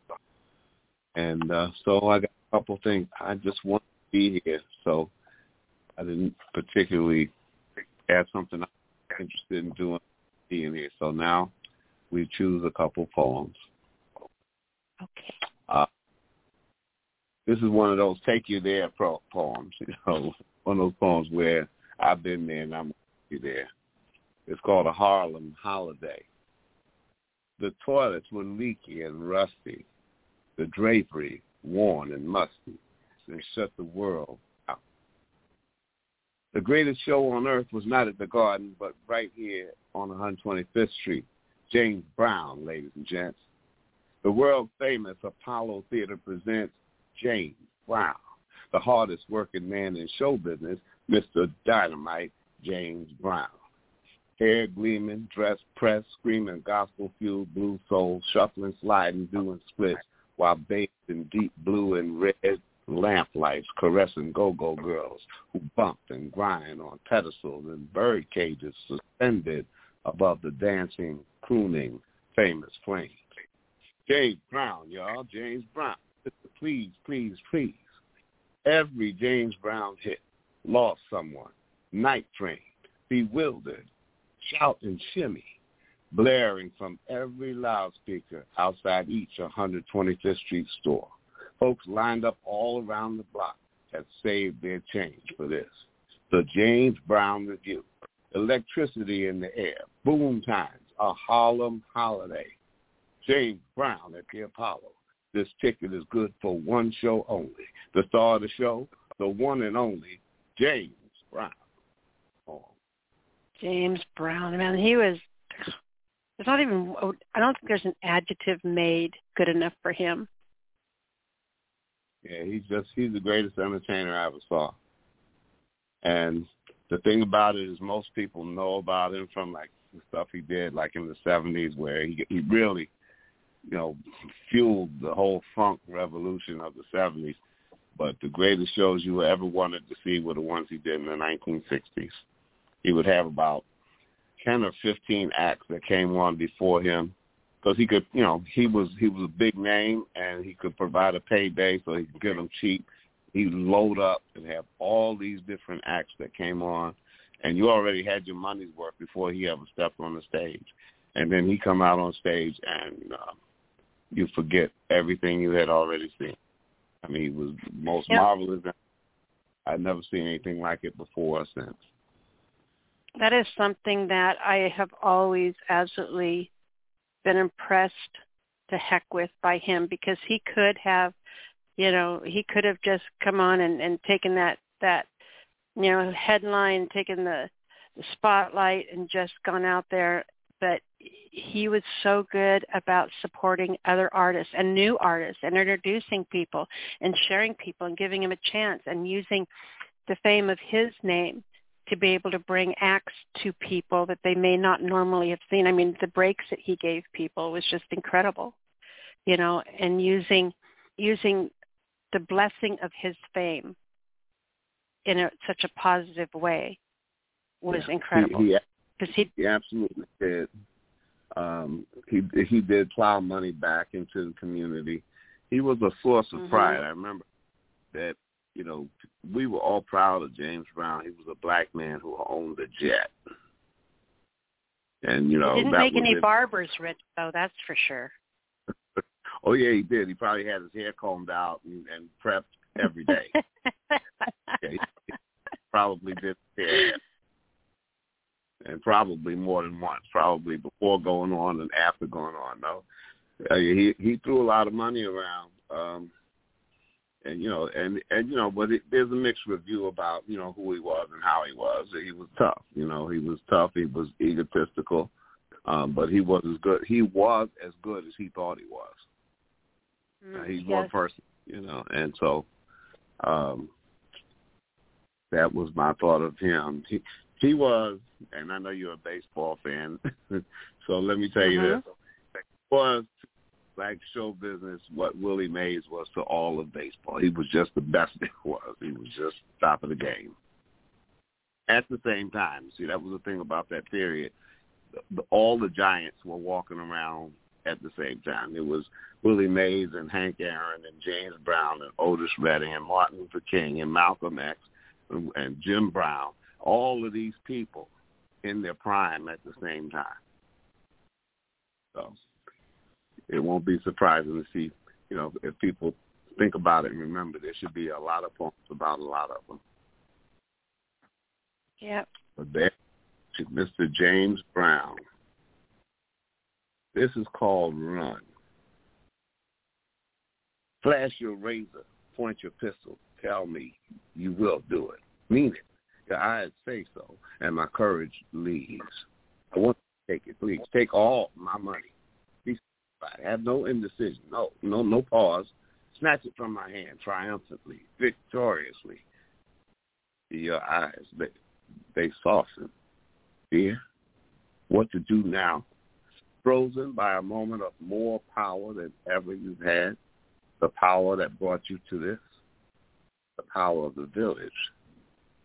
And uh, so I got a couple things. I just wanted to be here, so I didn't particularly add something I'm interested in doing being here. So now we choose a couple poems. Okay. Uh, This is one of those take you there pro- poems, you know, one of those poems where I've been there and I'm there. It's called A Harlem Holiday. The toilets were leaky and rusty, the drapery worn and musty, and shut the world out. The greatest show on earth was not at the Garden, but right here on one twenty-fifth street, James Brown, ladies and gents. The world-famous Apollo Theater presents James Brown, the hardest working man in show business, Mister Dynamite James Brown. Hair gleaming, dress pressed, screaming gospel-fueled blue soul, shuffling, sliding, doing splits, while bathed in deep blue and red lamplights, caressing go-go girls who bumped and grind on pedestals and bird cages suspended above the dancing, crooning, famous flames. James Brown, y'all, James Brown. Please, please, please. Every James Brown hit, Lost Someone, Night Train, Bewildered, Shout and Shimmy, blaring from every loudspeaker outside each one twenty-fifth street store. Folks lined up all around the block had saved their change for this. The James Brown Review, electricity in the air, boom times, a Harlem holiday. James Brown at the Apollo. This ticket is good for one show only. The star of the show, the one and only James Brown. Oh. James Brown, man, he was. There's not even. I don't think there's an adjective made good enough for him. Yeah, he's just. He's the greatest entertainer I ever saw. And the thing about it is, most people know about him from like the stuff he did, like in the seventies, where he he really. you know, fueled the whole funk revolution of the seventies. But the greatest shows you ever wanted to see were the ones he did in the nineteen sixties. He would have about ten or fifteen acts that came on before him because he could, you know, he was he was a big name and he could provide a payday so he could get them cheap. He'd load up and have all these different acts that came on, and you already had your money's worth before he ever stepped on the stage. And then he come out on stage and... Uh, you forget everything you had already seen. I mean, it was most yep. marvelous. I've never seen anything like it before or since. That is something that I have always absolutely been impressed to heck with by him, because he could have, you know, he could have just come on and, and taken that, that, you know, headline, taken the, the spotlight and just gone out there. But he was so good about supporting other artists and new artists and introducing people and sharing people and giving him a chance and using the fame of his name to be able to bring acts to people that they may not normally have seen. I mean, the breaks that he gave people was just incredible, you know, and using using the blessing of his fame in a, such a positive way was yeah. incredible. Yeah. He, he absolutely did. Um, he he did plow money back into the community. He was a source of mm-hmm. pride. I remember that you know, we were all proud of James Brown. He was a black man who owned a jet. And, you know, he didn't make any his... barbers rich, though, that's for sure. Oh, yeah, he did. He probably had his hair combed out and, and prepped every day. Yeah, he probably did his hair. And probably more than once, probably before going on and after going on. No, uh, he he threw a lot of money around, um, and you know, and and you know, but it, there's a mixed review about you know who he was and how he was. He was tough, you know, he was tough. He was egotistical, um, but he was as good. He was as good as he thought he was. Mm, uh, he's yes. one person, you know, and so um, that was my thought of him. He, He was, and I know you're a baseball fan, so let me tell you uh-huh. this. He was, like show business, what Willie Mays was to all of baseball. He was just the best it was. He was just top of the game. At the same time, see, that was the thing about that period. The, the, all the giants were walking around at the same time. It was Willie Mays and Hank Aaron and James Brown and Otis Redding and Martin Luther King and Malcolm X and, and Jim Brown. All of these people in their prime at the same time. So it won't be surprising to see, you know, if people think about it and remember, there should be a lot of poems about a lot of them. Yep. But there, Mister James Brown. This is called Run. Flash your razor, point your pistol, tell me you will do it. Mean it. Your eyes say so, and my courage leaves. I want you to take it, please. Take all my money. Be satisfied. Have no indecision. No, no, no pause. Snatch it from my hand triumphantly, victoriously. Your eyes, they, they soften. Fear? What to do now? Frozen by a moment of more power than ever you've had. The power that brought you to this. The power of the village.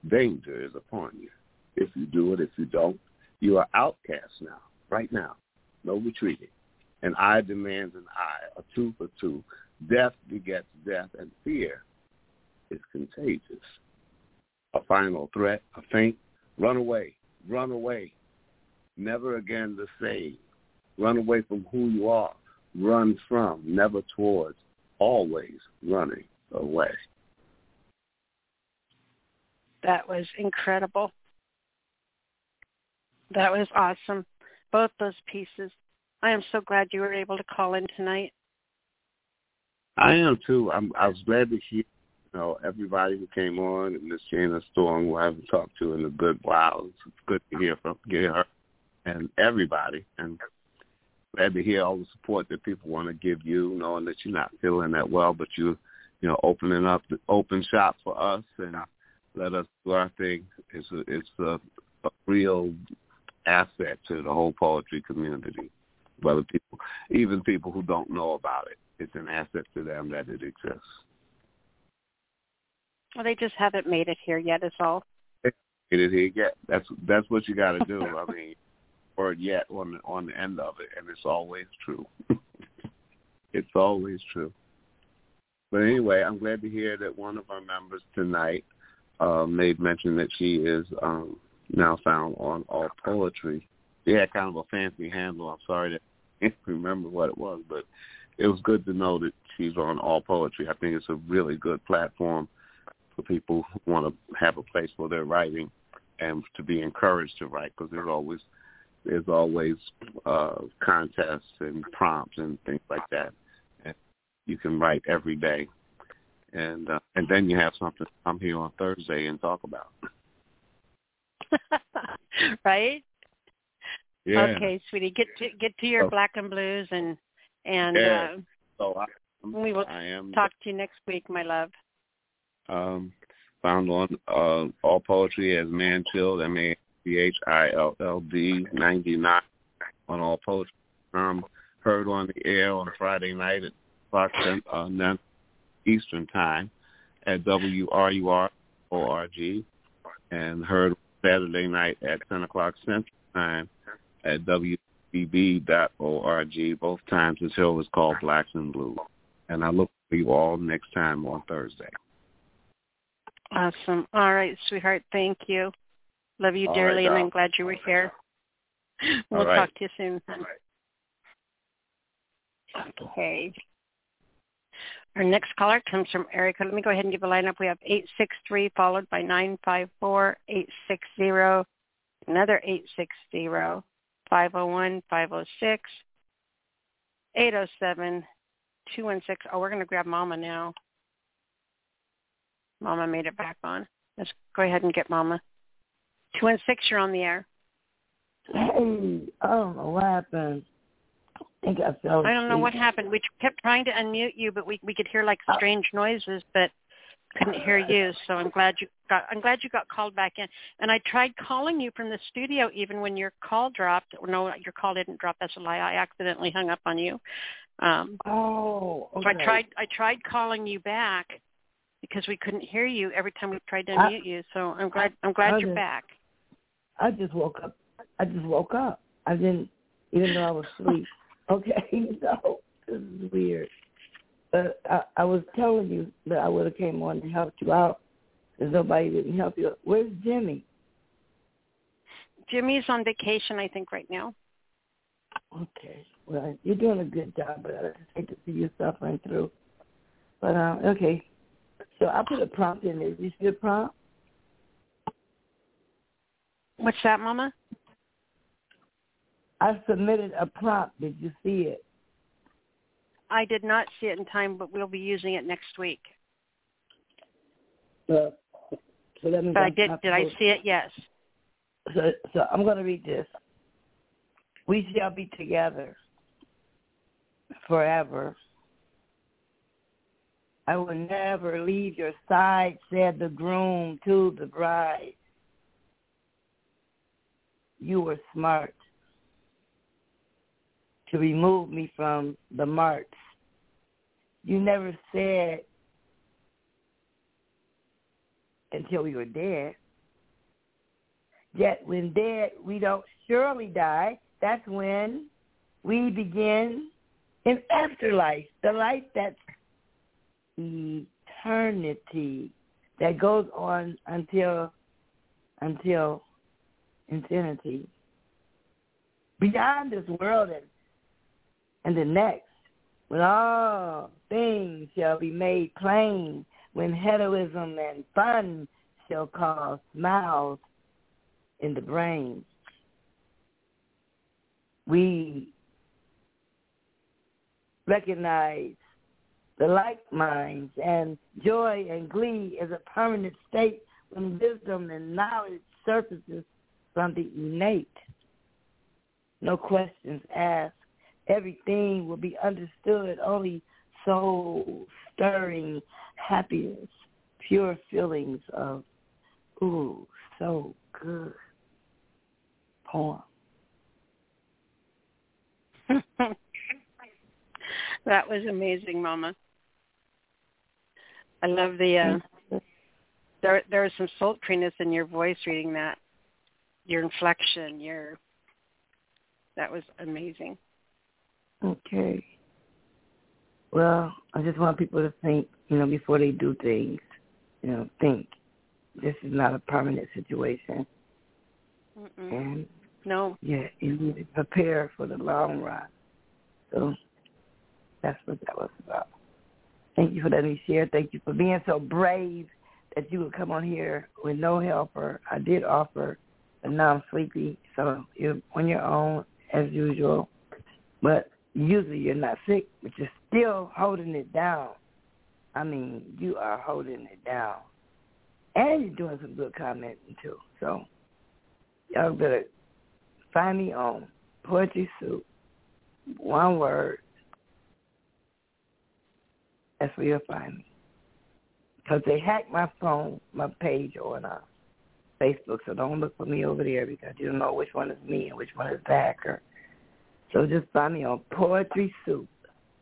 Danger is upon you. If you do it, if you don't, you are outcast now, right now. No retreating. An eye demands an eye, a tooth for tooth. Death begets death, and fear is contagious. A final threat, a feint. Run away. Run away. Never again the same. Run away from who you are. Run from, never towards, always running away. That was incredible. That was awesome. Both those pieces. I am so glad you were able to call in tonight. I am, too. I'm, I was glad to hear you know, everybody who came on, and Miss Jana Storm, who I haven't talked to in a good while. It's good to hear from hear her and everybody. And glad to hear all the support that people want to give you, knowing that you're not feeling that well, but you, you know, opening up the open shop for us and let us do our thing. It's a, it's a, a real asset to the whole poetry community. Whether people, even people who don't know about it, it's an asset to them that it exists. Well, they just haven't made it here yet. Is all. They haven't made it here yet. That's that's what you got to do. I mean, word yet on the, on the end of it, and it's always true. It's always true. But anyway, I'm glad to hear that one of our members tonight. Uh, made mention that she is um, now found on All Poetry. Yeah, kind of a fancy handle. I'm sorry that I can't remember what it was, but it was good to know that she's on All Poetry. I think it's a really good platform for people who want to have a place for their writing and to be encouraged to write, because there's always there's always uh, contests and prompts and things like that. And you can write every day. And uh, and then you have something to come here on Thursday and talk about. Right? Yeah. Okay, sweetie. Get to, get to your so, Black and Blues, and and yeah. uh, so I, we will I am, talk to you next week, my love. Um, found on uh, All Poetry as Manchild, M A N C H I L L D, ninety-nine on All Poetry. Um, heard on the air on Friday night at Fox uh, nine. Eastern Time at W R U R dot org, and heard Saturday night at ten o'clock Central Time at W B B dot org. Both times this show is called Blacks and Blues. And I look for you all next time on Thursday. Awesome. All right, sweetheart. Thank you. Love you All dearly, right, and I'm glad you were here. We'll All right. talk to you soon. All right. Okay. Our next caller comes from Erica. Let me go ahead and give a lineup. We have eight six three followed by nine five four, eight six zero, another eight six zero, five oh one, five oh six, eight oh seven, two one six. Oh, we're going to grab Mama now. Mama made it back on. Let's go ahead and get Mama. two one six, you're on the air. Hey, I don't know what happened. I think I fell I don't know what happened. We kept trying to unmute you, but we we could hear like strange noises, but couldn't hear you. So I'm glad you got I'm glad you got called back in. And I tried calling you from the studio even when your call dropped. No, your call didn't drop. That's a lie. I accidentally hung up on you. Um, oh. Okay. So I tried I tried calling you back because we couldn't hear you every time we tried to unmute I, you. So I'm glad I'm glad I you're just, back. I just woke up. I just woke up. I didn't, even though I was asleep. Okay, no, this is weird. But I, I was telling you that I would have came on and helped you out because nobody didn't help you. Where's Jimmy? Jimmy's on vacation, I think, right now. Okay, well, you're doing a good job, but I hate to see you suffering through. But, um, okay, so I put a prompt in there. Did you see the prompt? What's that, Mama? I submitted a prompt. Did you see it? I did not see it in time, but we'll be using it next week. Uh, so that means but I did. Did I see it? Yes. So, so I'm going to read this. We shall be together forever. I will never leave your side, said the groom to the bride. You were smart to remove me from the marts. You never said until we were dead. Yet when dead, we don't surely die. That's when we begin in afterlife, the life that's eternity, that goes on until until infinity. Beyond this world and And the next, when all things shall be made plain, when hedonism and fun shall cause smiles in the brain, we recognize the like minds, and joy and glee is a permanent state when wisdom and knowledge surfaces from the innate. No questions asked. Everything will be understood, only soul-stirring happiness, pure feelings of, ooh, so good poem. That was amazing, Mama. I love the, uh, there, there was some sultriness in your voice reading that, your inflection, your, that was amazing. Okay. Well, I just want people to think, you know, before they do things, you know, think. This is not a permanent situation. Mm-mm. And no. Yeah, you need to prepare for the long run. So that's what that was about. Thank you for letting me share. Thank you for being so brave that you would come on here with no helper. I did offer, but now I'm sleepy. So you're on your own as usual. But usually you're not sick, but you're still holding it down. I mean, you are holding it down. And you're doing some good commenting, too. So y'all better find me on Poetry Soup. One word. That's where you'll find me. Because they hacked my phone, my page on uh, Facebook, so don't look for me over there because you don't know which one is me and which one is the hacker. So just find me on Poetry Soup.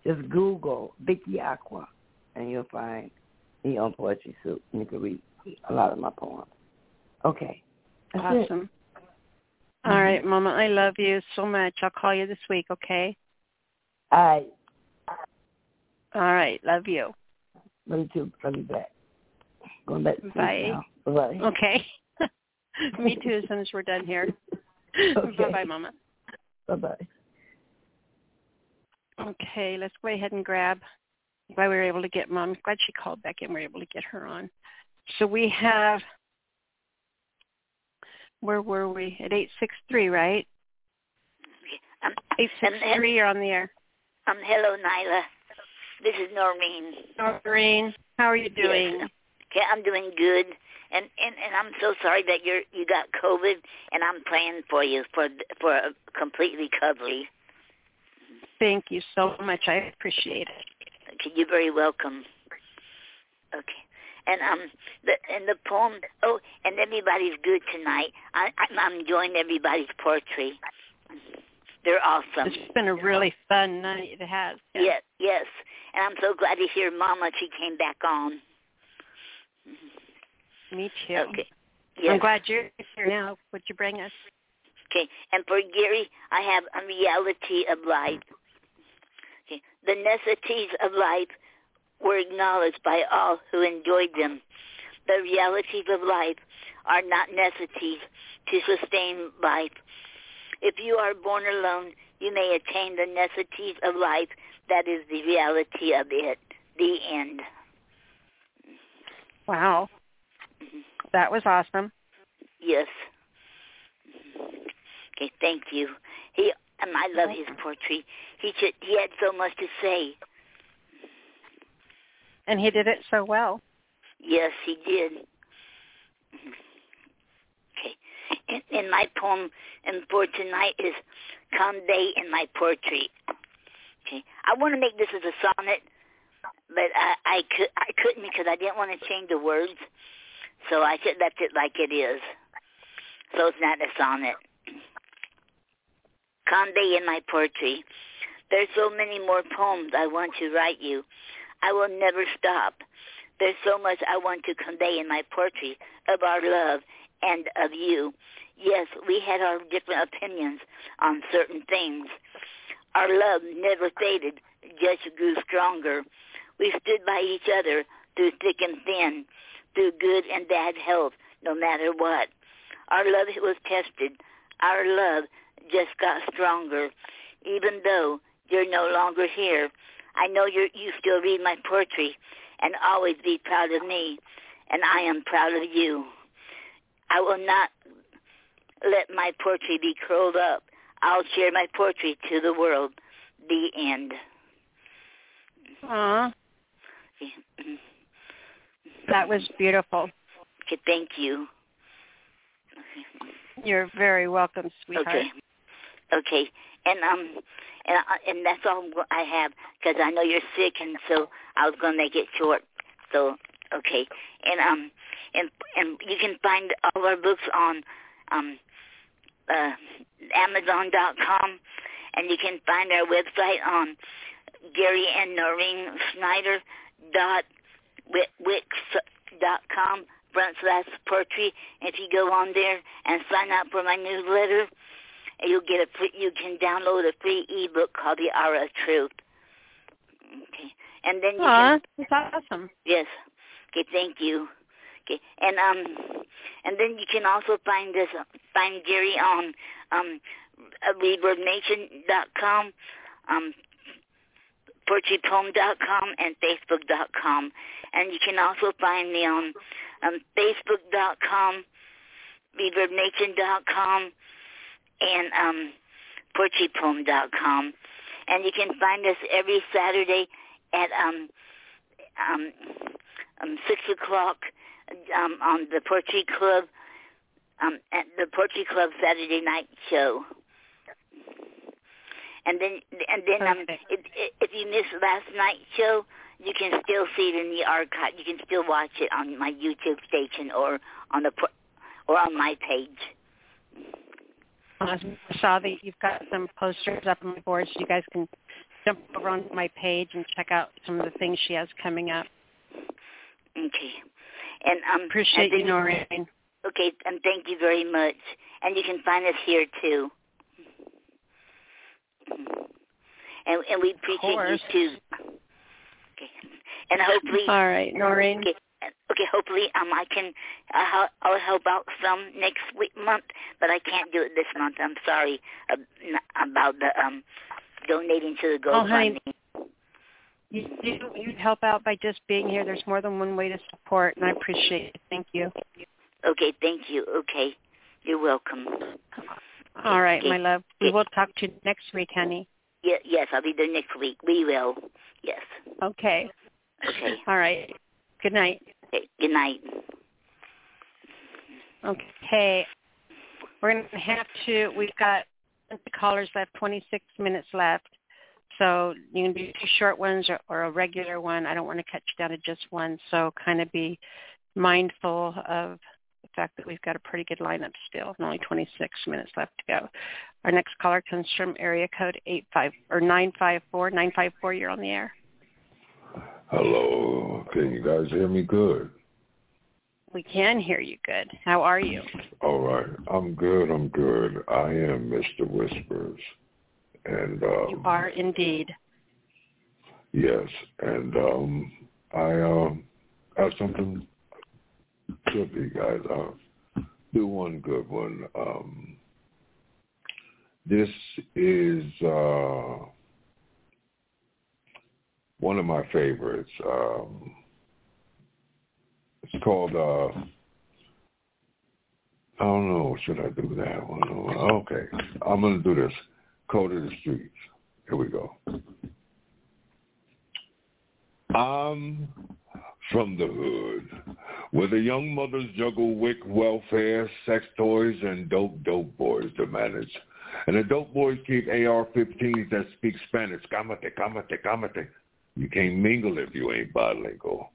Just Google Vicky Aqua, and you'll find me on Poetry Soup. And you can read a lot of my poems. Okay. That's awesome. It. All mm-hmm. right, Mama, I love you so much. I'll call you this week, okay? All right. All right, love you. Love you too. Love you back. Going back to bye. Bye. Okay. Me too, as soon as we're done here. Okay. Bye-bye, Mama. Bye-bye. Okay, let's go ahead and grab. I'm glad we were able to get Mom. I'm glad she called back in. We were able to get her on. So we have, where were we? At eight six three, right? Um, eight six three, um, you're on the air. Um, hello, Nyla. This is Noreen. Noreen, how are you doing? Yes. Okay, I'm doing good. And, and and I'm so sorry that you're you got COVID, and I'm praying for you for for a complete recovery. Thank you so much. I appreciate it. Okay, you're very welcome. Okay, and um, the, and the poem. Oh, and everybody's good tonight. I, I'm, I'm enjoying everybody's poetry. They're awesome. It's been a really fun night. It has. Yeah. Yes, yes, and I'm so glad to hear Mama. She came back on. Me too. Okay. Yes. I'm glad you're here now. Would you bring us? Okay. And for Gary, I have a reality of life. Okay. The necessities of life were acknowledged by all who enjoyed them. The realities of life are not necessities to sustain life. If you are born alone, you may attain the necessities of life. That is the reality of it. The end. Wow. That was awesome. Yes. Okay, thank you. He and I love his poetry. He should, he had so much to say, and he did it so well. Yes, he did. Okay, and, and my poem and for tonight is "Come Day" in my poetry. Okay, I want to make this as a sonnet, but I I, could, I couldn't because I didn't want to change the words. So I should left it like it is. So it's not a sonnet. Come day in my poetry. There's so many more poems I want to write you. I will never stop. There's so much I want to convey in my poetry of our love and of you. Yes, we had our different opinions on certain things. Our love never faded, just grew stronger. We stood by each other through thick and thin, through good and bad health, no matter what. Our love was tested. Our love just got stronger. Even though you're no longer here, I know you're, you still read my poetry and always be proud of me, and I am proud of you. I will not let my poetry be curled up. I'll share my poetry to the world. The end. Aww. Yeah. That was beautiful. Okay, thank you. You're very welcome, sweetheart. Okay, okay, and um, and and that's all I have because I know you're sick, and so I was gonna make it short. So okay, and um, and and you can find all our books on um, uh, Amazon dot com, and you can find our website on Gary and Noreen Snyder dot. Wix dot com front slash poetry. If you go on there and sign up for my newsletter, you'll get a free, you can download a free ebook called The Hour of Truth. Okay, and then you Aww, can, that's awesome. Yes. Okay, thank you. Okay, and um, and then you can also find this find Gary on um, reverb nation dot com, um. Poetry Poem dot com and Facebook dot com, and you can also find me on um, Facebook dot com, Reverb Nation dot com, and um, Poetry Poem dot com, and you can find us every Saturday at um, um, um, six o'clock um, on the Poetry Club um, at the Poetry Club Saturday Night Show. And then, and then, um, if, if you missed last night's show, you can still see it in the archive. You can still watch it on my YouTube station or on the or on my page. I saw that you've got some posters up on the board, so you guys can jump over on my page and check out some of the things she has coming up. Okay, and um, appreciate and then, you, Noreen. Okay, and thank you very much. And you can find us here too. And, and we appreciate you too. Okay. And hopefully, all right, Noreen. Okay, Okay, hopefully um, I can uh, I'll help out some next week, month, but I can't do it this month. I'm sorry about the um, donating to the GoFundMe. Oh, you you help out by just being here. There's more than one way to support, and I appreciate it. Thank you. Okay, thank you. Okay, you're welcome. All right, okay. My love. We will talk to you next week, honey. Yeah, yes, I'll be there next week. We will. Yes. Okay. Okay. All right. Good night. Okay. Good night. Okay. We're going to have to, we've got callers left, twenty-six minutes left. So you can do two short ones or, or a regular one. I don't want to cut you down to just one. So kind of be mindful of the fact that we've got a pretty good lineup still and only twenty-six minutes left to go. Our next caller comes from area code eight five or nine five four. nine five four, you're on the air. Hello. Can you guys hear me good? We can hear you good. How are you? All right. I'm good. I'm good. I am Mister Whispers. and um, You are indeed. Yes. And um, I um, have something to you guys. I'll do one good one. Um, this is... Uh, One of my favorites. Um, it's called, uh, I don't know, should I do that one? Okay, I'm going to do this. Code of the Streets. Here we go. I'm from the hood, where the young mothers juggle wick, welfare, sex toys, and dope, dope boys to manage. And the dope boys keep A R fifteens that speak Spanish. Cámate, cámate, cámate. You can't mingle if you ain't bilingual.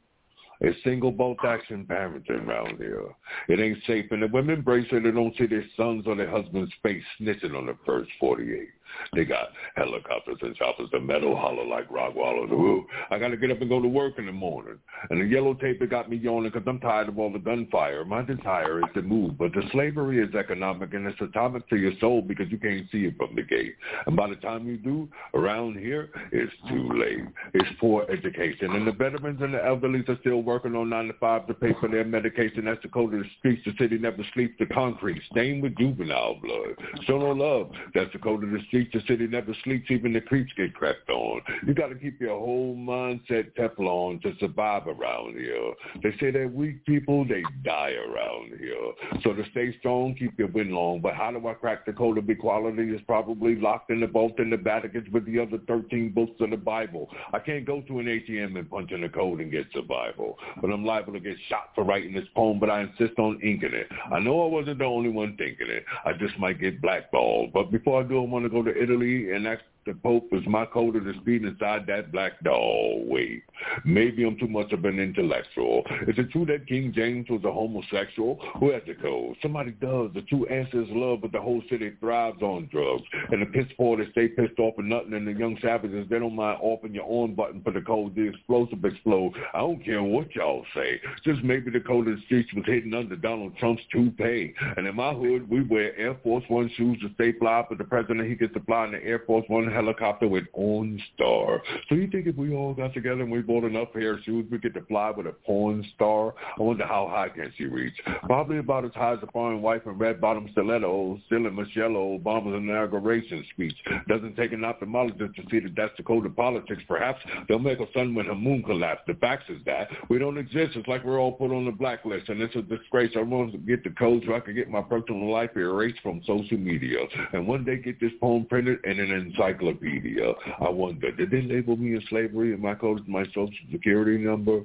It's single bolt action parenting around here. It ain't safe, and the women brace it and don't see their sons or their husbands' face snitching on the first forty-eight. They got helicopters and choppers to metal holler like rock wallers. Ooh, I got to get up and go to work in the morning. And the yellow tape that got me yawning because I'm tired of all the gunfire. My desire is to move, but the slavery is economic and it's atomic to your soul because you can't see it from the gate. And by the time you do, around here, it's too late. It's poor education. And the veterans and the elderly are still working on nine to five to pay for their medication. That's the code of the streets. The city never sleeps. The concrete stained with juvenile blood. Show no love. That's the code of the streets. The city never sleeps, even the creeps get crept on. You got to keep your whole mindset Teflon to survive around here. They say that weak people, they die around here. So to stay strong, keep your win long. But how do I crack the code of equality? It's probably locked in the vault in the Vatican with the other thirteen books of the Bible. I can't go to an A T M and punch in the code and get survival. But I'm liable to get shot for writing this poem, but I insist on inking it. I know I wasn't the only one thinking it. I just might get blackballed. But before I do, I want to go to Italy and ask the Pope is my code of the street inside that black doll. Wait, maybe I'm too much of an intellectual. Is it true that King James was a homosexual? Who has the code? Somebody does. The true answer is love, but the whole city thrives on drugs. And the piss poor, they stay pissed off and nothing. And the young savages, they don't mind offing your on button for the code. The explosive explode. I don't care what y'all say. Just maybe the code of the streets was hidden under Donald Trump's toupee. And in my hood, we wear Air Force One shoes to stay fly, but the president, he gets to fly in the Air Force One helicopter with Porn Star. So you think if we all got together and we bought enough hair shoes, we get to fly with a Porn Star? I wonder how high can she reach? Probably about as high as a foreign wife in red bottom stilettos, stealing Michelle Obama's inauguration speech. Doesn't take an ophthalmologist to see that that's the code of politics. Perhaps they'll make a sun when her moon collapsed. The facts is that we don't exist. It's like we're all put on the blacklist, and it's a disgrace. I want to get the code so I can get my personal life erased from social media, and one day get this poem printed in an encyclopedia. I wonder, did they label me in slavery and my code is my social security number?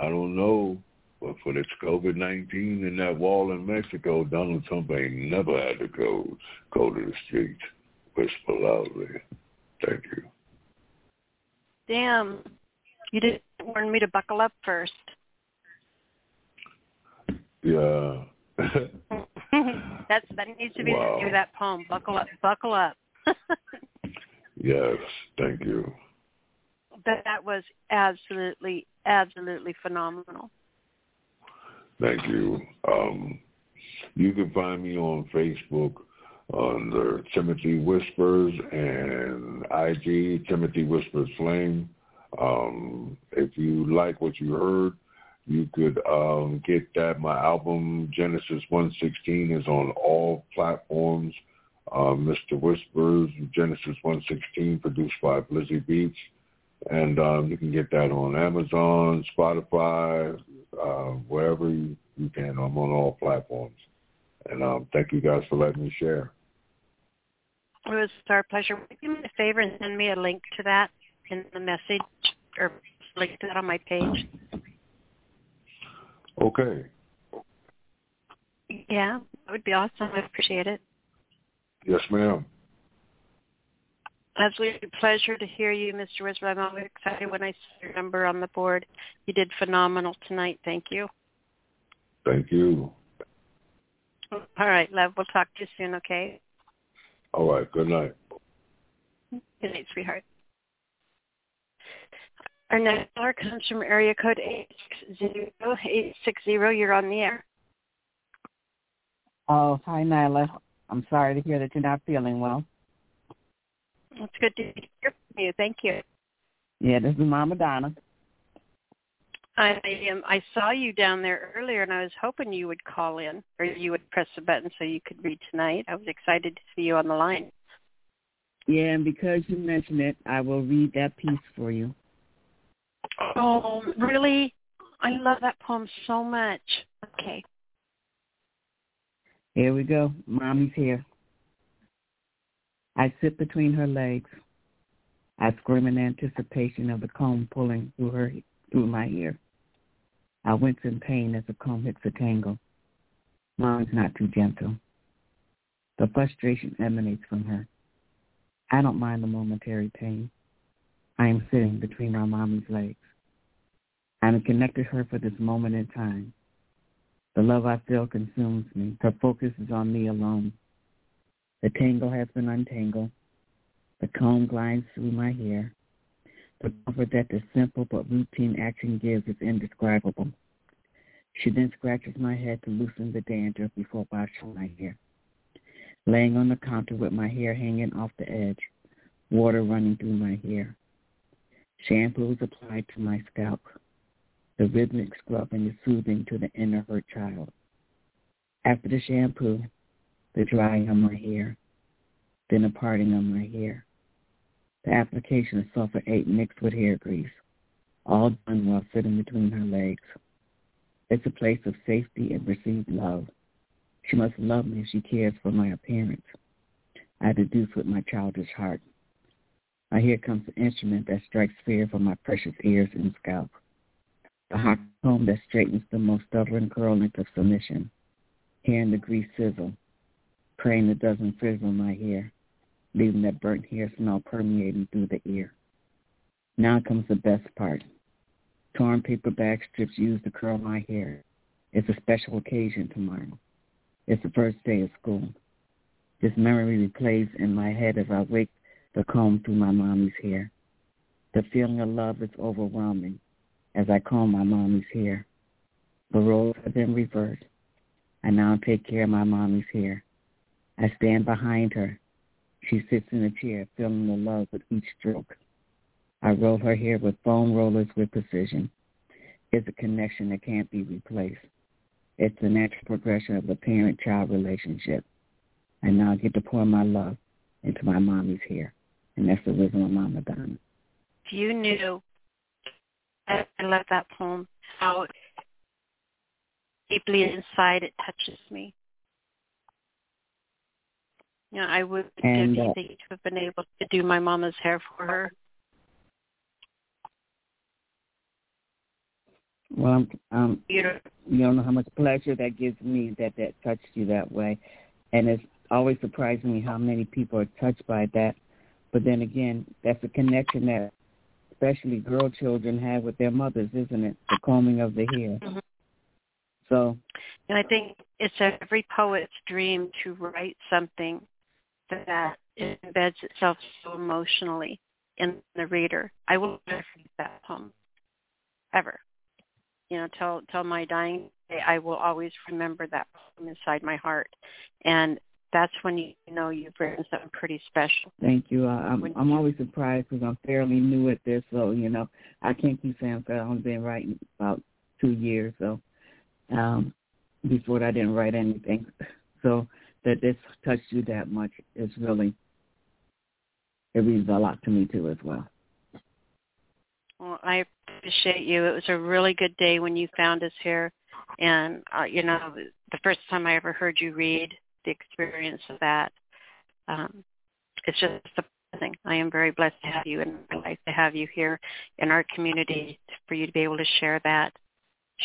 I don't know. But for this COVID nineteen and that wall in Mexico, Donald Trump ain't never had the code. Code of the streets. Whisper loudly. Thank you. Damn. You didn't warn me to buckle up first. Yeah. That's That needs to be wow. The name of that poem. Buckle up. Buckle up. Yes, thank you. That, that was absolutely, absolutely phenomenal. Thank you. Um, you can find me on Facebook under Timothy Whispers and I G, Timothy Whispers Flame. Um, if you like what you heard, You could um, get that. My album, Genesis one sixteen, is on all platforms. Uh, Mister Whispers, Genesis one sixteen, produced by Blizzy Beats. And um, you can get that on Amazon, Spotify, uh, wherever you, you can. I'm on all platforms. And um, thank you guys for letting me share. It was our pleasure. Would you do me a favor and send me a link to that in the message or link to that on my page? Okay. Yeah, that would be awesome. I appreciate it. Yes, ma'am. Absolutely a pleasure to hear you, Mister Whisper. I'm always excited when I see your number on the board. You did phenomenal tonight. Thank you. Thank you. All right, love. We'll talk to you soon, okay? All right. Good night. Good night, sweetheart. Our next caller comes from area code eight six zero eight six zero. You're on the air. Oh, hi, Nyla. I'm sorry to hear that you're not feeling well. It's good to hear from you. Thank you. Yeah, this is Mama Donna. I um, I saw you down there earlier, and I was hoping you would call in, or you would press the button so you could read tonight. I was excited to see you on the line. Yeah, and because you mentioned it, I will read that piece for you. Oh, really? I love that poem so much. Okay. Here we go. Mommy's here. I sit between her legs. I scream in anticipation of the comb pulling through her through my ear. I wince in pain as the comb hits a tangle. Mom's not too gentle. The frustration emanates from her. I don't mind the momentary pain. I am sitting between our mommy's legs. I am connected to her for this moment in time. The love I feel consumes me. Her focus is on me alone. The tangle has been untangled. The comb glides through my hair. The comfort that the simple but routine action gives is indescribable. She then scratches my head to loosen the dandruff before washing my hair. Laying on the counter with my hair hanging off the edge, water running through my hair. Shampoo is applied to my scalp. The rhythmic scrubbing is soothing to the inner hurt child. After the shampoo, the drying of my hair, then the parting of my hair. The application of sulfate mixed with hair grease, all done while sitting between her legs. It's a place of safety and received love. She must love me if she cares for my appearance. I deduce with my childish heart. Now here comes the instrument that strikes fear for my precious ears and scalp. The hot comb that straightens the most stubborn curlings of submission. Hearing the grease sizzle, praying it doesn't frizzle my hair, leaving that burnt hair smell permeating through the ear. Now comes the best part. Torn paper bag strips used to curl my hair. It's a special occasion tomorrow. It's the first day of school. This memory replays in my head as I wake the comb through my mommy's hair. The feeling of love is overwhelming as I comb my mommy's hair. The roles have been reversed. I now take care of my mommy's hair. I stand behind her. She sits in a chair, feeling the love with each stroke. I roll her hair with foam rollers with precision. It's a connection that can't be replaced. It's the natural progression of the parent-child relationship. I now get to pour my love into my mommy's hair. And that's the wisdom of Mama Donna. You knew. I love that poem. How deeply inside it touches me. You know, I would do anything to have been able to do my mama's hair for her. Well, I'm, um, you don't know how much pleasure that gives me that that touched you that way. And it's always surprising me how many people are touched by that. But then again, that's a connection that especially girl children have with their mothers, isn't it? The combing of the hair. Mm-hmm. So, and I think it's every poet's dream to write something that embeds itself so emotionally in the reader. I will never forget that poem, ever. You know, till till my dying day, I will always remember that poem inside my heart. And that's when you know you've written something pretty special. Thank you. Uh, I'm, I'm always surprised because I'm fairly new at this, so you know I can't keep saying I'm fair. I've only been writing about two years so um, before that I didn't write anything. So that this touched you that much is really, it means a lot to me too as well. Well, I appreciate you. It was a really good day when you found us here. And, uh, you know, the first time I ever heard you read, the experience of that, um, it's just a blessing. I am very blessed to have you in my life, to have you here in our community, for you to be able to share that,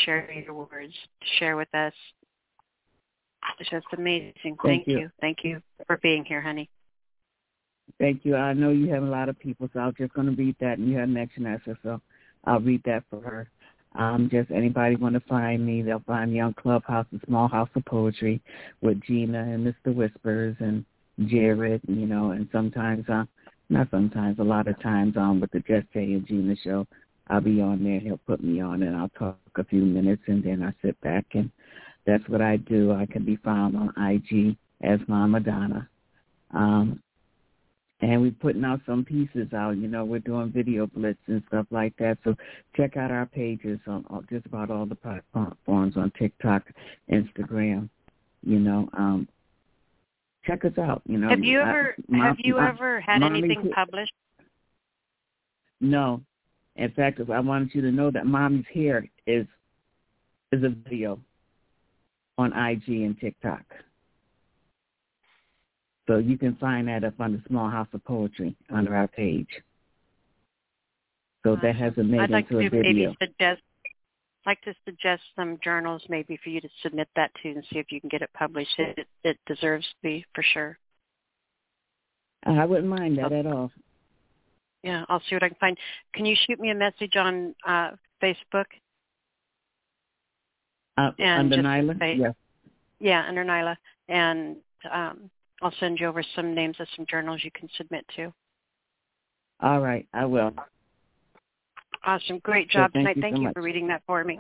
share your words, share with us. It's just amazing. Thank, Thank you. you. Thank you for being here, honey. Thank you. I know you have a lot of people, so I'm just going to read that, and you have next answer, so I'll read that for her. Um, just anybody want to find me, they'll find me on Clubhouse, the Small House of Poetry, with Gina and Mister Whispers and Jared, you know, and sometimes, uh, not sometimes, a lot of times on um, with the Just Jay and Gina show, I'll be on there. He'll put me on, and I'll talk a few minutes, and then I sit back, and that's what I do. I can be found on I G as Mama Donna. Um And we're putting out some pieces out, you know, we're doing video blitz and stuff like that. So check out our pages on just about all the platforms, on TikTok, Instagram, you know. Um, check us out, you know. Have you I, ever my, have you my, ever had Mommy anything here. published? No. In fact, I wanted you to know that Mommy's Hair is is a video on I G and TikTok. So you can find that up on the Small House of Poetry under our page. So that has been made I'd like into to a video. Suggest, I'd like to suggest some journals maybe for you to submit that to and see if you can get it published. It, it deserves to be, for sure. I wouldn't mind that okay. at all. Yeah, I'll see what I can find. Can you shoot me a message on uh, Facebook? Uh, under Nyla? Say, yeah. yeah, under Nyla. And... Um, I'll send you over some names of some journals you can submit to. All right, I will. Awesome. Great job so thank tonight. You thank so you much. for reading that for me.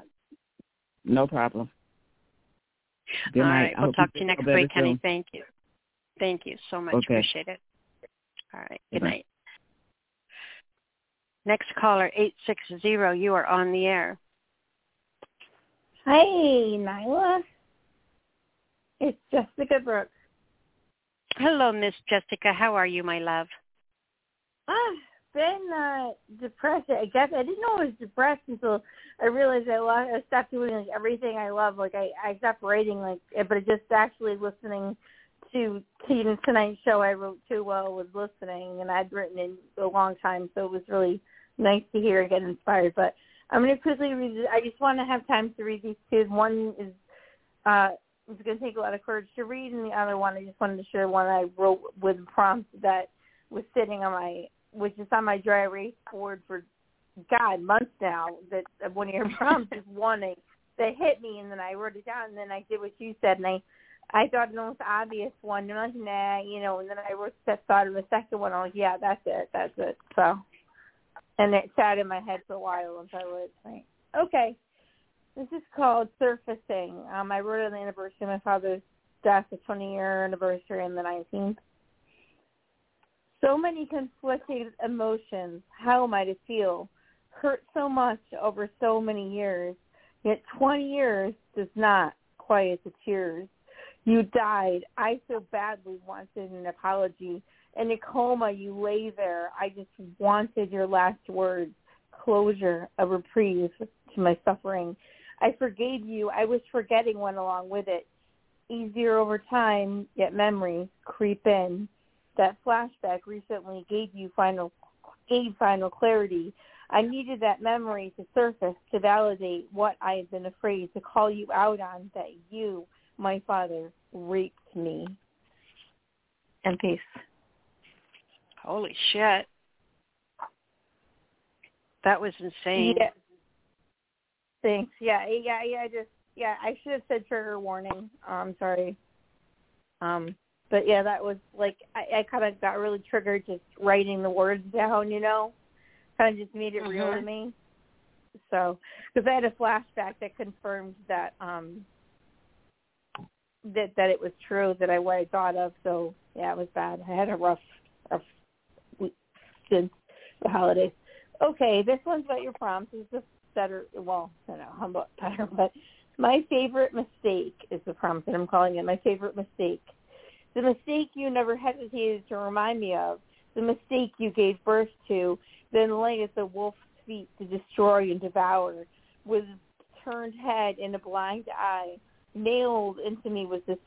No problem. Good All night. right, I we'll talk to you next week, honey. Soon. Thank you. Thank you so much. Okay. Appreciate it. All right, good Bye-bye. night. Next caller, eight six zero, you are on the air. Hi, Nyla. It's Jessica Brooks. Hello, Miss Jessica. How are you, my love? I've been uh, depressed. I guess I didn't know I was depressed until I realized I, lo- I stopped doing like, everything I love. Like I, I stopped writing, like, but just actually listening to tonight's show I wrote too while was listening, and I'd written in a long time, so it was really nice to hear and get inspired. But I'm going to quickly read this. I just want to have time to read these two. One is... Uh, It's going to take a lot of courage to read, and the other one, I just wanted to share one I wrote with prompts that was sitting on my, which is on my dry erase board for, God, months now, that one of your prompts is one that hit me, and then I wrote it down, and then I did what you said, and I, I thought the most obvious one, and I was like, nah, you know, and then I wrote that thought in the second one, I was like, yeah, that's it, that's it, so, and it sat in my head for a while until I was like, okay. This is called Surfacing. Um, I wrote it on the anniversary of my father's death, the twenty-year anniversary on the nineteenth. So many conflicted emotions. How am I to feel? Hurt so much over so many years, yet twenty years does not quiet the tears. You died. I so badly wanted an apology. In a coma, you lay there. I just wanted your last words, closure, a reprieve to my suffering. I forgave you. I was forgetting went along with it. Easier over time, yet memories creep in. That flashback recently gave you final, gave final clarity. I needed that memory to surface, to validate what I had been afraid to call you out on, that you, my father, raped me. And peace. Holy shit. That was insane. Yeah. Thanks. Yeah, yeah, yeah. I just, yeah, I should have said trigger warning. I'm um, sorry. Um, but yeah, that was like, I, I kind of got really triggered just writing the words down, you know, kind of just made it mm-hmm. real to me. So, because I had a flashback that confirmed that, um, that, that it was true, that I, what I thought of. So yeah, it was bad. I had a rough, rough week since the holidays. Okay, this one's about your prompts. This is the better, well, I don't know how much better, but my favorite mistake is the prompt that I'm calling it. My favorite mistake. The mistake you never hesitated to remind me of. The mistake you gave birth to. Then lay at the wolf's feet to destroy and devour. With turned head and a blind eye. Nailed into me was this,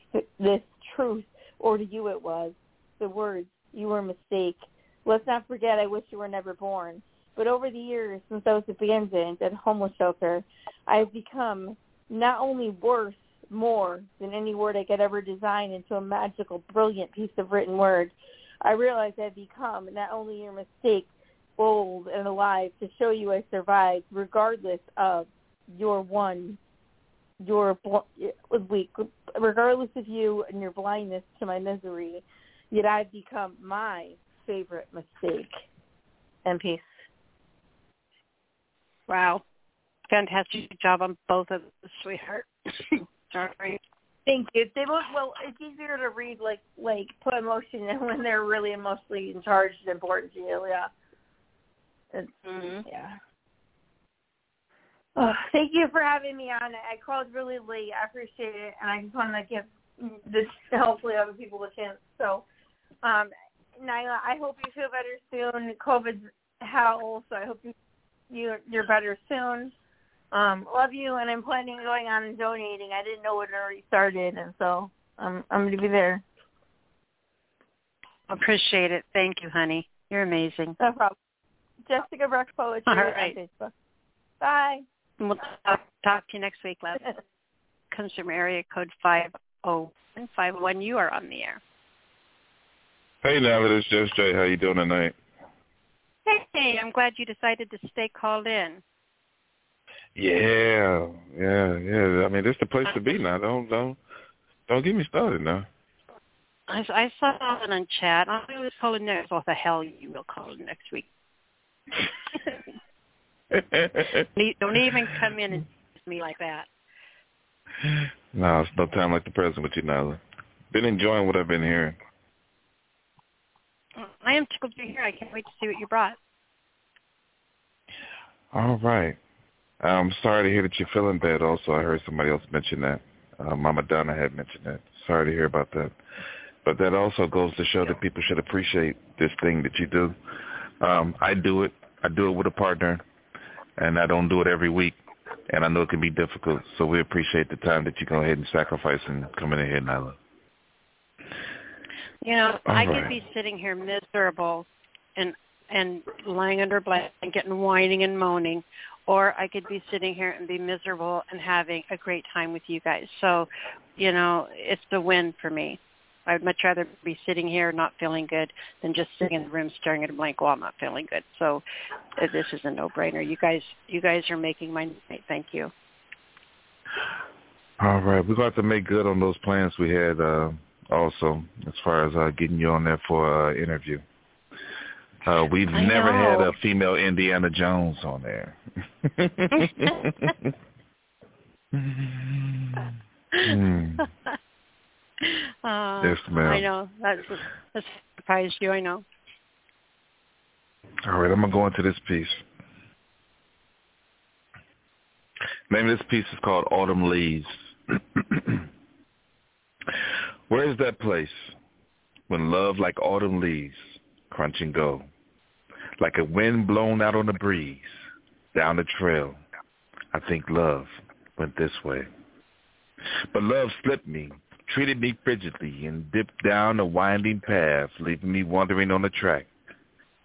this truth, or to you it was. The words, you were a mistake. Let's not forget, I wish you were never born. But over the years, since I was abandoned at a homeless shelter, I have become not only worse, more than any word I could ever design into a magical, brilliant piece of written word. I realize I've become not only your mistake, bold and alive to show you I survived, regardless of your one, your weak, regardless of you and your blindness to my misery. Yet I've become my favorite mistake. And peace. Wow. Fantastic job on both of them, sweetheart. Sorry. Thank you. They both, well, it's easier to read, like, like put emotion in when they're really emotionally charged and important to you, yeah. It's, mm-hmm. Yeah. Oh, thank you for having me on. I called really late. I appreciate it, and I just want to give this, hopefully, other people a chance. So, um, Nyla, I hope you feel better soon. COVID's hell, so I hope you, you, you're better soon. Um, love you, and I'm planning on going on and donating. I didn't know it already started, and so I'm, I'm going to be there. Appreciate it. Thank you, honey. You're amazing. No problem. Jessica Brock Poetry All right. on Facebook. Bye. We'll talk, talk to you next week, love. Comes from area code five oh one five one. You are on the air. Hey, Nyla, it's Jeff J. How you doing tonight? Hey, I'm glad you decided to stay called in. Yeah, yeah, yeah. I mean, this is the place to be now. Don't, don't, don't get me started now. I, I saw that on chat. I was calling next. What the hell you will call next week? Don't even come in and tease me like that. No, it's no time like the present with you, Nyla. Been enjoying what I've been hearing. I am tickled to be here. I can't wait to see what you brought. All right. I'm sorry to hear that you're feeling bad. Also, I heard somebody else mention that. Uh, Mama Donna had mentioned that. Sorry to hear about that. But that also goes to show that people should appreciate this thing that you do. Um, I do it. I do it with a partner, and I don't do it every week. And I know it can be difficult, so we appreciate the time that you go ahead and sacrifice and come in here, Nyla. You know, All I right. could be sitting here miserable and and lying under a blanket and whining and moaning, or I could be sitting here and be miserable and having a great time with you guys. So, you know, it's the win for me. I would much rather be sitting here not feeling good than just sitting in the room staring at a blank wall not feeling good. So uh, this is a no-brainer. You guys you guys are making my night. Thank you. All right. We're going to have to make good on those plans we had uh, also as far as uh, getting you on there for an uh, interview. Uh, we've I never know. had a female Indiana Jones on there. mm. Uh, yes, ma'am. I know. That's that surprised you, I know. All right, I'm going to go into this piece. The name of this piece is called Autumn Leaves. Where is that place when love like autumn leaves crunch and go, like a wind blown out on the breeze, down the trail? I think love went this way. But love slipped me, treated me frigidly, and dipped down a winding path, leaving me wandering on a track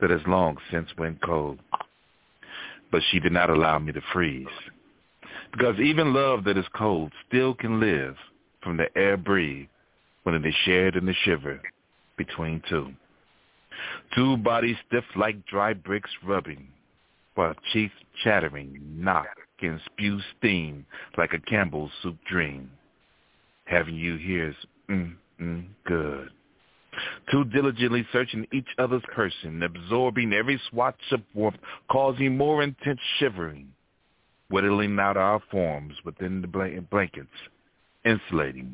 that has long since went cold. But she did not allow me to freeze, because even love that is cold still can live from the air breathed when it is shared in the shiver between two. Two bodies stiff like dry bricks rubbing, while cheeks chattering knock and spew steam like a Campbell's soup dream. Having you here is mm, mm, good. Two diligently searching each other's person, absorbing every swatch of warmth, causing more intense shivering, whittling out our forms within the bl- blankets, insulating,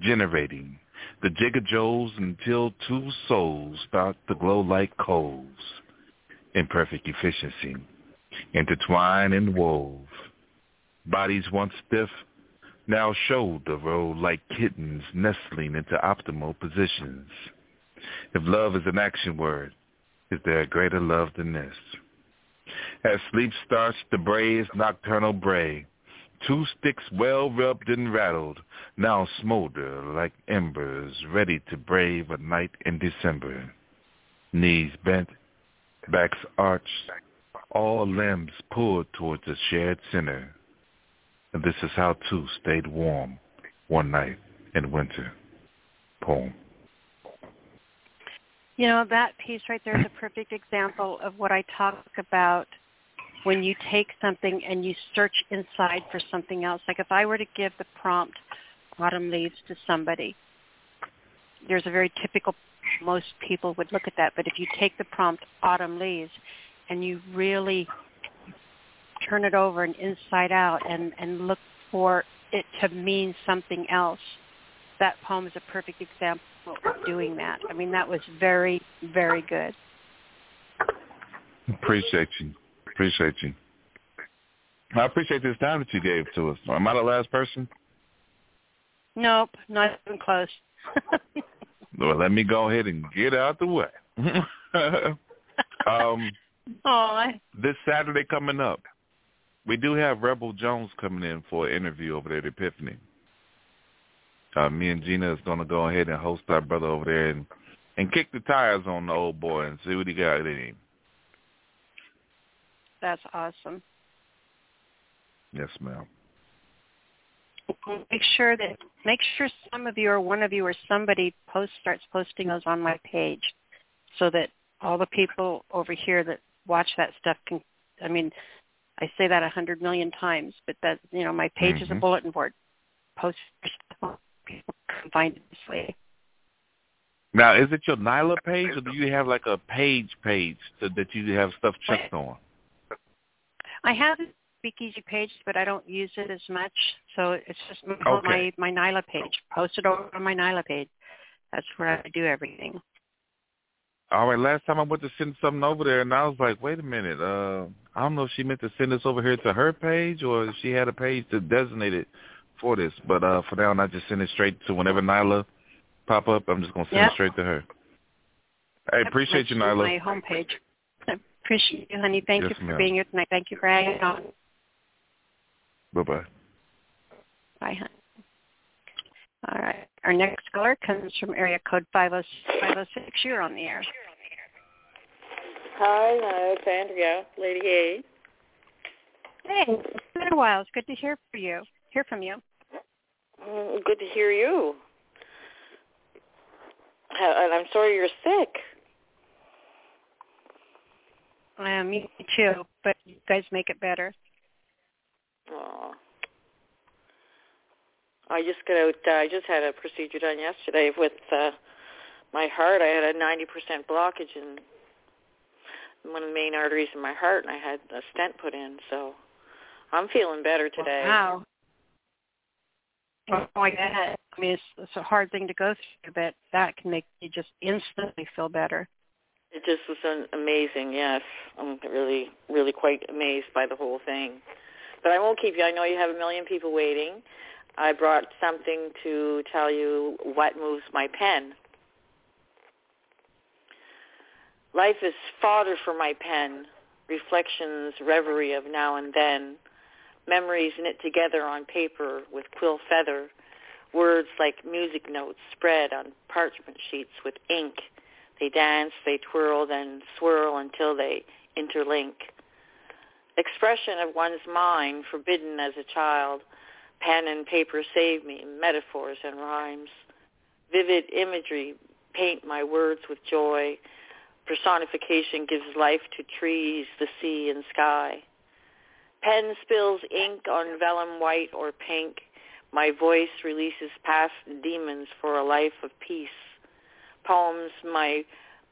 generating the jigger-joes until two souls start to glow like coals in perfect efficiency, intertwined and wove. Bodies once stiff now showed the road like kittens nestling into optimal positions. If love is an action word, is there a greater love than this? As sleep starts the bray's nocturnal bray, two sticks well rubbed and rattled now smolder like embers ready to brave a night in December. Knees bent, backs arched, all limbs pulled towards the shared center. And this is how two stayed warm one night in winter. Poem. You know, that piece right there is a perfect example of what I talk about when you take something and you search inside for something else. Like if I were to give the prompt, autumn leaves, to somebody, there's a very typical, most people would look at that. But if you take the prompt, autumn leaves, and you really turn it over and inside out and, and look for it to mean something else, that poem is a perfect example of doing that. I mean, that was very, very good. Appreciate you. Appreciate you. I appreciate this time that you gave to us. Am I the last person? Nope, not even close. Well, let me go ahead and get out the way. um, I... This Saturday coming up, we do have Rebel Jones coming in for an interview over there at Epiphany. Uh, me and Gina is going to go ahead and host our brother over there and, and kick the tires on the old boy and see what he got in him. That's awesome. Yes, ma'am. Make sure that make sure some of you or one of you or somebody post starts posting those on my page, so that all the people over here that watch that stuff can. I mean, I say that a hundred million times, but that you know, my page mm-hmm. is a bulletin board. Post stuff, people can find it this way. Now, is it your Nyla page, or do you have like a page page to, that you have stuff checked on? I have a Speakeasy page, but I don't use it as much. So it's just okay. my, my Nyla page. Post it over on my Nyla page. That's where I do everything. All right. Last time I went to send something over there, and I was like, wait a minute. Uh, I don't know if she meant to send this over here to her page, or if she had a page to designate it for this. But uh, for now, I just send it straight to whenever Nyla pop up. I'm just going to send yep. it straight to her. I hey, appreciate you, Nyla. My homepage. Appreciate you, honey. Thank yes, you for ma'am. being here tonight. Thank you for hanging on. Bye-bye. Bye, honey. All right. Our next caller comes from area code five oh six. You're on the air. Hi, it's Andrea, Lady A. Hey, it's been a while. It's good to hear for you. Hear from you. Mm, good to hear you. And I'm sorry you're sick. Um, me too, but you guys make it better. Oh, I just got out. Uh, I just had a procedure done yesterday with uh, my heart. I had a ninety percent blockage in one of the main arteries in my heart, and I had a stent put in. So I'm feeling better today. Wow. Oh, I get it. I mean, it's, it's a hard thing to go through, but that can make you just instantly feel better. It just was amazing, yes. I'm really, really quite amazed by the whole thing. But I won't keep you. I know you have a million people waiting. I brought something to tell you what moves my pen. Life is fodder for my pen, reflections, reverie of now and then, memories knit together on paper with quill feather, words like music notes spread on parchment sheets with ink. They dance, they twirl, then swirl until they interlink. Expression of one's mind, forbidden as a child. Pen and paper save me, metaphors and rhymes. Vivid imagery paint my words with joy. Personification gives life to trees, the sea, and sky. Pen spills ink on vellum white or pink. My voice releases past demons for a life of peace. Poems, my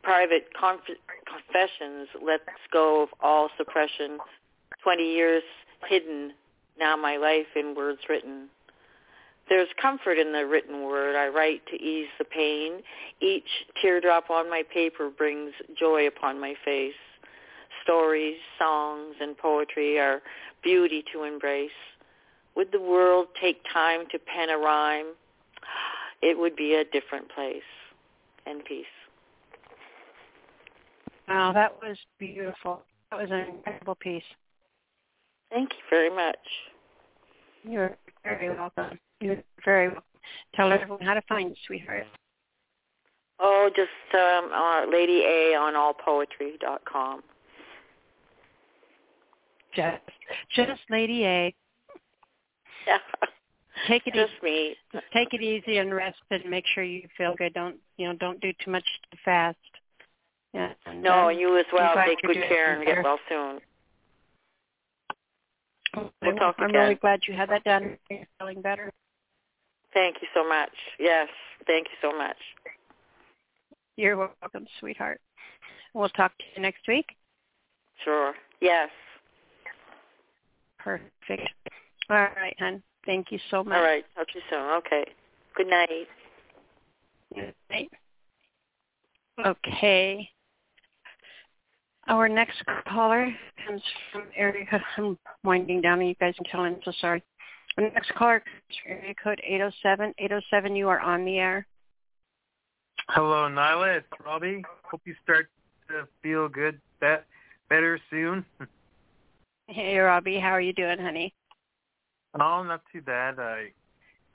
private conf- confessions, lets go of all suppression. Twenty years hidden, now my life in words written. There's comfort in the written word. I write to ease the pain. Each teardrop on my paper brings joy upon my face. Stories, songs, and and poetry are beauty to embrace, would the world take time to pen a rhyme? It would be a different place. And peace. Wow, that was beautiful. That was an incredible piece. Thank you very much. You're very welcome. You're very welcome. Tell everyone how to find you, sweetheart. Oh, just um, uh, Lady A on all poetry dot com. Just, just Lady A. Yeah. Take it just easy. Me. Just take it easy and rest and make sure you feel good. Don't you know? Don't do too much too fast. Yeah. No, and you as well. Take good care and get well soon. We'll talk again. I'm really glad you had that done. You're feeling better. Thank you so much. Yes, thank you so much. You're welcome, sweetheart. We'll talk to you next week. Sure. Yes. Perfect. All right, hon. Thank you so much. All right. Talk to you soon. Okay. Good night. Good night. Okay. Our next caller comes from area code. I'm winding down, and you guys can tell I'm so sorry. Our next caller comes from area code eight oh seven. eight oh seven, you are on the air. Hello, Nyla. It's Robbie. Hope you start to feel good, bet, better soon. Hey, Robbie. How are you doing, honey? Oh, not too bad. I,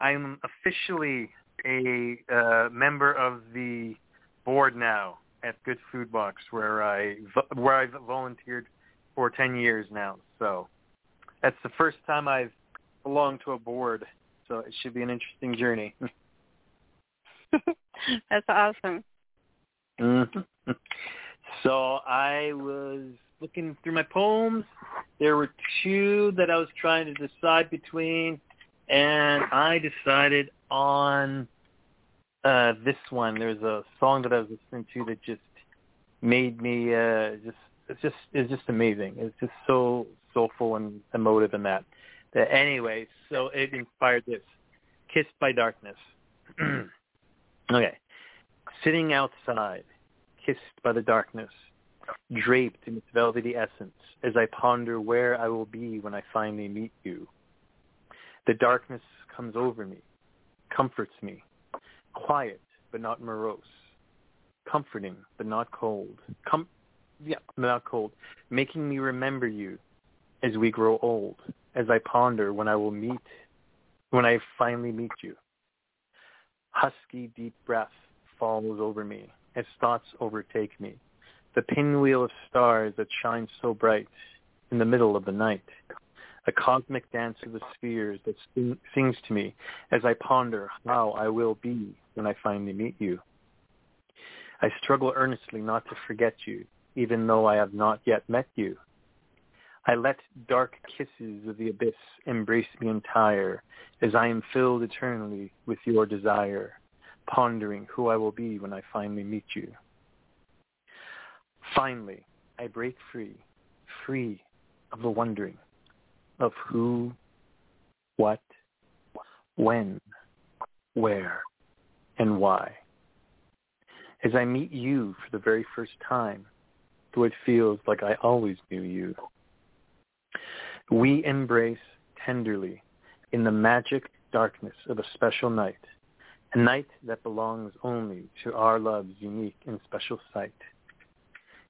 I'm officially a uh, member of the board now at Good Food Box, where I where I've volunteered for ten years now. So that's the first time I've belonged to a board. So it should be an interesting journey. That's awesome. Mm-hmm. So I was looking through my poems. There were two that I was trying to decide between, and I decided on uh, this one. There was a song that I was listening to that just made me uh, just it's just it's just amazing. It's just so soulful and emotive in that. But anyway, so it inspired this, "Kissed by Darkness." Okay. Sitting outside, kissed by the darkness, draped in its velvety essence, as I ponder where I will be when I finally meet you. The darkness comes over me, comforts me, quiet but not morose, comforting but not cold, Com- yeah, not cold, making me remember you as we grow old, as I ponder when I will meet, when I finally meet you. Husky deep breath falls over me as thoughts overtake me. The pinwheel of stars that shines so bright in the middle of the night. A cosmic dance of the spheres that sing, sings to me as I ponder how I will be when I finally meet you. I struggle earnestly not to forget you, even though I have not yet met you. I let dark kisses of the abyss embrace me entire, as I am filled eternally with your desire, pondering who I will be when I finally meet you. Finally, I break free, free of the wondering of who, what, when, where, and why. As I meet you for the very first time, though it feels like I always knew you, we embrace tenderly in the magic darkness of a special night, a night that belongs only to our love's unique and special sight.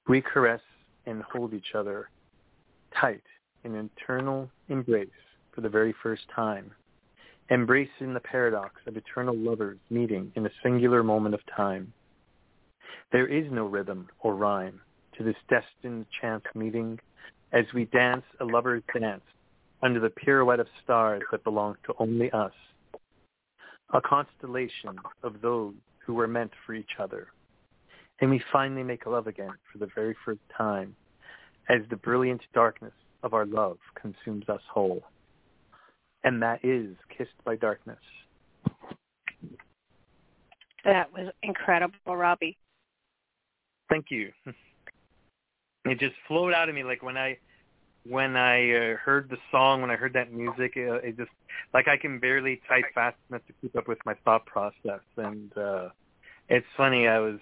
We caress and hold each other tight in an eternal embrace for the very first time, embracing the paradox of eternal lovers meeting in a singular moment of time. There is no rhythm or rhyme to this destined chance meeting, as we dance a lover's dance under the pirouette of stars that belong to only us, a constellation of those who were meant for each other. And we finally make love again for the very first time, as the brilliant darkness of our love consumes us whole. And that is Kissed by Darkness. That was incredible, Robbie. Thank you. It just flowed out of me, like when I, when I uh, heard the song, when I heard that music, it, it just, like I can barely type fast enough to keep up with my thought process. And uh, it's funny, I was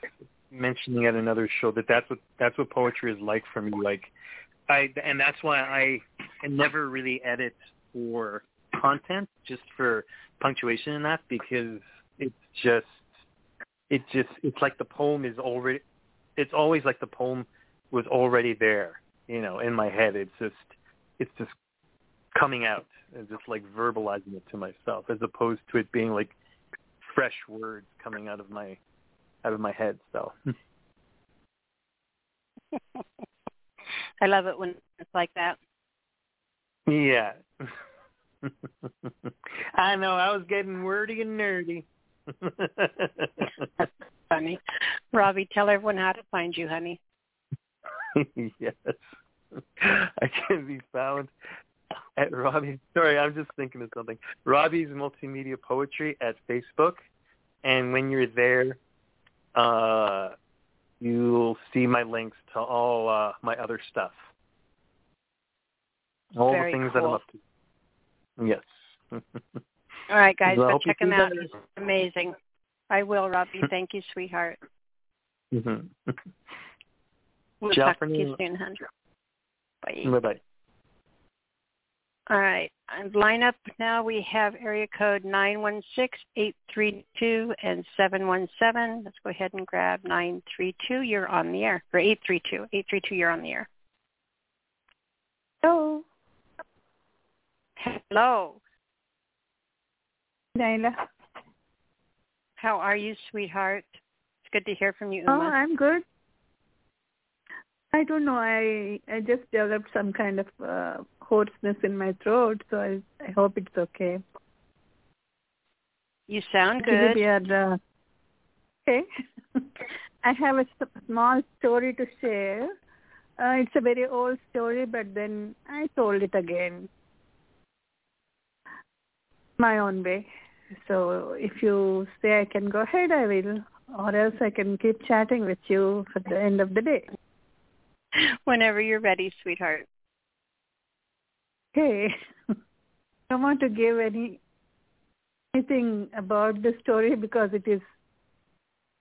mentioning at another show that that's what that's what poetry is like for me. Like I and that's why I never really edit for content, just for punctuation and that, because it's just it just it's like the poem is already it's always like the poem was already there, you know, in my head. It's just it's just coming out and just like verbalizing it to myself, as opposed to it being like fresh words coming out of my out of my head. So I love it when it's like that. Yeah. I know, I was getting wordy and nerdy. That's funny. Robbie, tell everyone how to find you, honey. Yes. I can be found at Robbie. Sorry, I'm just thinking of something. Robbie's Multimedia Poetry at Facebook. And when you're there, uh, you'll see my links to all uh, my other stuff. All Very the things cool. that I'm up to. Yes. All right, guys, so go check him out. He's amazing. I will, Robbie. Thank you, sweetheart. Mm-hmm. We'll Ciao talk to you soon, hon. Bye. Bye-bye. All right. Line up now. We have area code nine one six, eight three two and seven one seven. Let's go ahead and grab nine three two. You're on the air. Or eight three two. eight three two, you're on the air. Hello. Hello. Nyla. How are you, sweetheart? It's good to hear from you, Uma. Oh, I'm good. I don't know. I, I just developed some kind of uh, hoarseness in my throat, so I, I hope it's okay. You sound good. Are, uh, okay. I have a small story to share. Uh, it's a very old story, but then I told it again. My own way. So if you say I can go ahead, I will, or else I can keep chatting with you for the end of the day. Whenever you're ready, sweetheart. Okay. I don't want to give any anything about the story because it is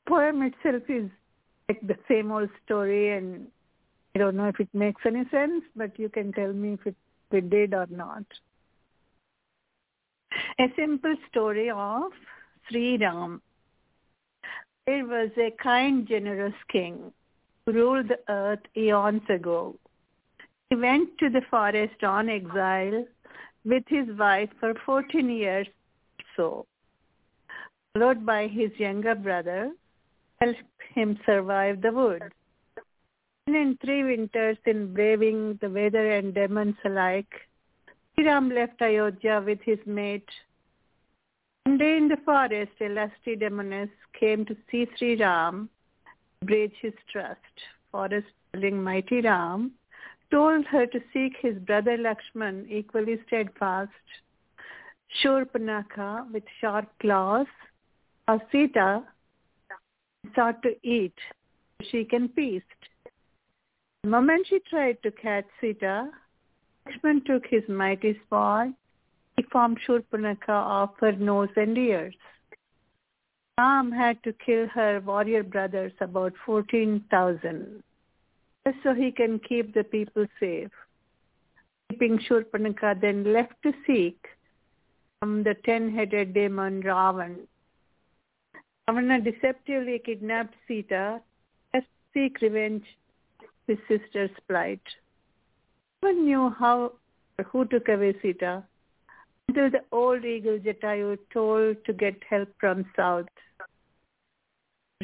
poem itself is like the same old story, and I don't know if it makes any sense, but you can tell me if it, if it did or not. A simple story of Sri Ram. There was a kind, generous king who ruled the earth eons ago. He went to the forest on exile with his wife for fourteen years or so, followed by his younger brother, helped him survive the woods. And in three winters, in braving the weather and demons alike, Sri Ram left Ayodhya with his mate. One day in the forest, a lusty demoness came to see Sri Ram, breach his trust. Forest dwelling mighty Ram told her to seek his brother Lakshman, equally steadfast, Shurpanaka with sharp claws, or Sita, sought to eat so she can feast. The moment she tried to catch Sita, Lakshman took his mighty sword. He formed Shurpanaka off her nose and ears. Ram had to kill her warrior brothers, about fourteen thousand, just so he can keep the people safe. Keeping Shurpanaka then left to seek from the ten-headed demon Ravan. Ravana deceptively kidnapped Sita just to seek revenge for his sister's plight. No one knew how or who took away Sita until the old eagle Jatayu told to get help from south.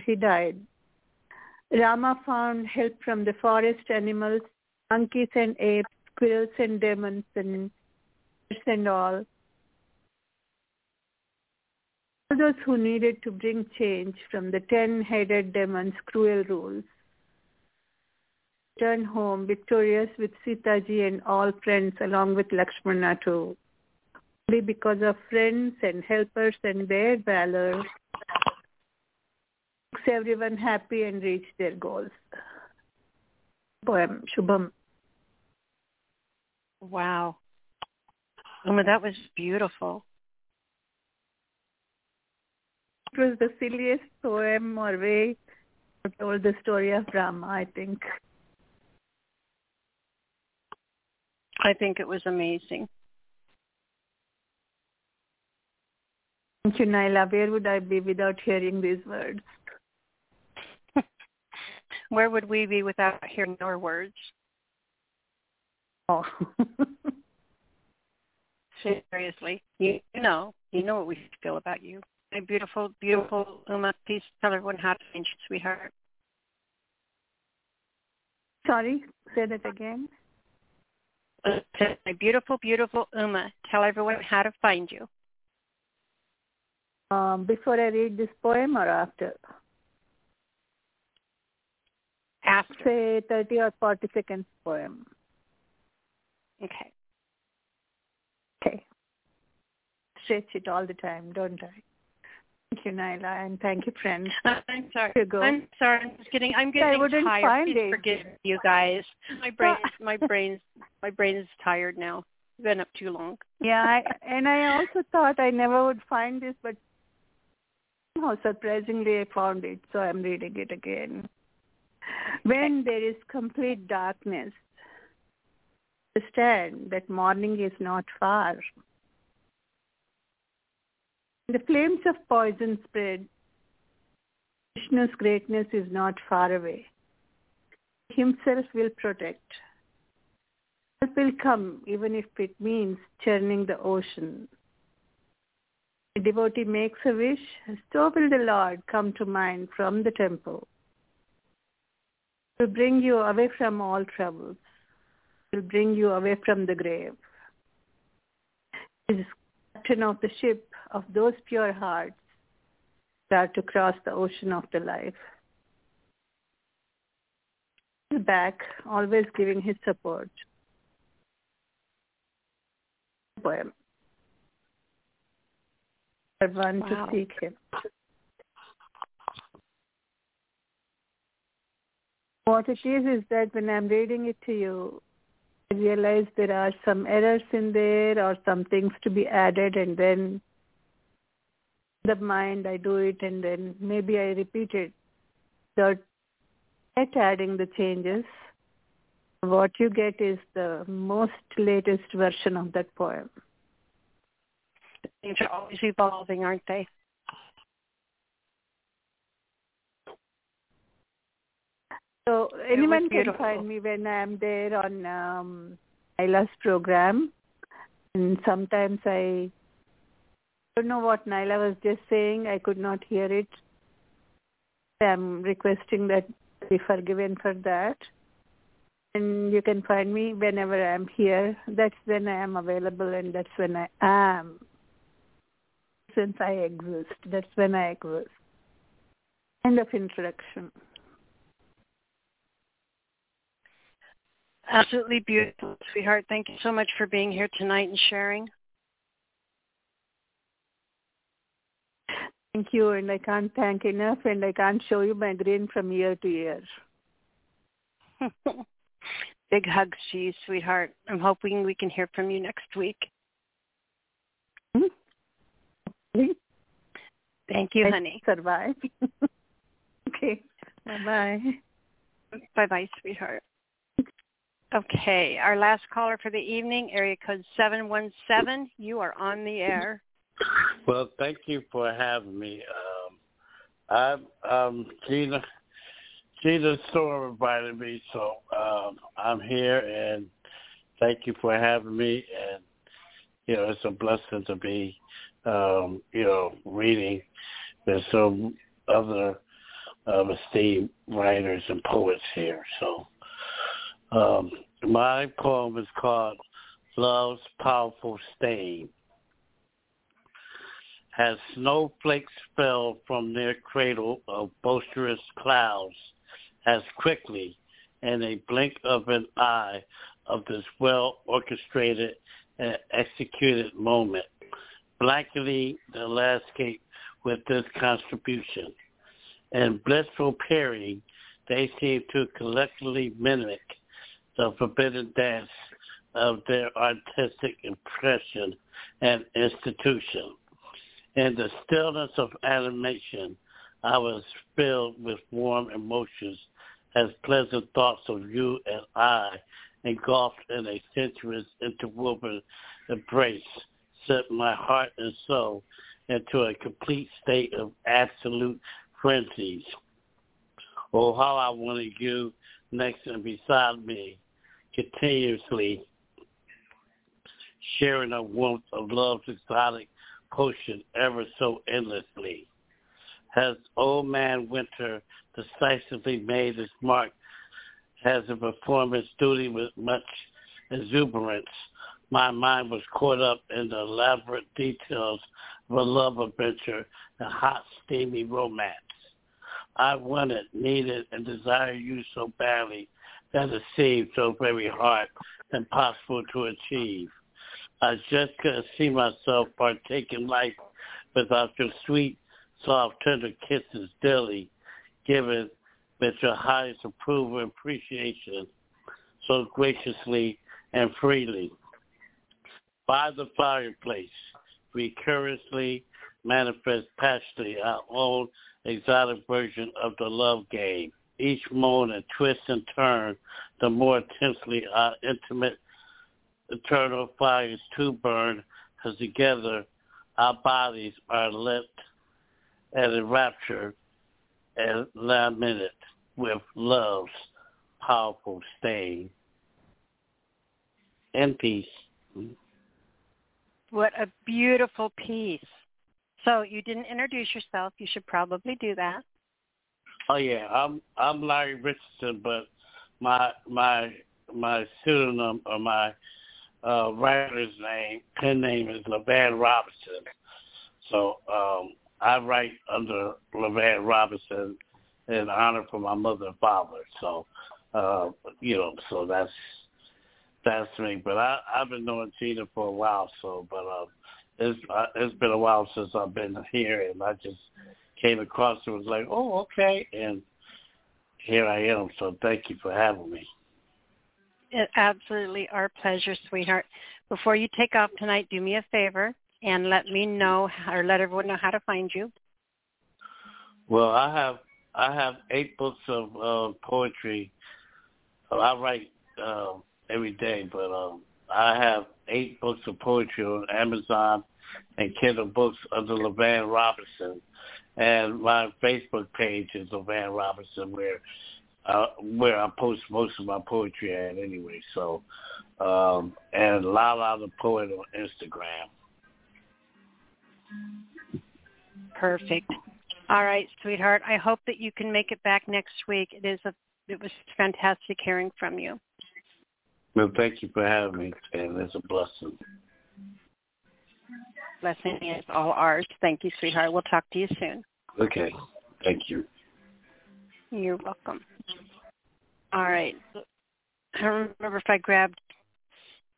He died. Rama found help from the forest animals, monkeys and apes, squirrels and demons and and all. All those who needed to bring change from the ten-headed demon's cruel rules. Return home victorious with Sitaji and all friends, along with Lakshmana too. Only because of friends and helpers and their valor, makes everyone happy and reach their goals. Poem, Shubham. Wow. Uma, that was beautiful. It was the silliest poem or way I told the story of Rama, I think. I think it was amazing. Thank you, Nyla. Where would I be without hearing these words? Where would we be without hearing your words? Oh. Seriously, you know, you know what we feel about you. My beautiful, beautiful Uma, please tell everyone how to find you, sweetheart. Sorry, say that again. My beautiful, beautiful Uma, tell everyone how to find you. Um, before I read this poem or after? After. Say thirty or forty seconds poem. Okay. Okay. Stretch it all the time, don't I? Thank you, Nyla, and thank you, friends. I'm sorry. I'm sorry. I'm just kidding. I'm getting I tired. Find Please it. Forgive you guys. My brain, my brain's, my brain is tired now. It's been up too long. Yeah, I, and I also thought I never would find this, but no, surprisingly, I found it. So I'm reading it again. When there is complete darkness, understand that morning is not far. The flames of poison spread. Vishnu's greatness is not far away. Himself will protect. Help will come, even if it means churning the ocean. The devotee makes a wish, so will the Lord come to mind from the temple. He will bring you away from all troubles. He will bring you away from the grave. He is captain of the ship of those pure hearts that are to cross the ocean of the life. Back, always giving his support. Poem. I want wow. to seek him. What it is is that when I'm reading it to you, I realize there are some errors in there or some things to be added, and then the mind, I do it, and then maybe I repeat it without adding the changes. What you get is the most latest version of that poem. Things are always evolving, aren't they? So anyone can find me when I'm there on um, Nyla's program, and sometimes I I don't know what Nyla was just saying. I could not hear it. I'm requesting that be forgiven for that. And you can find me whenever I'm here. That's when I am available, and that's when I am. Since I exist, that's when I exist. End of introduction. Absolutely beautiful, sweetheart. Thank you so much for being here tonight and sharing. Thank you, and I can't thank enough, and I can't show you my grin from year to year. Big hugs to you, sweetheart. I'm hoping we can hear from you next week. Mm-hmm. Thank you, I honey. Survive. Okay. Bye-bye. Bye-bye, sweetheart. Okay, our last caller for the evening, area code seven one seven. You are on the air. Well, thank you for having me. Um, I'm um, Gina. Gina Storm invited me, so um, I'm here, and thank you for having me. And you know, it's a blessing to be, um, you know, reading with some other um, esteemed writers and poets here. So um, my poem is called "Love's Powerful Stain." As snowflakes fell from their cradle of boisterous clouds, as quickly in a blink of an eye of this well-orchestrated and executed moment, blackening the landscape with this contribution. In blissful pairing, they seem to collectively mimic the forbidden dance of their artistic impression and institution. In the stillness of animation, I was filled with warm emotions as pleasant thoughts of you and I engulfed in a sensuous, interwoven embrace, sent my heart and soul into a complete state of absolute frenzy. Oh, how I wanted you next and beside me, continuously sharing a warmth of love's exotic potion ever so endlessly. Has old man Winter decisively made his mark as a performance duty with much exuberance? My mind was caught up in the elaborate details of a love adventure and hot, steamy romance. I wanted, needed, and desired you so badly that it seemed so very hard and impossible to achieve. I just couldn't see myself partaking life without your sweet, soft, tender kisses daily, given with your highest approval and appreciation so graciously and freely. By the fireplace, we curiously manifest passionately our own exotic version of the love game. Each moan and twist and turn, the more intensely our intimate eternal fires to burn, as together our bodies are lit and enraptured and lamented with love's powerful stain. And peace. What a beautiful piece. So you didn't introduce yourself. You should probably do that. Oh, yeah. I'm I'm Larry Richardson, but my my my pseudonym or my uh, writer's name, pen name is LeVan Robinson. So um, I write under LeVan Robinson in honor for my mother and father. So, uh, you know, so that's that's me. But I, I've been knowing Gina for a while, so, but... Uh, It's, uh, it's been a while since I've been here, and I just came across and was like, oh, okay, and here I am, so thank you for having me. It absolutely our pleasure, sweetheart. Before you take off tonight, do me a favor and let me know, or let everyone know how to find you. Well, I have I have eight books of uh, poetry. I write uh, every day, but um, I have eight books of poetry on Amazon and Kindle Books under LeVan Robinson. And my Facebook page is LeVan Robinson, where uh, where I post most of my poetry at anyway. So, um, and Lala the Poet on Instagram. Perfect. All right, sweetheart. I hope that you can make it back next week. It is a, it was fantastic hearing from you. Well, thank you for having me, and it's a blessing. Blessing is all ours. Thank you, sweetheart. We'll talk to you soon. Okay. Thank you. You're welcome. All right. I don't remember if I grabbed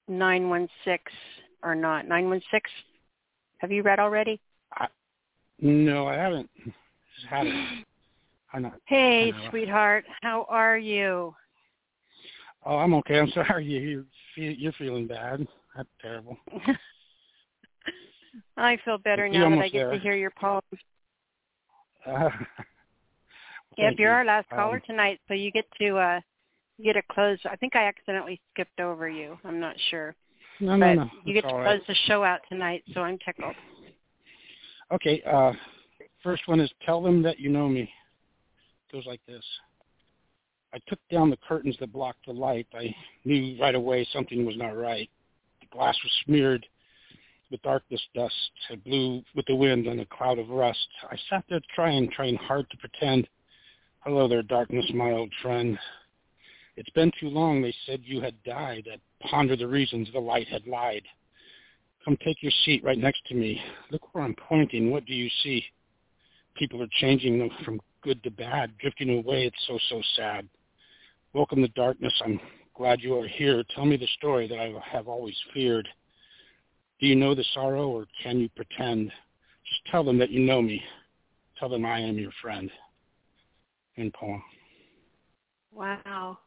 nine one six or not. nine one six, have you read already? I, no, I haven't. Just haven't. I'm not. Hey, I'm not. Sweetheart, how are you? Oh, I'm okay. I'm sorry you, you're feeling bad. That's terrible. I feel better you're now that I get there. To hear your poems. Uh, well, yep, you're you. Our last caller um, tonight, so you get to uh, get a close. I think I accidentally skipped over you. I'm not sure. No, but no, no. You get to close right. The show out tonight, so I'm tickled. Okay. Uh, first one is Tell Them That You Know Me. It goes like this. I took down the curtains that blocked the light. I knew right away something was not right. The glass was smeared with darkness dust. It blew with the wind on a cloud of rust. I sat there trying, trying hard to pretend. Hello there, darkness, my old friend. It's been too long, they said, you had died. I pondered the reasons the light had lied. Come take your seat right next to me. Look where I'm pointing. What do you see? People are changing from good to bad, drifting away. It's so, so sad. Welcome to darkness. I'm glad you are here. Tell me the story that I have always feared. Do you know the sorrow, or can you pretend? Just tell them that you know me. Tell them I am your friend. End poem. Wow.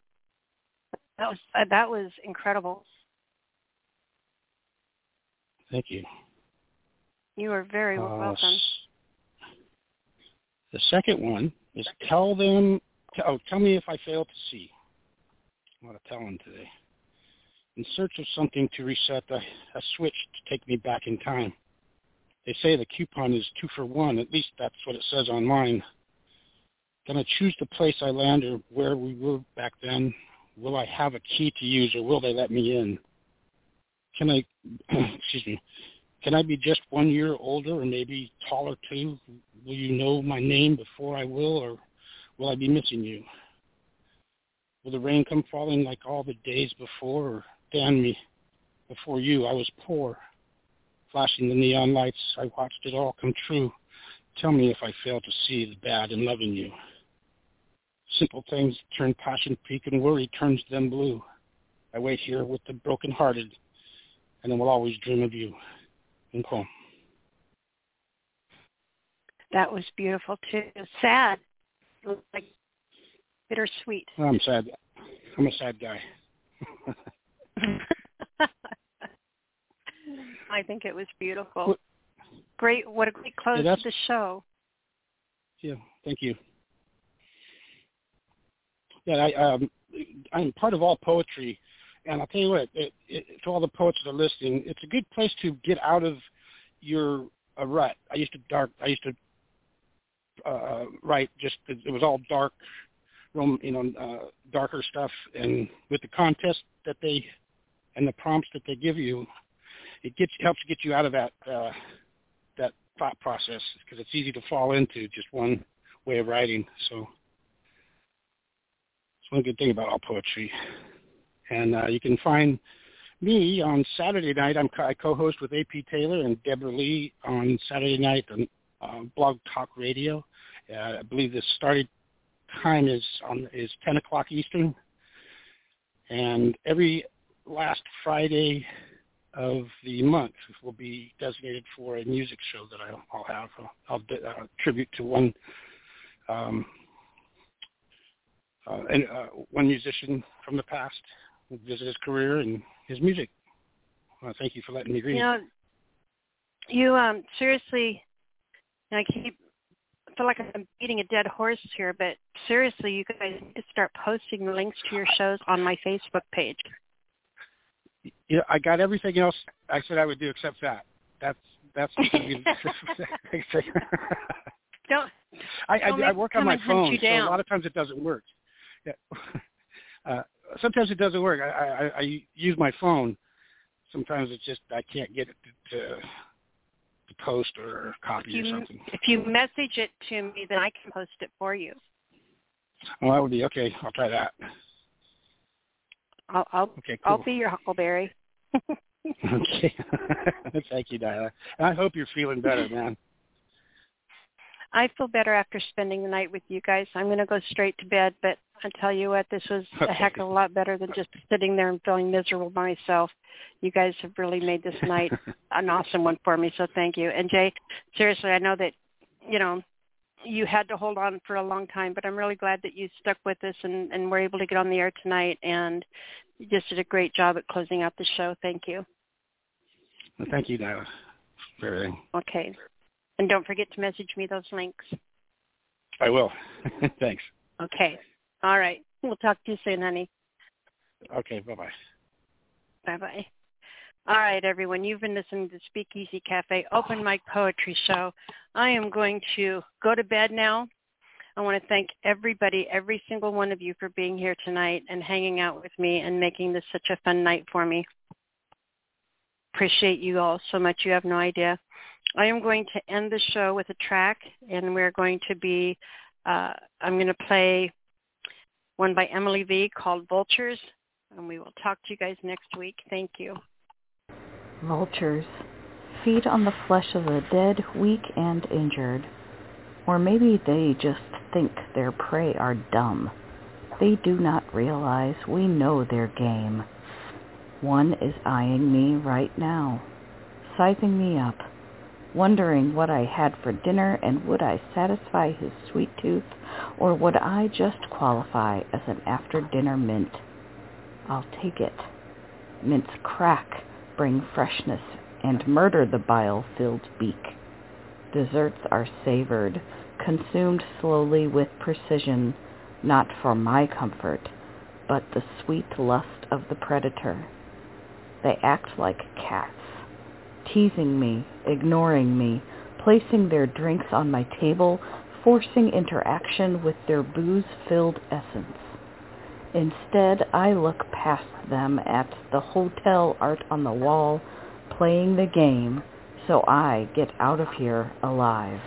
That was, uh, that was incredible. Thank you. You are very uh, welcome. The second one is Tell Them... Oh, Tell Me If I Fail to See. I'm going to tell them today. in search of something to reset, a, a switch to take me back in time. They say the coupon is two for one, at least that's what it says on mine. Gonna choose the place I land or where we were back then. Will I have a key to use or will they let me in? Can I, excuse me, can I be just one year older or maybe taller too? Will you know my name before I will, or will I be missing you? Will the rain come falling like all the days before, or damn me, before you I was poor? Flashing the neon lights, I watched it all come true. Tell me if I fail to see the bad in loving you. Simple things turn passion peak and worry turns them blue. I wait here with the broken-hearted, and I will always dream of you. And poem. That was beautiful too. Sad, like bittersweet. I'm sad. I'm a sad guy. I think it was beautiful. What? Great. What a great close yeah, to the show. Yeah. Thank you. Yeah, I, um, I'm part of All Poetry, and I'll tell you what, it, it, to all the poets that are listening, it's a good place to get out of your uh, rut. I used to dark. I used to uh, write just it was all dark, you know, uh, darker stuff. And with the contest that they and the prompts that they give you, it gets helps get you out of that uh, that thought process, because it's easy to fall into just one way of writing. So it's one good thing about All Poetry. And uh, you can find me on Saturday night. I'm co- I co-host with A P Taylor and Deborah Lee on Saturday night on uh, Blog Talk Radio. Uh, I believe the starting time is on is ten o'clock Eastern. And every last Friday of the month will be designated for a music show that I'll, I'll have. I'll, I'll uh, tribute to one um, uh, and, uh, one musician from the past. Visit his career and his music. Well, thank you for letting me read. You know, you um, seriously, and I keep I feel like I'm beating a dead horse here, but seriously, you guys need to start posting the links to your shows on my Facebook page. You know, I got everything else I said I would do except that. That's that's. don't. I, I, I work on my phone, so a lot of times it doesn't work. Yeah. Uh, sometimes it doesn't work. I, I, I use my phone. Sometimes it's just I can't get it to, to, to post or copy you, or something. If you message it to me, then I can post it for you. Oh, that would be okay. I'll try that. I'll I'll, okay, cool. I'll be your huckleberry. Okay. Thank you, Nyla. And I hope you're feeling better, man. I feel better after spending the night with you guys. I'm going to go straight to bed, but I tell you what, this was a heck of a lot better than just sitting there and feeling miserable by myself. You guys have really made this night an awesome one for me, so thank you. And Jay, seriously, I know that, you know, you had to hold on for a long time, but I'm really glad that you stuck with us and, and were able to get on the air tonight, and you just did a great job at closing out the show. Thank you. Well, thank you, Nyla, for everything. Okay. And don't forget to message me those links. I will. Thanks. Okay. All right. We'll talk to you soon, honey. Okay. Bye-bye. Bye-bye. All right, everyone. You've been listening to Speakeasy Cafe Open Mic Poetry Show. I am going to go to bed now. I want to thank everybody, every single one of you, for being here tonight and hanging out with me and making this such a fun night for me. Appreciate you all so much. You have no idea. I am going to end the show with a track, and we're going to be, uh, I'm going to play one by Emily V called Vultures, and we will talk to you guys next week. Thank you. Vultures feed on the flesh of the dead, weak and injured. Or maybe they just think their prey are dumb. They do not realize we know their game. One is eyeing me right now, sizing me up, wondering what I had for dinner and would I satisfy his sweet tooth, or would I just qualify as an after-dinner mint? I'll take it. Mints crack, bring freshness, and murder the bile-filled beak. Desserts are savored, consumed slowly with precision, not for my comfort, but the sweet lust of the predator. They act like cats, teasing me, ignoring me, placing their drinks on my table, forcing interaction with their booze-filled essence. Instead, I look past them at the hotel art on the wall, playing the game, so I get out of here alive.